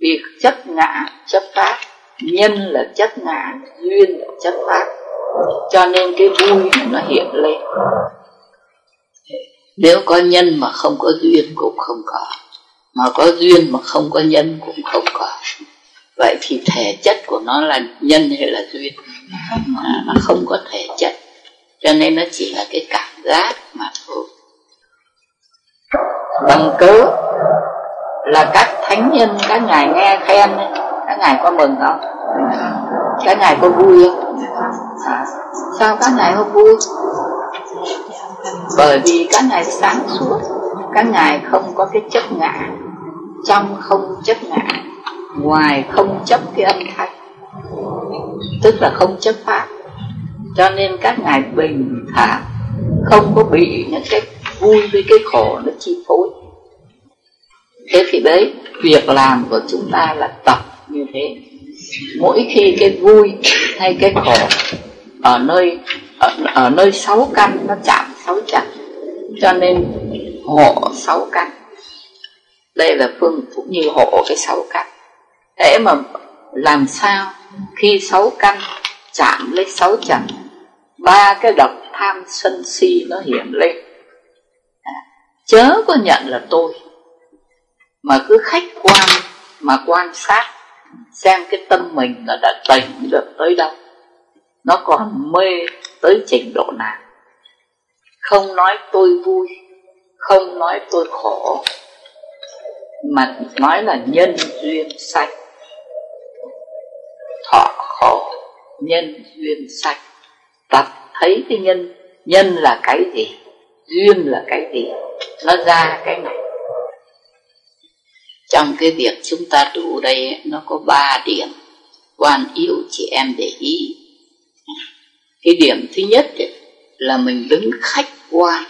Vì chất ngã, chất pháp, nhân là chất ngã, duyên là chất pháp, cho nên cái vui nó hiện lên. Nếu có nhân mà không có duyên cũng không có, mà có duyên mà không có nhân cũng không có. Vậy thì thể chất của nó là nhân hay là duyên? À, nó không có thể chất, cho nên nó chỉ là cái cảm giác mà thôi. Bằng cớ là các thánh nhân, các ngài nghe khen, các ngài có mừng không? Các ngài có vui không? À, sao các ngài không vui? Bởi vì các ngài sáng suốt, các ngài không có cái chấp ngã, trong không chấp ngã, ngoài không chấp cái âm thanh, tức là không chấp pháp, cho nên các ngài bình thản, không có bị những cái vui với cái khổ nó chi phối. Thế thì đấy, việc làm của chúng ta là tập như thế. Mỗi khi cái vui hay cái khổ ở nơi ở, ở nơi sáu căn, nó chạm sáu căn, cho nên hộ sáu căn. Đây là phương cũng như hộ cái sáu căn. Thế mà làm sao khi sáu căn chạm lấy sáu trần, ba cái độc tham sân si nó hiện lên. Chớ có nhận là tôi, mà cứ khách quan mà quan sát xem cái tâm mình nó đã tỉnh được tới đâu, nó còn mê tới trình độ nào. Không nói tôi vui, không nói tôi khổ, mà nói là nhân duyên sanh. Thọ khổ nhân duyên sanh. Tập thấy cái nhân, nhân là cái gì, duyên là cái gì, nó ra cái này. Trong cái việc chúng ta tu đây nó có ba điểm quan yếu chị em để ý. Cái điểm thứ nhất là mình đứng khách quan,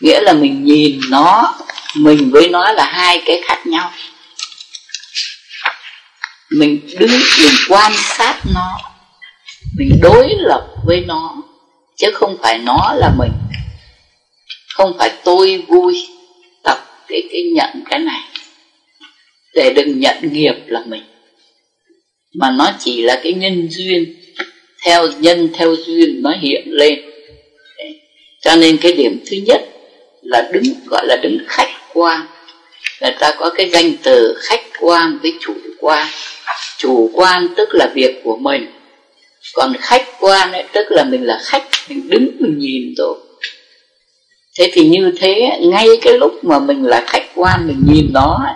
nghĩa là mình nhìn nó, mình với nó là hai cái khác nhau. mình đứng, mình quan sát nó, mình đối lập với nó, chứ không phải nó là mình. Không phải tôi vui, tập cái, cái nhận cái này để đừng nhận nghiệp là mình, mà nó chỉ là cái nhân duyên, theo nhân theo duyên nó hiện lên. Cho nên cái điểm thứ nhất là đứng, gọi là đứng khách quan. Người ta có cái danh từ khách quan với chủ quan. Chủ quan tức là việc của mình, còn khách quan ấy, tức là mình là khách, mình đứng mình nhìn rồi. Thế thì như thế, ngay cái lúc mà mình là khách quan, mình nhìn nó ấy,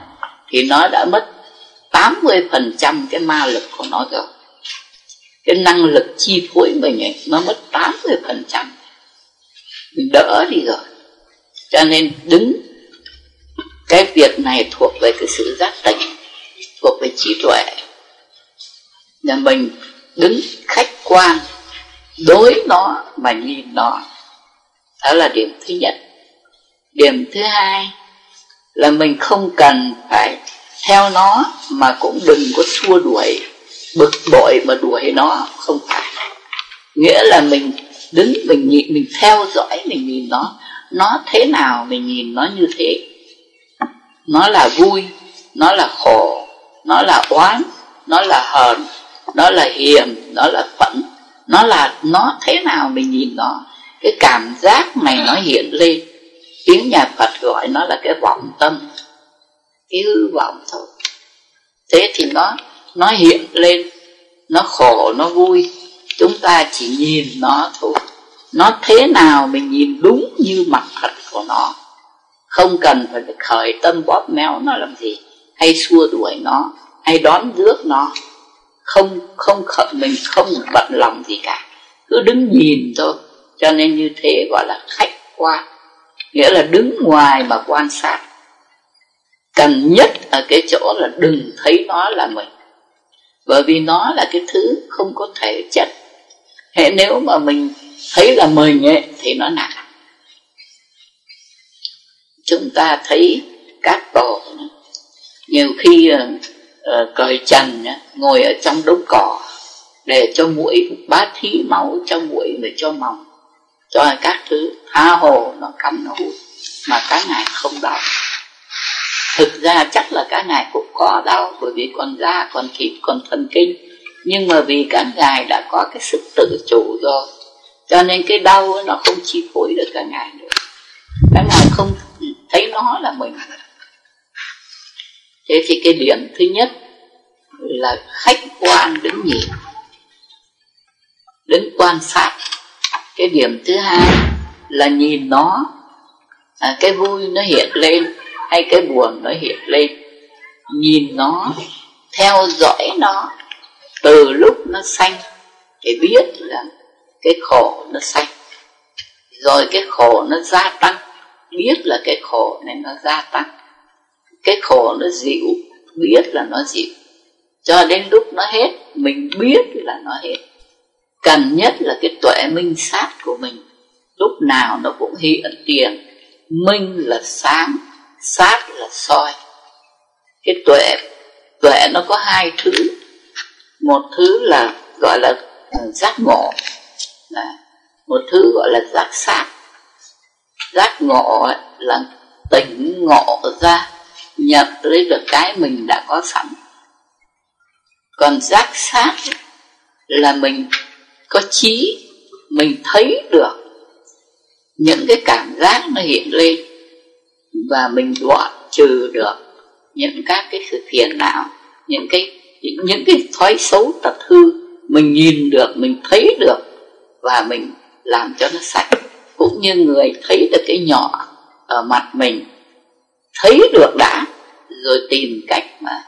thì nó đã mất tám mươi phần trăm cái ma lực của nó rồi. Cái năng lực chi phối mình ấy, nó mất tám mươi phần trăm, mình đỡ đi rồi. Cho nên đứng, cái việc này thuộc về cái sự giác tỉnh, thuộc về trí tuệ. Là mình đứng khách quan, đối nó mà nhìn nó. Đó là điểm thứ nhất. Điểm thứ hai là mình không cần phải theo nó, mà cũng đừng có xua đuổi, bực bội mà đuổi nó, không phải. Nghĩa là mình đứng, mình nhìn, mình theo dõi, mình nhìn nó, nó thế nào mình nhìn nó như thế. Nó là vui, nó là khổ, nó là oán, nó là hờn, nó là hiềm, nó là phẫn, nó là nó thế nào mình nhìn nó. Cái cảm giác này nó hiện lên, tiếng nhà Phật gọi nó là cái vọng tâm, cái hư vọng thôi. Thế thì nó nó hiện lên, nó khổ, nó vui, chúng ta chỉ nhìn nó thôi. Nó thế nào mình nhìn đúng như mặt thật của nó, không cần phải khởi tâm bóp méo nó làm gì, hay xua đuổi nó, hay đón rước nó. Không, không khởi, mình không bận lòng gì cả, cứ đứng nhìn thôi. Cho nên như thế gọi là khách quan, nghĩa là đứng ngoài mà quan sát. Cần nhất ở cái chỗ là đừng thấy nó là mình, bởi vì nó là cái thứ không có thể chất. Thế nếu mà mình thấy là mình ấy, thì nó nặng. Chúng ta thấy các tổ nhiều khi uh, cởi trần uh, ngồi ở trong đống cỏ để cho muỗi bá thí máu, cho muỗi để cho mòng, cho các thứ, tha hồ nó cắn nó hút mà các ngài không đau. Thực ra chắc là các ngài cũng có đau, bởi vì còn da, còn thịt, còn thần kinh, nhưng mà vì các ngài đã có cái sự tự chủ rồi, cho nên cái đau nó không chi phối được các ngài nữa. Các ngài không thấy nó là mình. Thế thì cái điểm thứ nhất là khách quan, đứng nhìn, đứng quan sát. Cái điểm thứ hai là nhìn nó, à, cái vui nó hiện lên hay cái buồn nó hiện lên, nhìn nó, theo dõi nó. Từ lúc nó xanh thì biết là cái khổ nó xanh, rồi cái khổ nó gia tăng, biết là cái khổ này nó gia tăng. Cái khổ nó dịu, biết là nó dịu, cho đến lúc nó hết mình biết là nó hết. Cần nhất là cái tuệ minh sát của mình, lúc nào nó cũng hiện tiền. Minh là sáng, sát là soi. Cái tuệ, tuệ nó có hai thứ. Một thứ là gọi là giác ngộ, một thứ gọi là giác sát. Giác ngộ là tỉnh ngộ ra, nhận lấy được cái mình đã có sẵn. Còn giác sát là mình có trí, mình thấy được những cái cảm giác nó hiện lên, và mình đoạn trừ được những các cái sự phiền não, những cái những cái thói xấu tật hư. Mình nhìn được, mình thấy được, và mình làm cho nó sạch. Cũng như người thấy được cái nhỏ ở mặt mình, thấy được đã, rồi tìm cách mà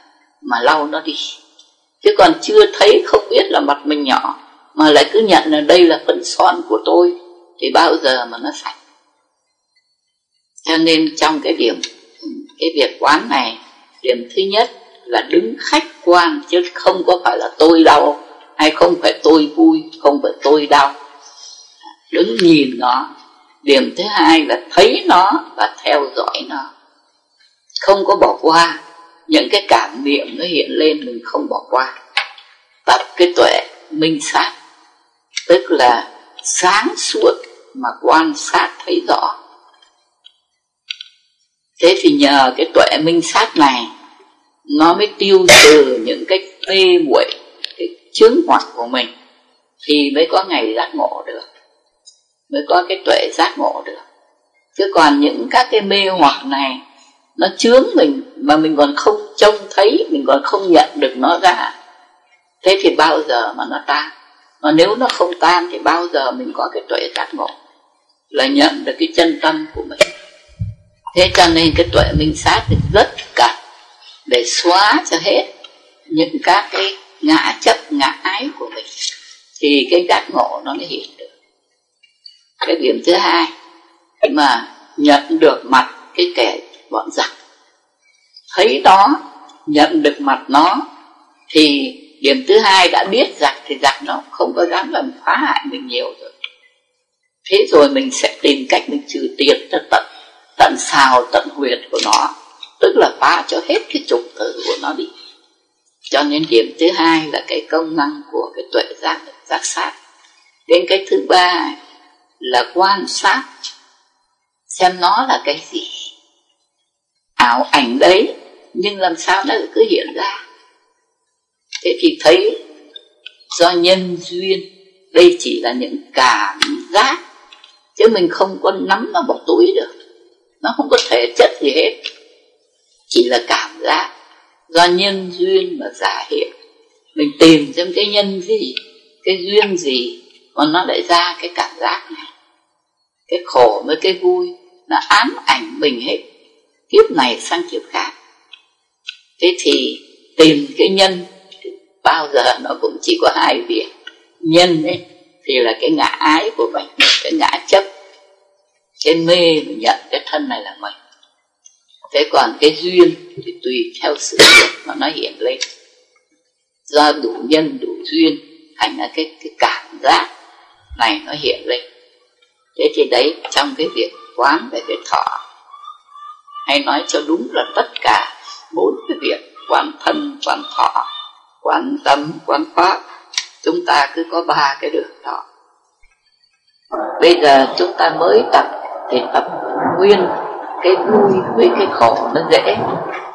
mà lau nó đi. Chứ còn chưa thấy, không biết là mặt mình nhỏ, mà lại cứ nhận là đây là phần son của tôi, thì bao giờ mà nó sạch. Cho nên trong cái điểm, cái việc quán này, điểm thứ nhất là đứng khách quan, chứ không có phải là tôi đau, hay không phải tôi vui, không phải tôi đau. Đứng nhìn nó. Điểm thứ hai là thấy nó và theo dõi nó, không có bỏ qua. những cái cảm niệm nó hiện lên mình không bỏ qua. Tập cái tuệ minh sát, tức là sáng suốt mà quan sát thấy rõ. Thế thì nhờ cái tuệ minh sát này nó mới tiêu trừ những cái mê muội, cái chướng ngoặt của mình, thì mới có ngày giác ngộ được, mới có cái tuệ giác ngộ được. Chứ còn những các cái mê hoặc này nó chướng mình mà mình còn không trông thấy, mình còn không nhận được nó ra, thế thì bao giờ mà nó tan? Mà nếu nó không tan thì bao giờ mình có cái tuệ giác ngộ, là nhận được cái chân tâm của mình. Thế cho nên cái tuệ minh sát thì rất cần để xóa cho hết những các cái ngã chấp, ngã ái của mình, thì cái giác ngộ nó mới hiện được. Cái điểm thứ hai mà nhận được mặt cái kẻ bọn giặc, thấy đó, nhận được mặt nó, thì điểm thứ hai đã biết giặc thì giặc nó không có dám làm phá hại mình nhiều rồi. Thế rồi mình sẽ tìm cách mình trừ tiệt cho tận tận xào, tận huyệt của nó, tức là phá cho hết cái trục tử của nó đi. Cho nên điểm thứ hai là cái công năng của cái tuệ giác, giác sát. Đến cái thứ ba là quan sát xem nó là cái gì. Ảo ảnh đấy, nhưng làm sao nó cứ hiện ra? Thế thì thấy do nhân duyên, đây chỉ là những cảm giác, chứ mình không có nắm nó vào túi được, nó không có thể chất gì hết, chỉ là cảm giác do nhân duyên mà giả hiện. Mình tìm xem cái nhân gì, cái duyên gì mà nó lại ra cái cảm giác này. Cái khổ với cái vui là ám ảnh mình hết, kiếp này sang kiếp khác. Thế thì tìm cái nhân, bao giờ nó cũng chỉ có hai việc. Nhân ấy thì là cái ngã ái của mình, cái ngã chấp, cái mê mình nhận cái thân này là mình. Thế còn cái duyên thì tùy theo sự việc mà nó hiện lên, do đủ nhân đủ duyên thành là cái, cái cảm giác này nó hiện lên. Thế thì đấy, trong cái việc quán về cái thọ, hay nói cho đúng là tất cả bốn cái việc quán thân, quán thọ, quán tâm, quán pháp, chúng ta cứ có ba cái đường đó. Bây giờ chúng ta mới tập thì tập nguyên cái vui với cái khổ nó dễ,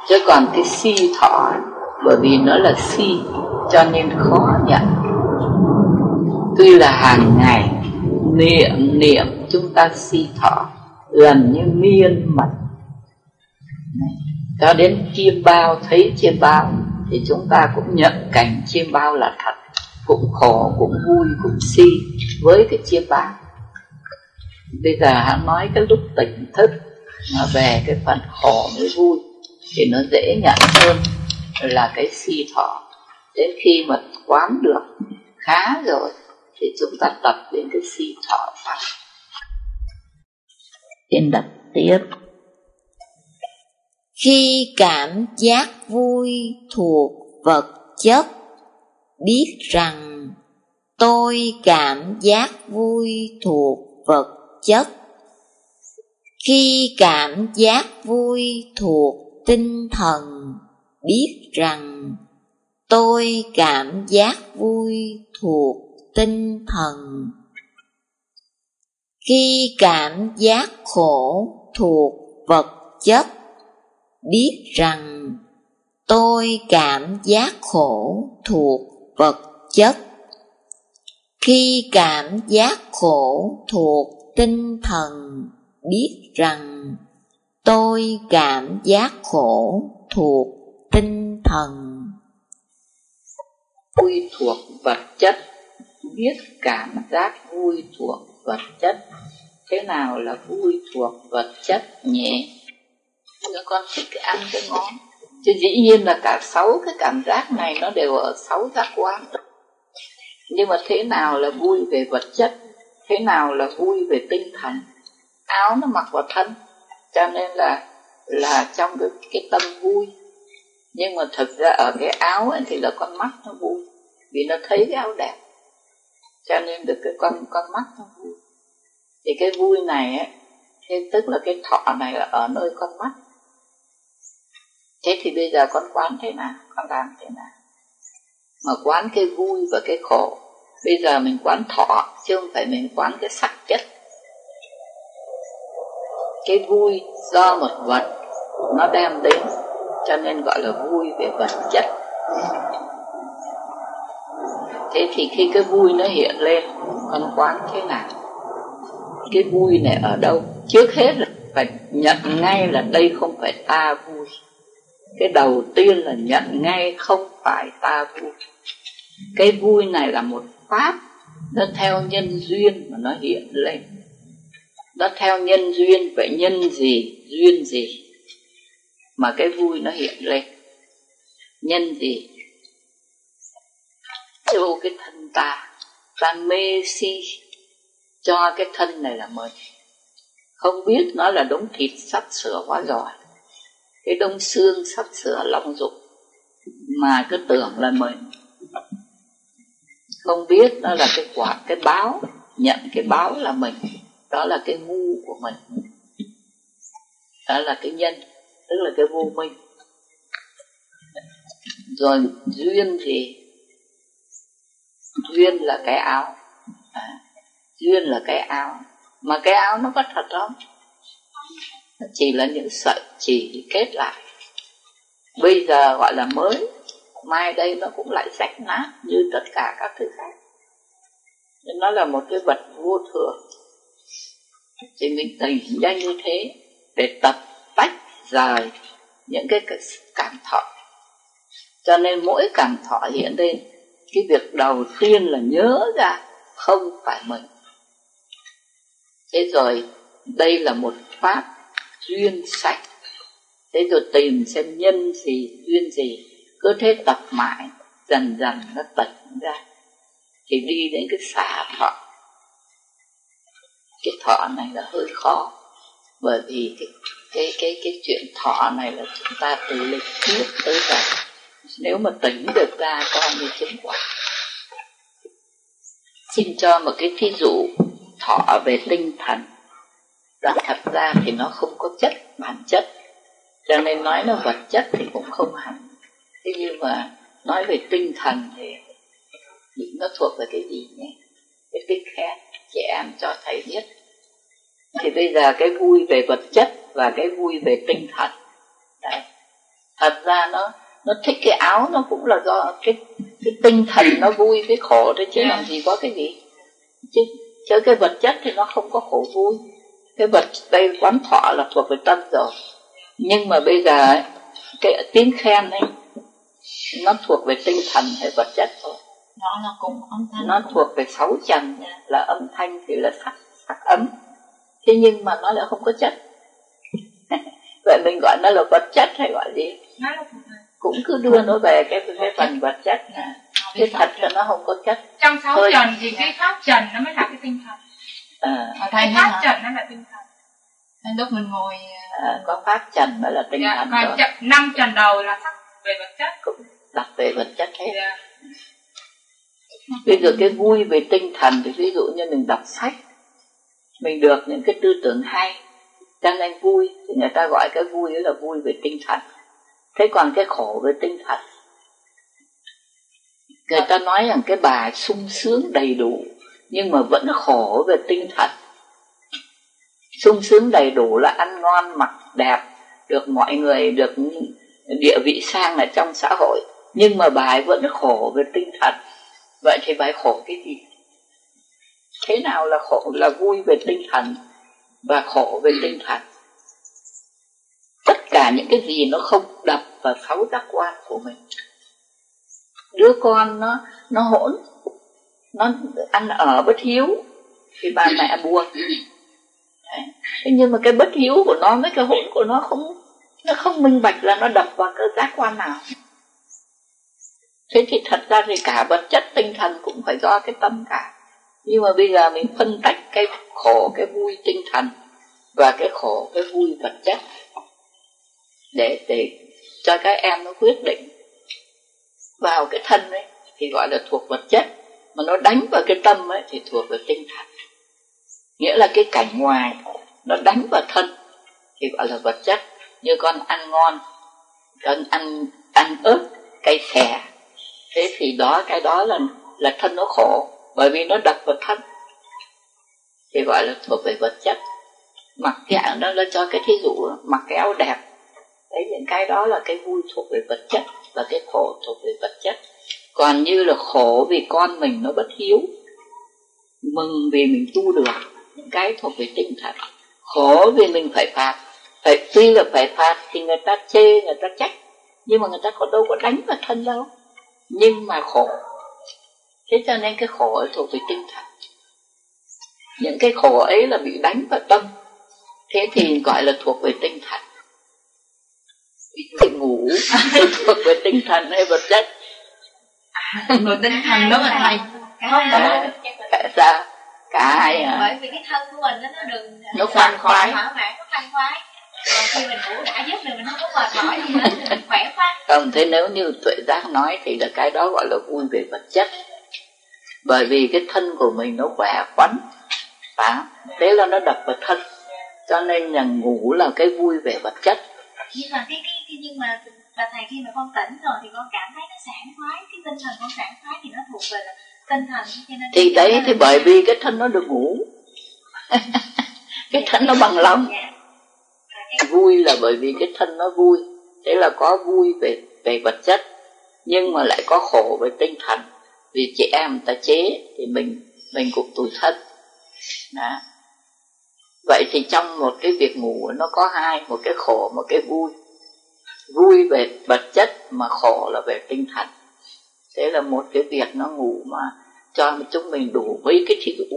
chứ còn cái si thọ, bởi vì nó là si cho nên khó nhận. Tuy là hàng ngày niệm niệm chúng ta si thọ gần như miên mật, cho đến chiêm bao thấy chiêm bao thì chúng ta cũng nhận cảnh chiêm bao là thật, cũng khổ, cũng vui, cũng si với cái chiêm bao. Bây giờ hắn nói cái lúc tỉnh thức mà về cái phần khổ mới vui thì nó dễ nhận hơn là cái si thọ. Đến khi mà quán được khá rồi thì chúng ta tập đến cái si thọ pháp. Xin đọc tiếp. Khi cảm giác vui thuộc vật chất, biết rằng tôi cảm giác vui thuộc vật chất. Khi cảm giác vui thuộc tinh thần, biết rằng tôi cảm giác vui thuộc tinh thần. Khi cảm giác khổ thuộc vật chất, biết rằng tôi cảm giác khổ thuộc vật chất. Khi cảm giác khổ thuộc tinh thần, biết rằng tôi cảm giác khổ thuộc tinh thần. Vui thuộc vật chất, biết cảm giác vui thuộc vật chất. Thế nào là vui thuộc vật chất nhỉ? Các con thích cái ăn cái ngón, chứ dĩ nhiên là cả sáu cái cảm giác này nó đều ở sáu giác quan. Nhưng mà thế nào là vui về vật chất, thế nào là vui về tinh thần? Áo nó mặc vào thân, cho nên là là trong cái, cái tâm vui. Nhưng mà thực ra ở cái áo ấy thì là con mắt nó vui, vì nó thấy cái áo đẹp, cho nên được cái con con mắt nó vui. Thì cái vui này ấy, thế tức là cái thọ này là ở nơi con mắt. Thế thì bây giờ con quán thế nào, con làm thế nào mà quán cái vui và cái khổ. Bây giờ mình quán thọ chứ không phải mình quán cái sắc chất. Cái vui do một vật nó đem đến, cho nên gọi là vui về vật chất. Thế thì khi cái vui nó hiện lên, con quán thế nào, cái vui này ở đâu? Trước hết là phải nhận ngay là đây không phải ta vui. Cái đầu tiên là nhận ngay không phải ta vui. Cái vui này là một pháp, nó theo nhân duyên mà nó hiện lên. Nó theo nhân duyên, vậy nhân gì, duyên gì mà cái vui nó hiện lên? Nhân gì? Cho cái thân ta, ta mê si cho cái thân này là mình. Không biết nó là đống thịt sắp sửa hóa giỏi, cái đống xương sắp sửa long dục, mà cứ tưởng là mình. Không biết nó là cái quả, cái báo, nhận cái báo là mình. Đó là cái ngu của mình, đó là cái nhân, tức là cái vô minh. Rồi duyên thì duyên là cái áo à, duyên là cái áo. Mà cái áo nó có thật không? Nó chỉ là những sợi chỉ kết lại. Bây giờ gọi là mới, mai đây nó cũng lại rách nát như tất cả các thứ khác. Nên nó là một cái vật vô thường. Thì mình tỉnh ra như thế để tập tách rời những cái cảm thọ. Cho nên mỗi cảm thọ hiện lên, cái việc đầu tiên là nhớ ra không phải mình. Thế rồi đây là một pháp duyên sạch. Thế rồi tìm xem nhân gì, duyên gì. Cứ thế tập mãi, dần dần nó tỉnh ra, thì đi đến cái xả thọ. Cái thọ này là hơi khó, bởi vì cái, cái, cái, cái chuyện thọ này là chúng ta từ lịch trước tới giờ. Nếu mà tỉnh được ra coi như chứng quả. Xin cho một cái thí dụ thọ về tinh thần. Đó, thật ra thì nó không có chất, bản chất, cho nên nói là vật chất thì cũng không hẳn. Thế nhưng mà nói về tinh thần thì nó thuộc về cái gì nhé? Cái tích khác chị em cho thầy biết. Thì bây giờ cái vui về vật chất và cái vui về tinh thần. Đấy. Thật ra nó nó thích cái áo, nó cũng là do cái, cái tinh thần nó vui với khổ đấy chứ làm gì có cái gì. Chứ, chứ cái vật chất thì nó không có khổ vui. Cái vật đây quán thọ là thuộc về tâm rồi. Nhưng mà bây giờ ấy, cái tiếng khen ấy, nó thuộc về tinh thần hay vật chất thôi. Nó là cũng âm thanh. Nó thuộc về sáu trần, là âm thanh thì là sắc, sắc ấm. Thế nhưng mà nó lại không có chất. Vậy mình gọi nó là vật chất hay gọi gì? Cũng cứ đưa nó về cái, cái phần vật chất nè. Thế thật là nó không có chất. Trong sáu thôi, trần thì cái pháp trần nó mới là cái tinh thần. À, cái pháp hả? Trần nó là tinh thần. Nên lúc mình ngồi à, có pháp trần mới là tinh dạ, thần rồi. Năm trần đầu là sắc về vật chất. Cũng đặt về vật chất hết. Dạ. Bây giờ cái vui về tinh thần thì ví dụ như mình đọc sách, mình được những cái tư tưởng hay, cho nên vui, thì người ta gọi cái vui ấy là vui về tinh thần. Thế còn cái khổ về tinh thần, người ta nói rằng cái bà sung sướng đầy đủ nhưng mà vẫn khổ về tinh thần. Sung sướng đầy đủ là ăn ngon mặc đẹp, được mọi người, được địa vị sang ở trong xã hội, nhưng mà bà ấy vẫn khổ về tinh thần. Vậy thì bà ấy khổ cái gì? Thế nào là khổ, là vui về tinh thần và khổ về tinh thần? Tất cả những cái gì nó không đập vào sáu giác quan của mình. Đứa con nó nó hỗn, nó ăn ở bất hiếu thì bà mẹ buồn. Thế nhưng mà cái bất hiếu của nó, mấy cái hỗn của nó không, nó không minh bạch là nó đập vào cái giác quan nào. Thế thì thật ra thì cả vật chất tinh thần cũng phải do cái tâm cả. Nhưng mà bây giờ mình phân tách cái khổ, cái vui tinh thần và cái khổ, cái vui vật chất để, để cho các em nó quyết định. Vào cái thân ấy thì gọi là thuộc vật chất, mà nó đánh vào cái tâm ấy thì thuộc về tinh thần. Nghĩa là cái cảnh ngoài nó đánh vào thân thì gọi là vật chất. Như con ăn ngon ăn ăn ăn ớt, cây xè. Thế thì đó, cái đó là là thân nó khổ, bởi vì nó đập vào thân, thì gọi là thuộc về vật chất. Mặc dạng đó là cho cái thí dụ mặc cái áo đẹp, đấy, những cái đó là cái vui thuộc về vật chất, và cái khổ thuộc về vật chất. Còn như là khổ vì con mình nó bất hiếu, mừng vì mình tu được, những cái thuộc về tinh thần. Khổ vì mình phải phạt, phải, tuy là phải phạt thì người ta chê, người ta trách, nhưng mà người ta có đâu có đánh vào thân đâu, nhưng mà khổ. Thế cho nên cái khổ ấy thuộc về tinh thần. Những cái khổ ấy là bị đánh vào tâm, thế thì gọi là thuộc về tinh thần. Thì ngủ thuộc về tinh thần hay vật chất? Ngủ tinh thần đó là hay. Không đâu. Sao? Cả hai à? Bởi vì cái thân của mình nó được nó khoan khoái, nó khoan khoái. Còn khi mình ngủ đã giấc rồi mình không có mệt mỏi, mình khỏe khoắn. Không, thế nếu như tuệ giác nói thì là cái đó gọi là vui về vật chất. Bởi vì cái thân của mình nó khỏe khoắn, và thế là nó đập vào thân, cho nên là ngủ là cái vui về vật chất. Nhưng mà cái cái, cái nhưng mà bà thầy, khi mà con tỉnh rồi thì con cảm thấy nó sảng khoái, cái tinh thần con sảng khoái thì nó thuộc về tinh thần. Cho nên thì đấy, thì bởi vì cái thân nó được ngủ, cái thân nó bằng lòng. Vui là bởi vì cái thân nó vui, thế là có vui về về vật chất, nhưng mà lại có khổ về tinh thần. Vì chị em người ta chế thì mình mình cũng tủi thân. Đó. Vậy thì trong một cái việc ngủ nó có hai, một cái khổ, một cái vui. Vui về vật chất mà khổ là về tinh thần. Thế là một cái việc nó ngủ mà cho chúng mình đủ mấy cái thí dụ.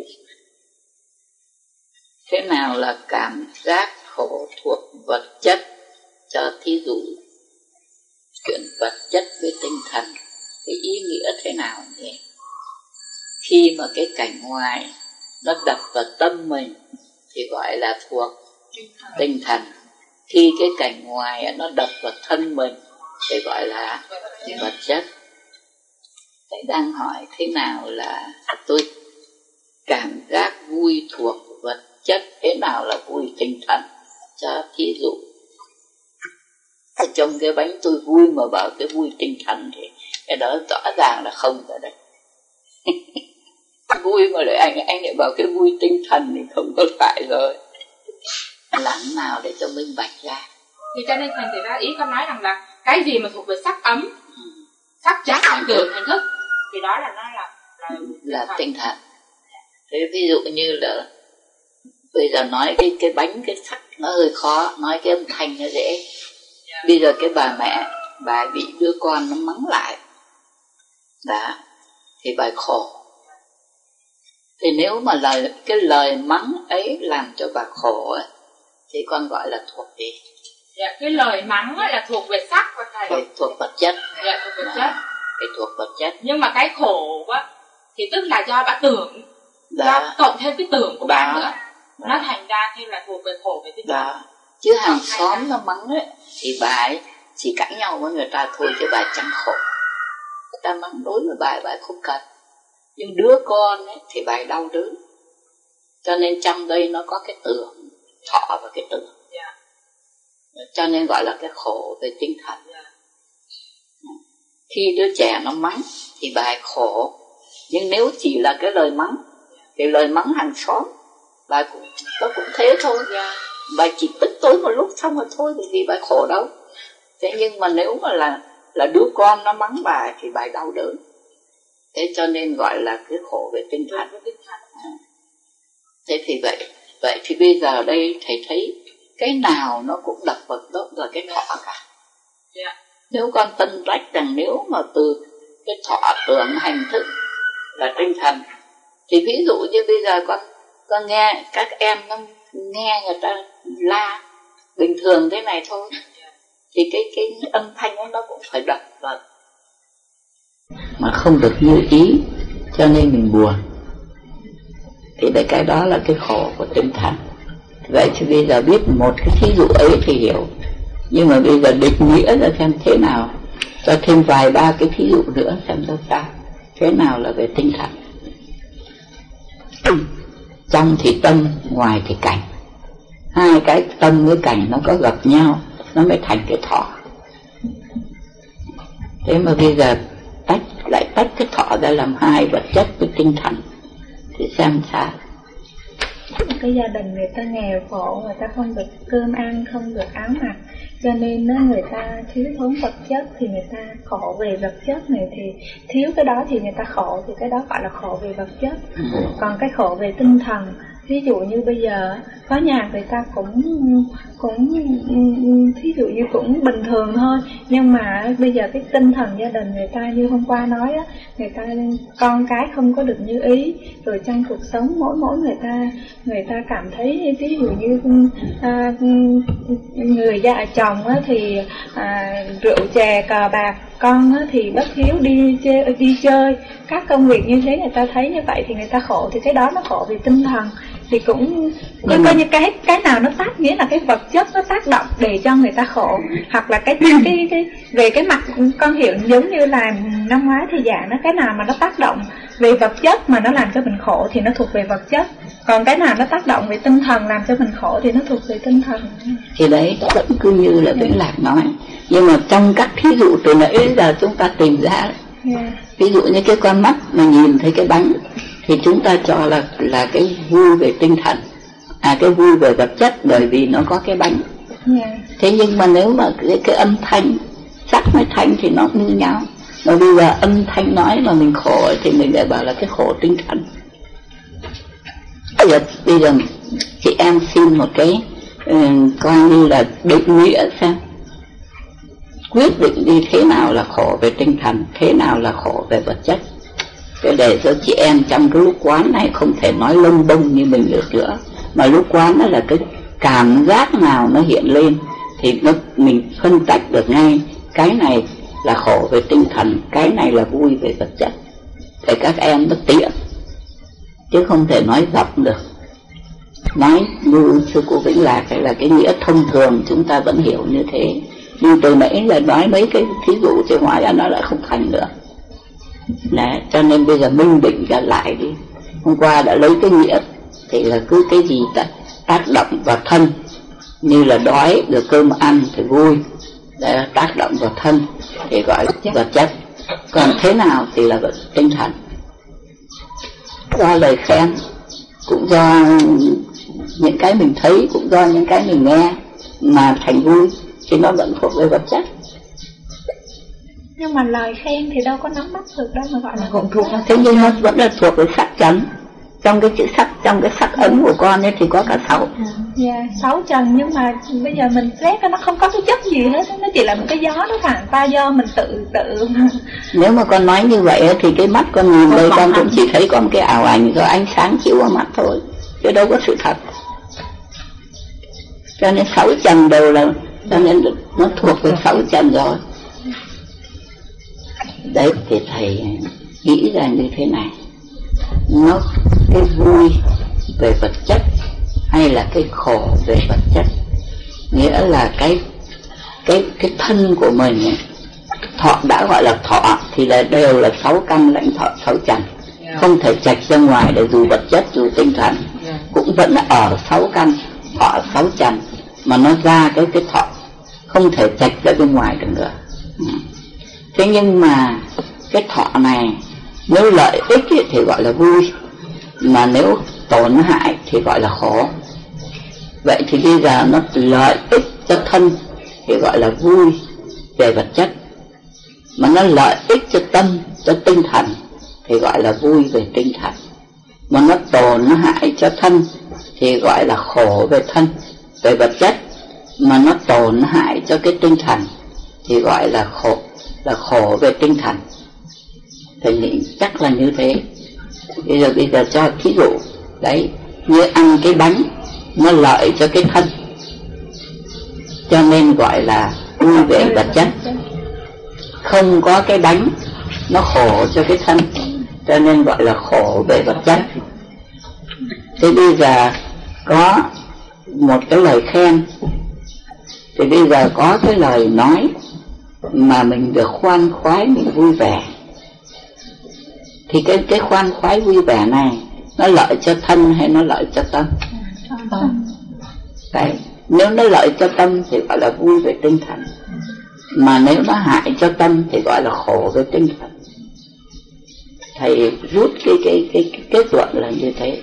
Thế nào là cảm giác khổ thuộc vật chất? Cho thí dụ chuyện vật chất với tinh thần, cái ý nghĩa thế nào nhỉ? Khi mà cái cảnh ngoài nó đập vào tâm mình thì gọi là thuộc tinh thần. Khi cái cảnh ngoài nó đập vào thân mình thì gọi là vật chất. Thầy đang hỏi thế nào là tôi cảm giác vui thuộc vật chất, thế nào là vui tinh thần? Cho thí dụ trong cái bánh tôi vui mà bảo cái vui tinh thần thì cái đó rõ ràng là không rồi đấy. Vui mà lại anh anh lại bảo cái vui tinh thần thì không có phải rồi. Làm nào để cho minh bạch ra? Thì cho nên thành ra ý con nói rằng là cái gì mà thuộc về sắc ấm, sắc giác tăng cường hình thức thì đó là nó là là, là tinh, tinh thần. Thế ví dụ như là bây giờ nói cái cái bánh, cái sắc nó hơi khó, nói cái âm thanh nó dễ. Yeah. Bây giờ cái bà mẹ bà bị đứa con nó mắng lại, đó thì bà khổ. Thì nếu mà lời cái lời mắng ấy làm cho bà khổ ấy, thì con gọi là thuộc gì? Dạ, cái lời mắng ấy là thuộc về sắc của thầy. Thuộc, thuộc vật chất. Dạ, thuộc vật chất. Cái thuộc vật chất. Nhưng mà cái khổ quá thì tức là do bà tưởng, đó. Do cộng thêm cái tưởng của bà nữa, đó. Nó thành ra thêm là thuộc về khổ về tinh thần. Chứ hàng xóm nó mắng ấy thì bà ấy chỉ cãi nhau với người ta thôi, chứ bà chẳng khổ. Người ta mắng đối với bà, bà không cần. Nhưng đứa con ấy, thì bài đau đớn. Cho nên trong đây nó có cái tưởng, thọ và cái tưởng. Yeah. Cho nên gọi là cái khổ về tinh thần. Yeah. Khi đứa trẻ nó mắng thì bài khổ. Nhưng nếu chỉ là cái lời mắng, yeah, thì lời mắng hàng xóm, bài cũng, nó cũng thế thôi. Yeah. Bài chỉ tức tối một lúc xong rồi thôi, thì gì bài khổ đâu. Thế nhưng mà nếu mà là, là đứa con nó mắng bài thì bài đau đớn. Thế cho nên gọi là cái khổ về tinh thần. Thế thì vậy, vậy thì bây giờ đây thầy thấy cái nào nó cũng đập vào đó là cái thọ cả. Yeah. Nếu con tân tách rằng nếu mà từ cái thọ tưởng hành thức là tinh thần, thì ví dụ như bây giờ con con nghe các em nó nghe người ta la bình thường thế này thôi, thì cái cái âm thanh đó nó cũng phải đập vào. Mà không được như ý cho nên mình buồn, thì đấy, cái đó là cái khổ của tinh thần. Vậy thì bây giờ biết một cái thí dụ ấy thì hiểu, nhưng mà bây giờ định nghĩa là xem thế nào, cho thêm vài ba cái thí dụ nữa xem ra sao, thế nào là về tinh thần. Trong thì tâm, ngoài thì cảnh. Hai cái tâm với cảnh nó có gặp nhau nó mới thành cái thọ. Thế mà bây giờ tách lại tách cái thọ ra làm hai, vật chất với tinh thần, thì xem sao. Cái gia đình người ta nghèo khổ, người ta không được cơm ăn, không được áo mặc, cho nên người ta thiếu thốn vật chất thì người ta khổ về vật chất này, thì thiếu cái đó thì người ta khổ, thì cái đó gọi là khổ về vật chất. Còn cái khổ về tinh thần, ví dụ như bây giờ có nhà người ta cũng cũng thí dụ như cũng bình thường thôi, nhưng mà bây giờ cái tinh thần gia đình người ta như hôm qua nói á, người ta con cái không có được như ý, rồi trong cuộc sống mỗi mỗi người ta người ta cảm thấy ví dụ như à, người già chồng á thì à, rượu chè cờ bạc, con á thì bất hiếu đi chơi, đi chơi các công việc như thế, người ta thấy như vậy thì người ta khổ, thì cái đó nó khổ về tinh thần. Thì cũng coi mà... như cái cái nào nó tác, nghĩa là cái vật chất nó tác động để cho người ta khổ, hoặc là cái cái cái về cái mặt con hiểu, giống như là năm ngoái thì giảng nó cái nào mà nó tác động về vật chất mà nó làm cho mình khổ thì nó thuộc về vật chất, còn cái nào nó tác động về tinh thần làm cho mình khổ thì nó thuộc về tinh thần. Thì đấy vẫn cứ như là Vĩnh Lạc nói, nhưng mà trong các thí dụ từ nãy giờ chúng ta tìm ra, yeah. ví dụ như cái con mắt mà nhìn thấy cái bánh thì chúng ta cho là là cái vui về tinh thần, à cái vui về vật chất, bởi vì nó có cái bánh. Yeah. Thế nhưng mà nếu mà cái, cái âm thanh sắc với thanh thì nó như nhau, mà bây giờ âm thanh nói mà mình khổ thì mình lại bảo là cái khổ tinh thần. Bây giờ, bây giờ chị em xin một cái um, coi như là định nghĩa xem, quyết định đi thế nào là khổ về tinh thần, thế nào là khổ về vật chất. Thế để cho chị em trong cái lúc quán này không thể nói lông bông như mình được nữa, mà lúc quán đó là cái cảm giác nào nó hiện lên thì nó, mình phân tách được ngay, cái này là khổ về tinh thần, cái này là vui về vật chất, để các em bất tiện, chứ không thể nói dọc được. Nói như sư cô Vĩnh Lạc phải là cái nghĩa thông thường chúng ta vẫn hiểu như thế, nhưng từ nãy là nói mấy cái thí dụ chứ hóa ra nó lại không thành nữa. Đấy, cho nên bây giờ minh định ra lại đi. Hôm qua đã lấy cái nghĩa thì là cứ cái gì ta tác động vào thân, như là đói được cơm ăn thì vui, để tác động vào thân thì gọi là vật chất, còn thế nào thì là vật tinh thần. Do lời khen, cũng do những cái mình thấy, cũng do những cái mình nghe mà thành vui thì nó vẫn thuộc về vật chất. Nhưng mà lời khen thì đâu có nắm bắt được đâu mà gọi là cũng thuộc. Thế nhưng nó vẫn là thuộc về sắc trần. Trong cái chữ sắc, trong cái sắc ấn của con ấy thì có cả sáu. Dạ, yeah, sáu trần, nhưng mà bây giờ mình xét nó không có cái chất gì hết, nó chỉ là một cái gió nó phản qua do mình tự tự. Nếu mà con nói như vậy thì cái mắt con nhìn đây con cũng chỉ thấy có một cái ảo ảnh rồi ánh sáng chiếu vào mắt thôi, chứ đâu có sự thật. Cho nên sáu trần đều là, cho nên nó thuộc về sáu trần rồi. Đấy thì thầy nghĩ ra như thế này, nó cái vui về vật chất hay là cái khổ về vật chất, nghĩa là cái cái cái thân của mình ấy, thọ đã gọi là thọ thì là đều là sáu căn lãnh thọ sáu trần, không thể chạch ra ngoài, để dù vật chất dù tinh thần cũng vẫn ở sáu căn thọ sáu trần, mà nó ra cái cái thọ không thể chạch ra bên ngoài được nữa. Thế nhưng mà cái thọ này nếu lợi ích thì gọi là vui, mà nếu tổn hại thì gọi là khổ. Vậy thì bây giờ nó lợi ích cho thân thì gọi là vui về vật chất, mà nó lợi ích cho tâm, cho tinh thần thì gọi là vui về tinh thần, mà nó tổn hại cho thân thì gọi là khổ về thân, về vật chất, mà nó tổn hại cho cái tinh thần thì gọi là khổ, là khổ về tinh thần. Thầy nghĩ chắc là như thế. Bây giờ bây giờ cho thí dụ đấy, như ăn cái bánh nó lợi cho cái thân, cho nên gọi là vui về vật chất. Không có cái bánh nó khổ cho cái thân, cho nên gọi là khổ về vật chất. Thế bây giờ có một cái lời khen, thì bây giờ có cái lời nói mà mình được khoan khoái, mình vui vẻ, thì cái cái khoan khoái vui vẻ này nó lợi cho thân hay nó lợi cho tâm? Đấy, nếu nó lợi cho tâm thì gọi là vui về tinh thần, mà nếu nó hại cho tâm thì gọi là khổ với tinh thần. Thầy rút cái cái cái, cái kết luận là như thế,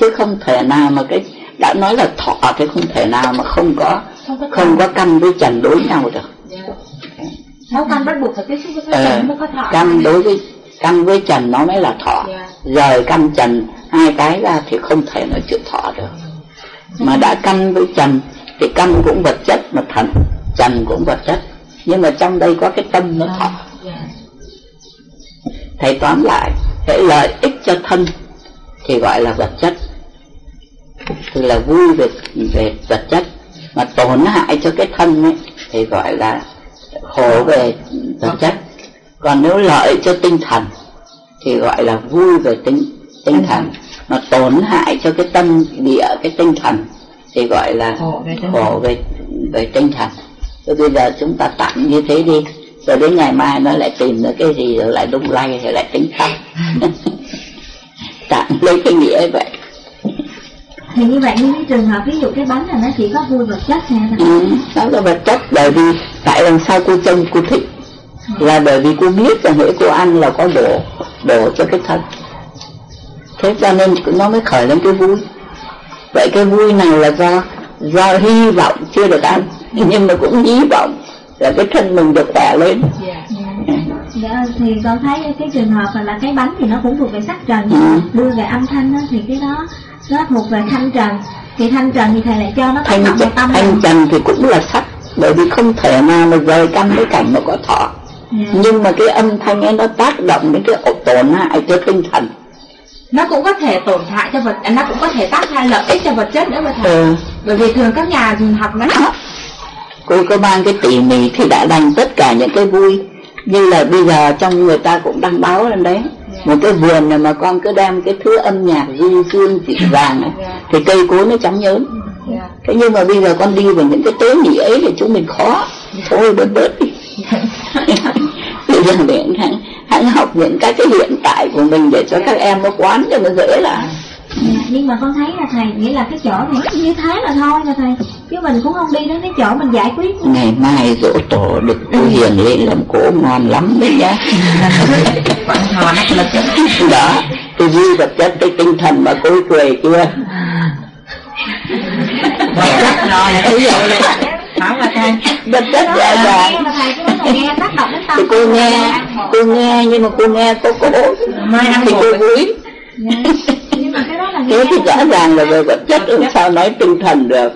chứ không thể nào mà cái đã nói là thọ thì không thể nào mà không có không có căn với trần đối nhau được. Sáu căn bắt buộc phải tiếp xúc với trần mới có thọ. Căn đối với căn với trần nó mới là thọ. Rời căn trần hai cái ra thì không thể nói chuyện thọ được. Mà đã căn với trần thì căn cũng vật chất mà thần trần cũng vật chất, nhưng mà trong đây có cái tâm nó thọ. Thầy tóm lại, hễ lợi ích cho thân thì gọi là vật chất, tức là vui về, về vật chất, mà tổn hại cho cái thân ấy thì gọi là khổ về vật chất. Còn nếu lợi cho tinh thần thì gọi là vui về tinh tinh thần, mà tổn hại cho cái tâm địa, cái tinh thần thì gọi là khổ về về tinh thần. Thế bây giờ chúng ta tạm như thế đi, rồi đến ngày mai nó lại tìm được cái gì rồi lại lung lay thì lại tính sau. Tạm lấy cái nghĩa ấy vậy. Thì như vậy, những trường hợp ví dụ cái bánh là nó chỉ có vui vật chất nha. Ừ, đó là vật chất, bởi vì tại làm sao cô trông cô thích là bởi vì cô biết rằng hễ cô ăn là có đổ đổ cho cái thân, thế cho nên nó mới khởi lên cái vui. Vậy cái vui này là do do hy vọng chưa được ăn, nhưng mà cũng hy vọng là cái thân mình được khỏe lên. Dạ, thì con thấy cái trường hợp là cái bánh thì nó cũng thuộc về sắc trần, ừ. đưa về âm thanh đó, thì cái đó nó thuộc về thanh trần. Thì thanh trần thì thầy lại cho nó thanh trần, tâm thanh rồi. Trần thì cũng là sắc, bởi vì không thể nào mà rời căn cái cảnh nó có thọ. Dạ. Nhưng mà cái âm thanh ấy nó tác động đến cái tổn hại cho tinh thần. Nó cũng có thể tổn hại cho vật, nó cũng có thể tác hại lợi ích cho vật chất nữa mà thầy. Ừ. Bởi vì thường các nhà học nó cô có mang cái tỉ mỉ thì đã đành tất cả những cái vui. Như là bây giờ trong người ta cũng đăng báo lên đấy, yeah. một cái vườn này mà con cứ đem cái thứ âm nhạc du dương dịu dàng này, yeah. thì cây cối nó trắng nhớn. yeah. Thế nhưng mà bây giờ con đi vào những cái tế nhị ấy thì chúng mình khó. yeah. Thôi bớt bớt đi. Bây giờ mình hãy, hãy học những cái cái hiện tại của mình để cho yeah. các em nó quán cho nó dễ là. Yeah, nhưng mà con thấy là thầy nghĩ là cái chỗ này như thế là thôi mà thầy, chứ mình cũng không đi đến cái chỗ mình giải quyết. Ngày mai dỗ tổ được cô Hiền lên làm cổ ngon lắm đấy nhá. Đó, tôi vui vật chất cái tinh thần mà cô cười chưa. Vật chất dạ dạ. Thì cô nghe, cô nghe nhưng mà cô nghe cô cố thì cô vui. Thế thì rõ ràng là về vật chất làm sao nói tinh thần được.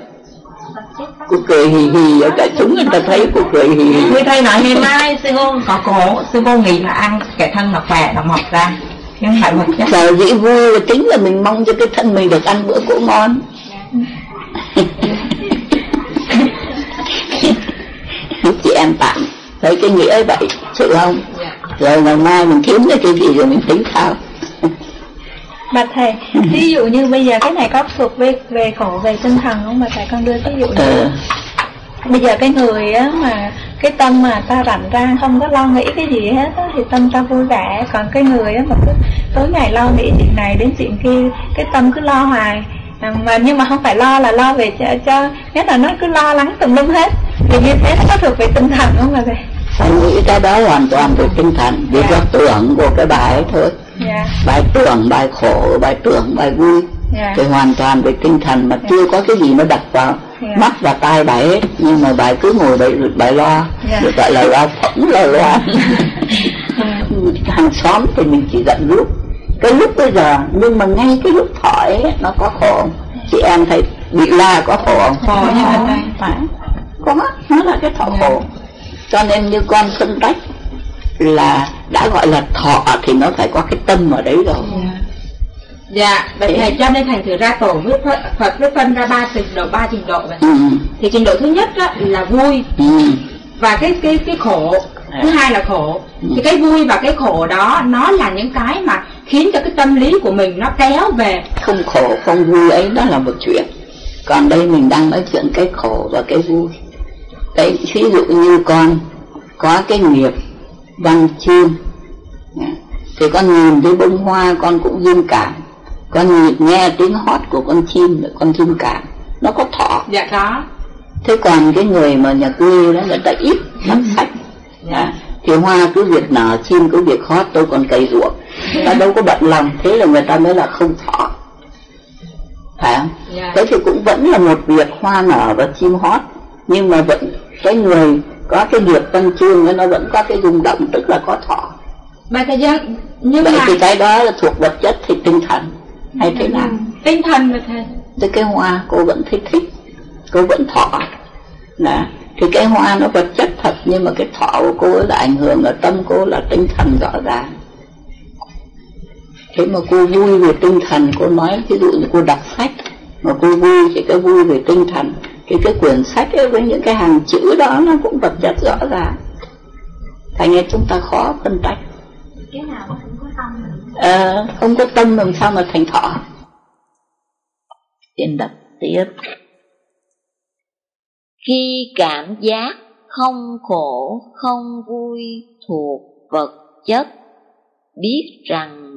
Cô cười hì hì ở cả chúng người ta thấy cô cười hì hì. Như thầy nói ngày mai sư cô có cổ, sư cô nghĩ là ăn cái thân là khỏe là mọc ra, nhưng phải vật chất. Sở dĩ vui là chính là mình mong cho cái thân mình được ăn bữa cỗ ngon. Chị em tạm thấy cái nghĩa vậy sự không? Rồi ngày mai mình kiếm ra cái gì rồi mình tính sao. Bà thầy, ví dụ như bây giờ cái này có thuộc về, về khổ về tinh thần không? Mà thầy con đưa ví dụ như ừ. bây giờ cái người á mà cái tâm mà ta rảnh ra không có lo nghĩ cái gì hết á, thì tâm ta vui vẻ. Còn cái người á mà cứ tối ngày lo nghĩ chuyện này đến chuyện kia, cái tâm cứ lo hoài mà, nhưng mà không phải lo là lo về cho, nhất là nó cứ lo lắng tùm lum hết, thì như thế nó có thuộc về tinh thần không mà thầy? Thầy nghĩ cái đó hoàn toàn về tinh thần, vì do tưởng của cái bài ấy thôi. Yeah. Bài tưởng, bài khổ, bài tưởng, bài vui yeah. thì hoàn toàn về tinh thần mà yeah. chưa có cái gì nó đặt vào yeah. mắt và tai bài hết. Nhưng mà bài cứ ngồi bài, bài lo, yeah. được gọi là lo phỏng, lo loa. Hàng xóm thì mình chỉ giận lúc cái lúc bây giờ, nhưng mà ngay cái lúc thọ ấy nó có khổ. Chị em thấy bị la có khổ không? Khổ phải, có, nó là cái thọ yeah. khổ. Cho nên như con phân tách là đã gọi là thọ thì nó phải có cái tâm ở đấy rồi. Yeah. Dạ, vậy thầy cho nên thành thử ra tổ với Phật, Phật với phân ra ba trình độ, ba trình độ vậy. Ừ. Thì trình độ thứ nhất đó là vui ừ. và cái cái cái khổ, à. thứ hai là khổ. Ừ. Thì cái vui và cái khổ đó nó là những cái mà khiến cho cái tâm lý của mình nó kéo về. Không khổ, không vui ấy đó là một chuyện. Còn đây mình đang nói chuyện cái khổ và cái vui. Đấy, ví dụ như con có cái nghiệp văn chương thì con nhìn thấy bông hoa con cũng dung cảm, con nhìn nghe tiếng hót của con chim con dung cảm, nó có thọ. Dạ có. Thế còn cái người mà nhà cư đó, người ta ít đọc sách à, thì hoa cứ việc nở, chim cứ việc hót, tôi còn cày ruộng, ta đâu có bận lòng, thế là người ta mới là không thọ, phải không? Thế thì cũng vẫn là một việc hoa nở và chim hót, nhưng mà vẫn cái người có cái nghiệp văn chương nó vẫn có cái rung động, tức là có thọ. Mà cái giác, nhưng vậy mà... thì cái đó là thuộc vật chất thì tinh thần hay thế nào? Tinh thần mà thầy. Thế cái hoa cô vẫn thấy thích, cô vẫn thọ. Đó. Thì cái hoa nó vật chất thật, nhưng mà cái thọ của cô là ảnh hưởng ở tâm cô, là tinh thần rõ ràng. Thế mà cô vui về tinh thần, cô nói ví dụ như cô đọc sách mà cô vui thì cái vui về tinh thần. Thì cái quyển sách ấy với những cái hàng chữ đó nó cũng vật chất rõ ràng. Thành ra chúng ta khó phân tách. Cái nào mà không có tâm à, không có tâm làm sao mà thành thọ. Trên đọc tiếp. Khi cảm giác không khổ không vui thuộc vật chất, biết rằng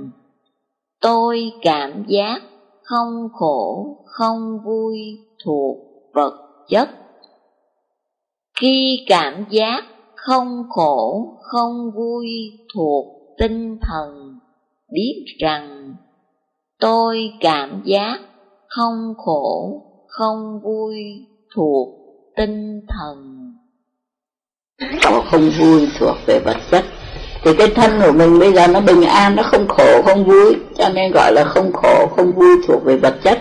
tôi cảm giác không khổ không vui thuộc vật chất. Khi cảm giác không khổ không vui thuộc tinh thần, biết rằng tôi cảm giác không khổ không vui thuộc tinh thần. Khổ không vui thuộc về vật chất, thì cái thân của mình bây giờ nó bình an, nó không khổ không vui, cho nên gọi là không khổ không vui thuộc về vật chất.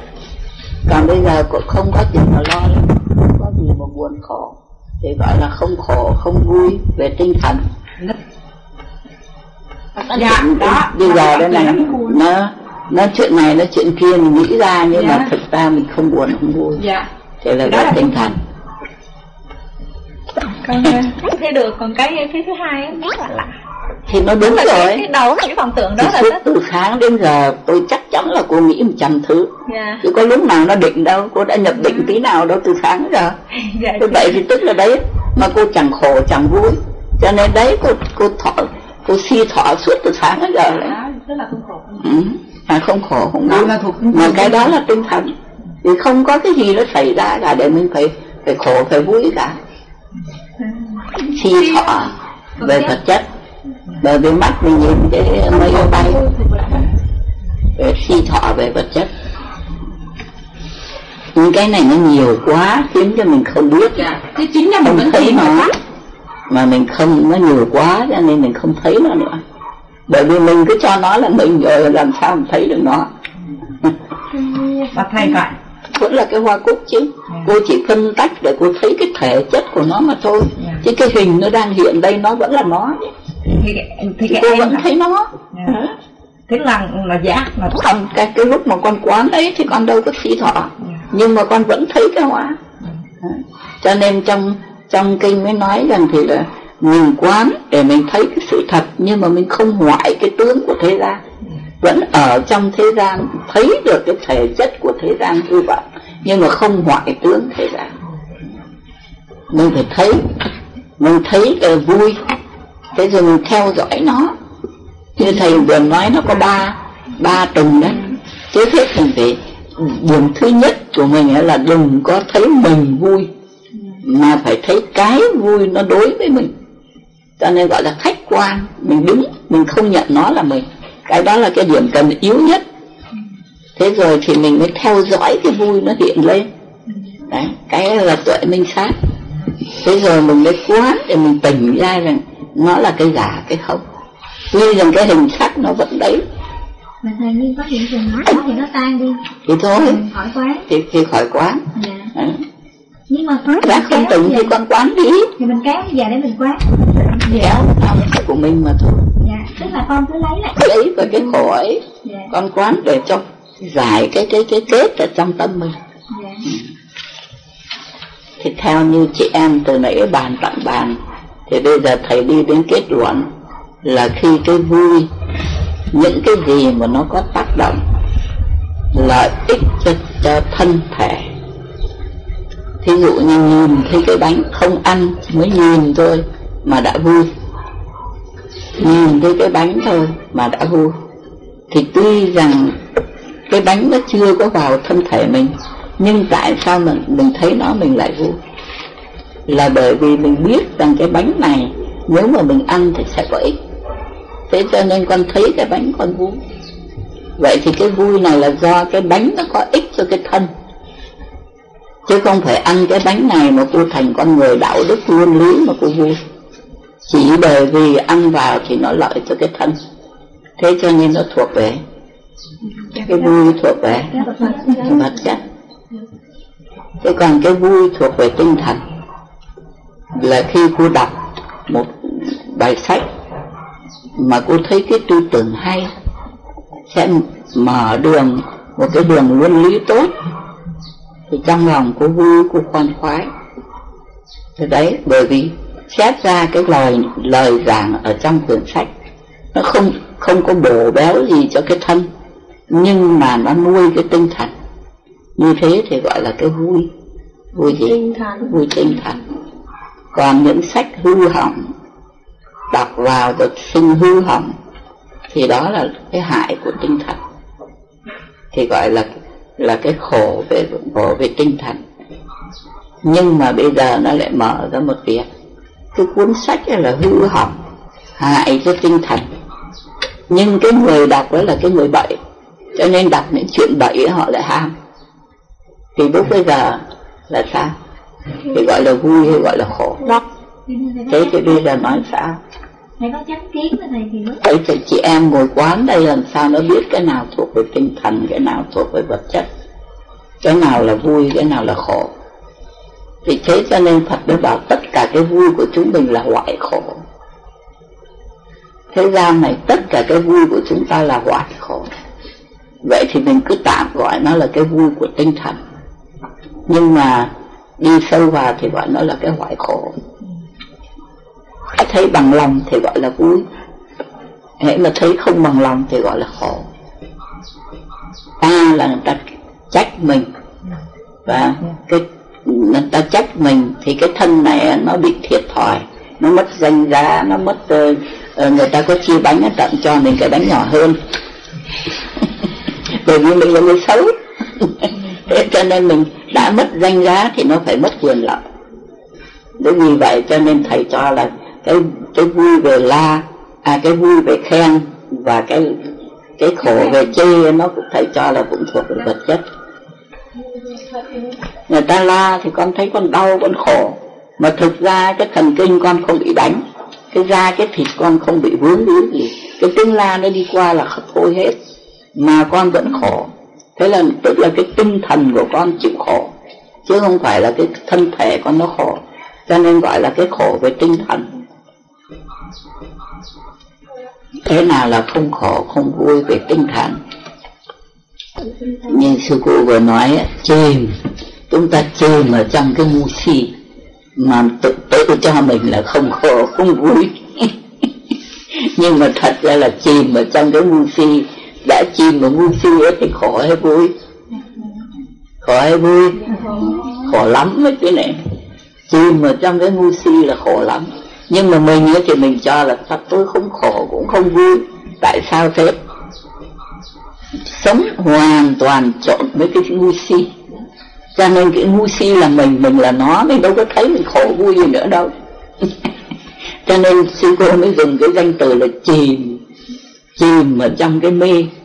Còn bây giờ cũng không có gì mà lo lắm, không có gì mà buồn khổ, thì gọi là không khổ không vui về tinh thần. Dạ, đó, bây giờ đây này nó nó chuyện này nó chuyện kia mình nghĩ ra, nhưng dạ. mà thực ra mình không buồn không vui, dạ. thì là về tinh thần. Con thấy được, còn cái cái thứ hai á rất là lạ. Thì nó đúng, đúng rồi. Cái, cái đầu là cái vòng tưởng đó là nó... từ sáng đến giờ tôi chắc chắn là cô nghĩ một trăm thứ, yeah. chứ có lúc nào nó định đâu, cô đã nhập định yeah. tí nào đâu từ sáng đến giờ. Dạ, vậy vậy thì tức là đấy mà cô chẳng khổ chẳng vui, cho nên đấy cô cô thọ, cô si thọ suốt từ sáng đến giờ. Đó, tức là không khổ không, ừ. à, không khổ không vui, mà cái đó là tinh thần, thì không có cái gì nó xảy ra cả để mình phải phải khổ phải vui cả. Si thọ về vật chất, bởi vì mắt mình nhìn cái máy bay, si thọ về vật chất, những cái này nó nhiều quá khiến cho mình không biết, cái chính là mình không thấy nó, mà mình không, nó nhiều quá cho nên mình không thấy nó nữa, bởi vì mình cứ cho nó là mình rồi, làm sao mình thấy được nó. Và thay vậy vẫn là cái hoa cúc chứ, cô chỉ phân tách để cô thấy cái thể chất của nó mà thôi, chứ cái hình nó đang hiện đây nó vẫn là nó. Thì, thì cái cô vẫn là... thấy nó yeah. thế là là giác mà còn cái cái lúc mà con quán ấy thì con đâu có sĩ thọ, yeah. nhưng mà con vẫn thấy cái hóa, yeah. cho nên trong trong kinh mới nói rằng thì là mình quán để mình thấy cái sự thật, nhưng mà mình không ngoại cái tướng của thế gian, yeah. vẫn ở trong thế gian, thấy được cái thể chất của thế gian như vậy, nhưng mà không ngoại tướng thế gian. Mình phải thấy, mình thấy cái vui, thế rồi mình theo dõi nó. Như thầy vừa nói nó có ba ba trùng đấy. Trước hết mình phải, điểm thứ nhất của mình là đừng có thấy mình vui, mà phải thấy cái vui nó đối với mình, cho nên gọi là khách quan. Mình đứng, mình không nhận nó là mình, cái đó là cái điểm cần yếu nhất. Thế rồi thì mình mới theo dõi cái vui nó hiện lên đấy, cái là tuệ minh sát. Thế rồi mình mới quán để mình tỉnh ra rằng nó là cái giả cái không, tuy rằng cái hình sắc nó vẫn đấy. Mà thầy như có hiện trường nó thì nó tan đi, thì thôi khỏi quán, thì, thì khỏi quán. Dạ. À. Nhưng mà quán không tỉnh thì con quán đi, thì mình kéo giờ để mình quán, kéo theo cái của mình mà thôi. Dạ. Tức là con cứ lấy lại lấy và cái khổ ấy, dạ. con quán để cho giải cái cái cái kết ở trong tâm mình. Dạ. Ừ. Thì theo như chị em từ nãy bàn tặng bàn. Thì bây giờ thầy đi đến kết luận là khi cái vui, những cái gì mà nó có tác động lợi ích cho, cho thân thể. Thí dụ như nhìn thấy cái bánh không ăn, mới nhìn thôi mà đã vui, nhìn thấy cái bánh thôi mà đã vui. Thì tuy rằng cái bánh nó chưa có vào thân thể mình, nhưng tại sao mình, mình thấy nó mình lại vui? là bởi vì mình biết rằng cái bánh này nếu mà mình ăn thì sẽ có ích. Thế cho nên con thấy cái bánh con vui. Vậy thì cái vui này là do cái bánh nó có ích cho cái thân, chứ không phải ăn cái bánh này mà cô thành con người đạo đức luân lý mà cô vui. Chỉ bởi vì ăn vào thì nó lợi cho cái thân, thế cho nên nó thuộc về cái vui, thuộc về vật chất. Thế còn cái vui thuộc về tinh thần là khi cô đọc một bài sách mà cô thấy cái tư tưởng hay sẽ mở đường, một cái đường luân lý tốt, thì trong lòng cô vui, cô khoan khoái. Thế đấy, bởi vì xét ra cái lời lời giảng ở trong quyển sách nó không không có bổ béo gì cho cái thân, nhưng mà nó nuôi cái tinh thần. Như thế thì gọi là cái vui. Vui gì? Tinh thần. Vui tinh thần. Còn những sách hư hỏng, đọc vào được sinh hư hỏng, thì đó là cái hại của tinh thần, thì gọi là là cái khổ về khổ về tinh thần. Nhưng mà bây giờ nó lại mở ra một việc, cái cuốn sách là hư hỏng, hại cho tinh thần, nhưng cái người đọc đó là cái người bậy, cho nên đọc những chuyện bậy họ lại ham. Thì lúc bây giờ là sao? Thì gọi là vui hay gọi là khổ? Đó. Thế thì bây giờ nói sao? Thầy có chánh kiến cái này thì mới. Thầy chị em ngồi quán đây làm sao nó biết cái nào thuộc về tinh thần, cái nào thuộc về vật chất, cái nào là vui, cái nào là khổ? Thì thế cho nên Phật mới bảo tất cả cái vui của chúng mình là hoại khổ. Thế gian này tất cả cái vui của chúng ta là hoại khổ. Vậy thì mình cứ tạm gọi nó là cái vui của tinh thần, nhưng mà đi sâu vào thì gọi nó là cái hoại khổ. Hãy thấy bằng lòng thì gọi là vui, hãy mà thấy không bằng lòng thì gọi là khổ. Ta là người ta trách mình, và cái người ta trách mình thì cái thân này nó bị thiệt thòi, nó mất danh giá, nó mất. Người ta có chia bánh nó tặng cho mình cái bánh nhỏ hơn bởi vì mình là người xấu. Thế cho nên mình đã mất danh giá thì nó phải mất quyền lợi. Đúng vì vậy cho nên thầy cho là cái cái vui về la, à cái vui về khen, và cái cái khổ về chê nó cũng thầy cho là cũng thuộc về vật chất. Người ta la thì con thấy con đau, con khổ, mà thực ra cái thần kinh con không bị đánh, cái da cái thịt con không bị vướng víu gì, cái tiếng la nó đi qua là thôi hết, mà con vẫn khổ. Thế là tức là cái tinh thần của con chịu khổ, chứ không phải là cái thân thể con nó khổ, cho nên gọi là cái khổ về tinh thần. Thế nào là không khổ, không vui về tinh thần? Như sư cụ vừa nói, chìm, chúng ta chìm ở trong cái ngu si mà tự tự cho mình là không khổ, không vui. Nhưng mà thật ra là chìm ở trong cái ngu si, đã chìm vào ngu si thì khổ hay vui? Khổ hay vui? Khổ lắm mấy cái này. Chìm vào trong cái ngu si là khổ lắm. Nhưng mà mình thì mình cho là sắp tôi không khổ cũng không vui. Tại sao thế? Sống hoàn toàn trộn với cái ngu si, cho nên cái ngu si là mình, mình là nó, mình đâu có thấy mình khổ vui gì nữa đâu. Cho nên sư cô mới dùng cái danh từ là chìm, chìm ở trong cái mê.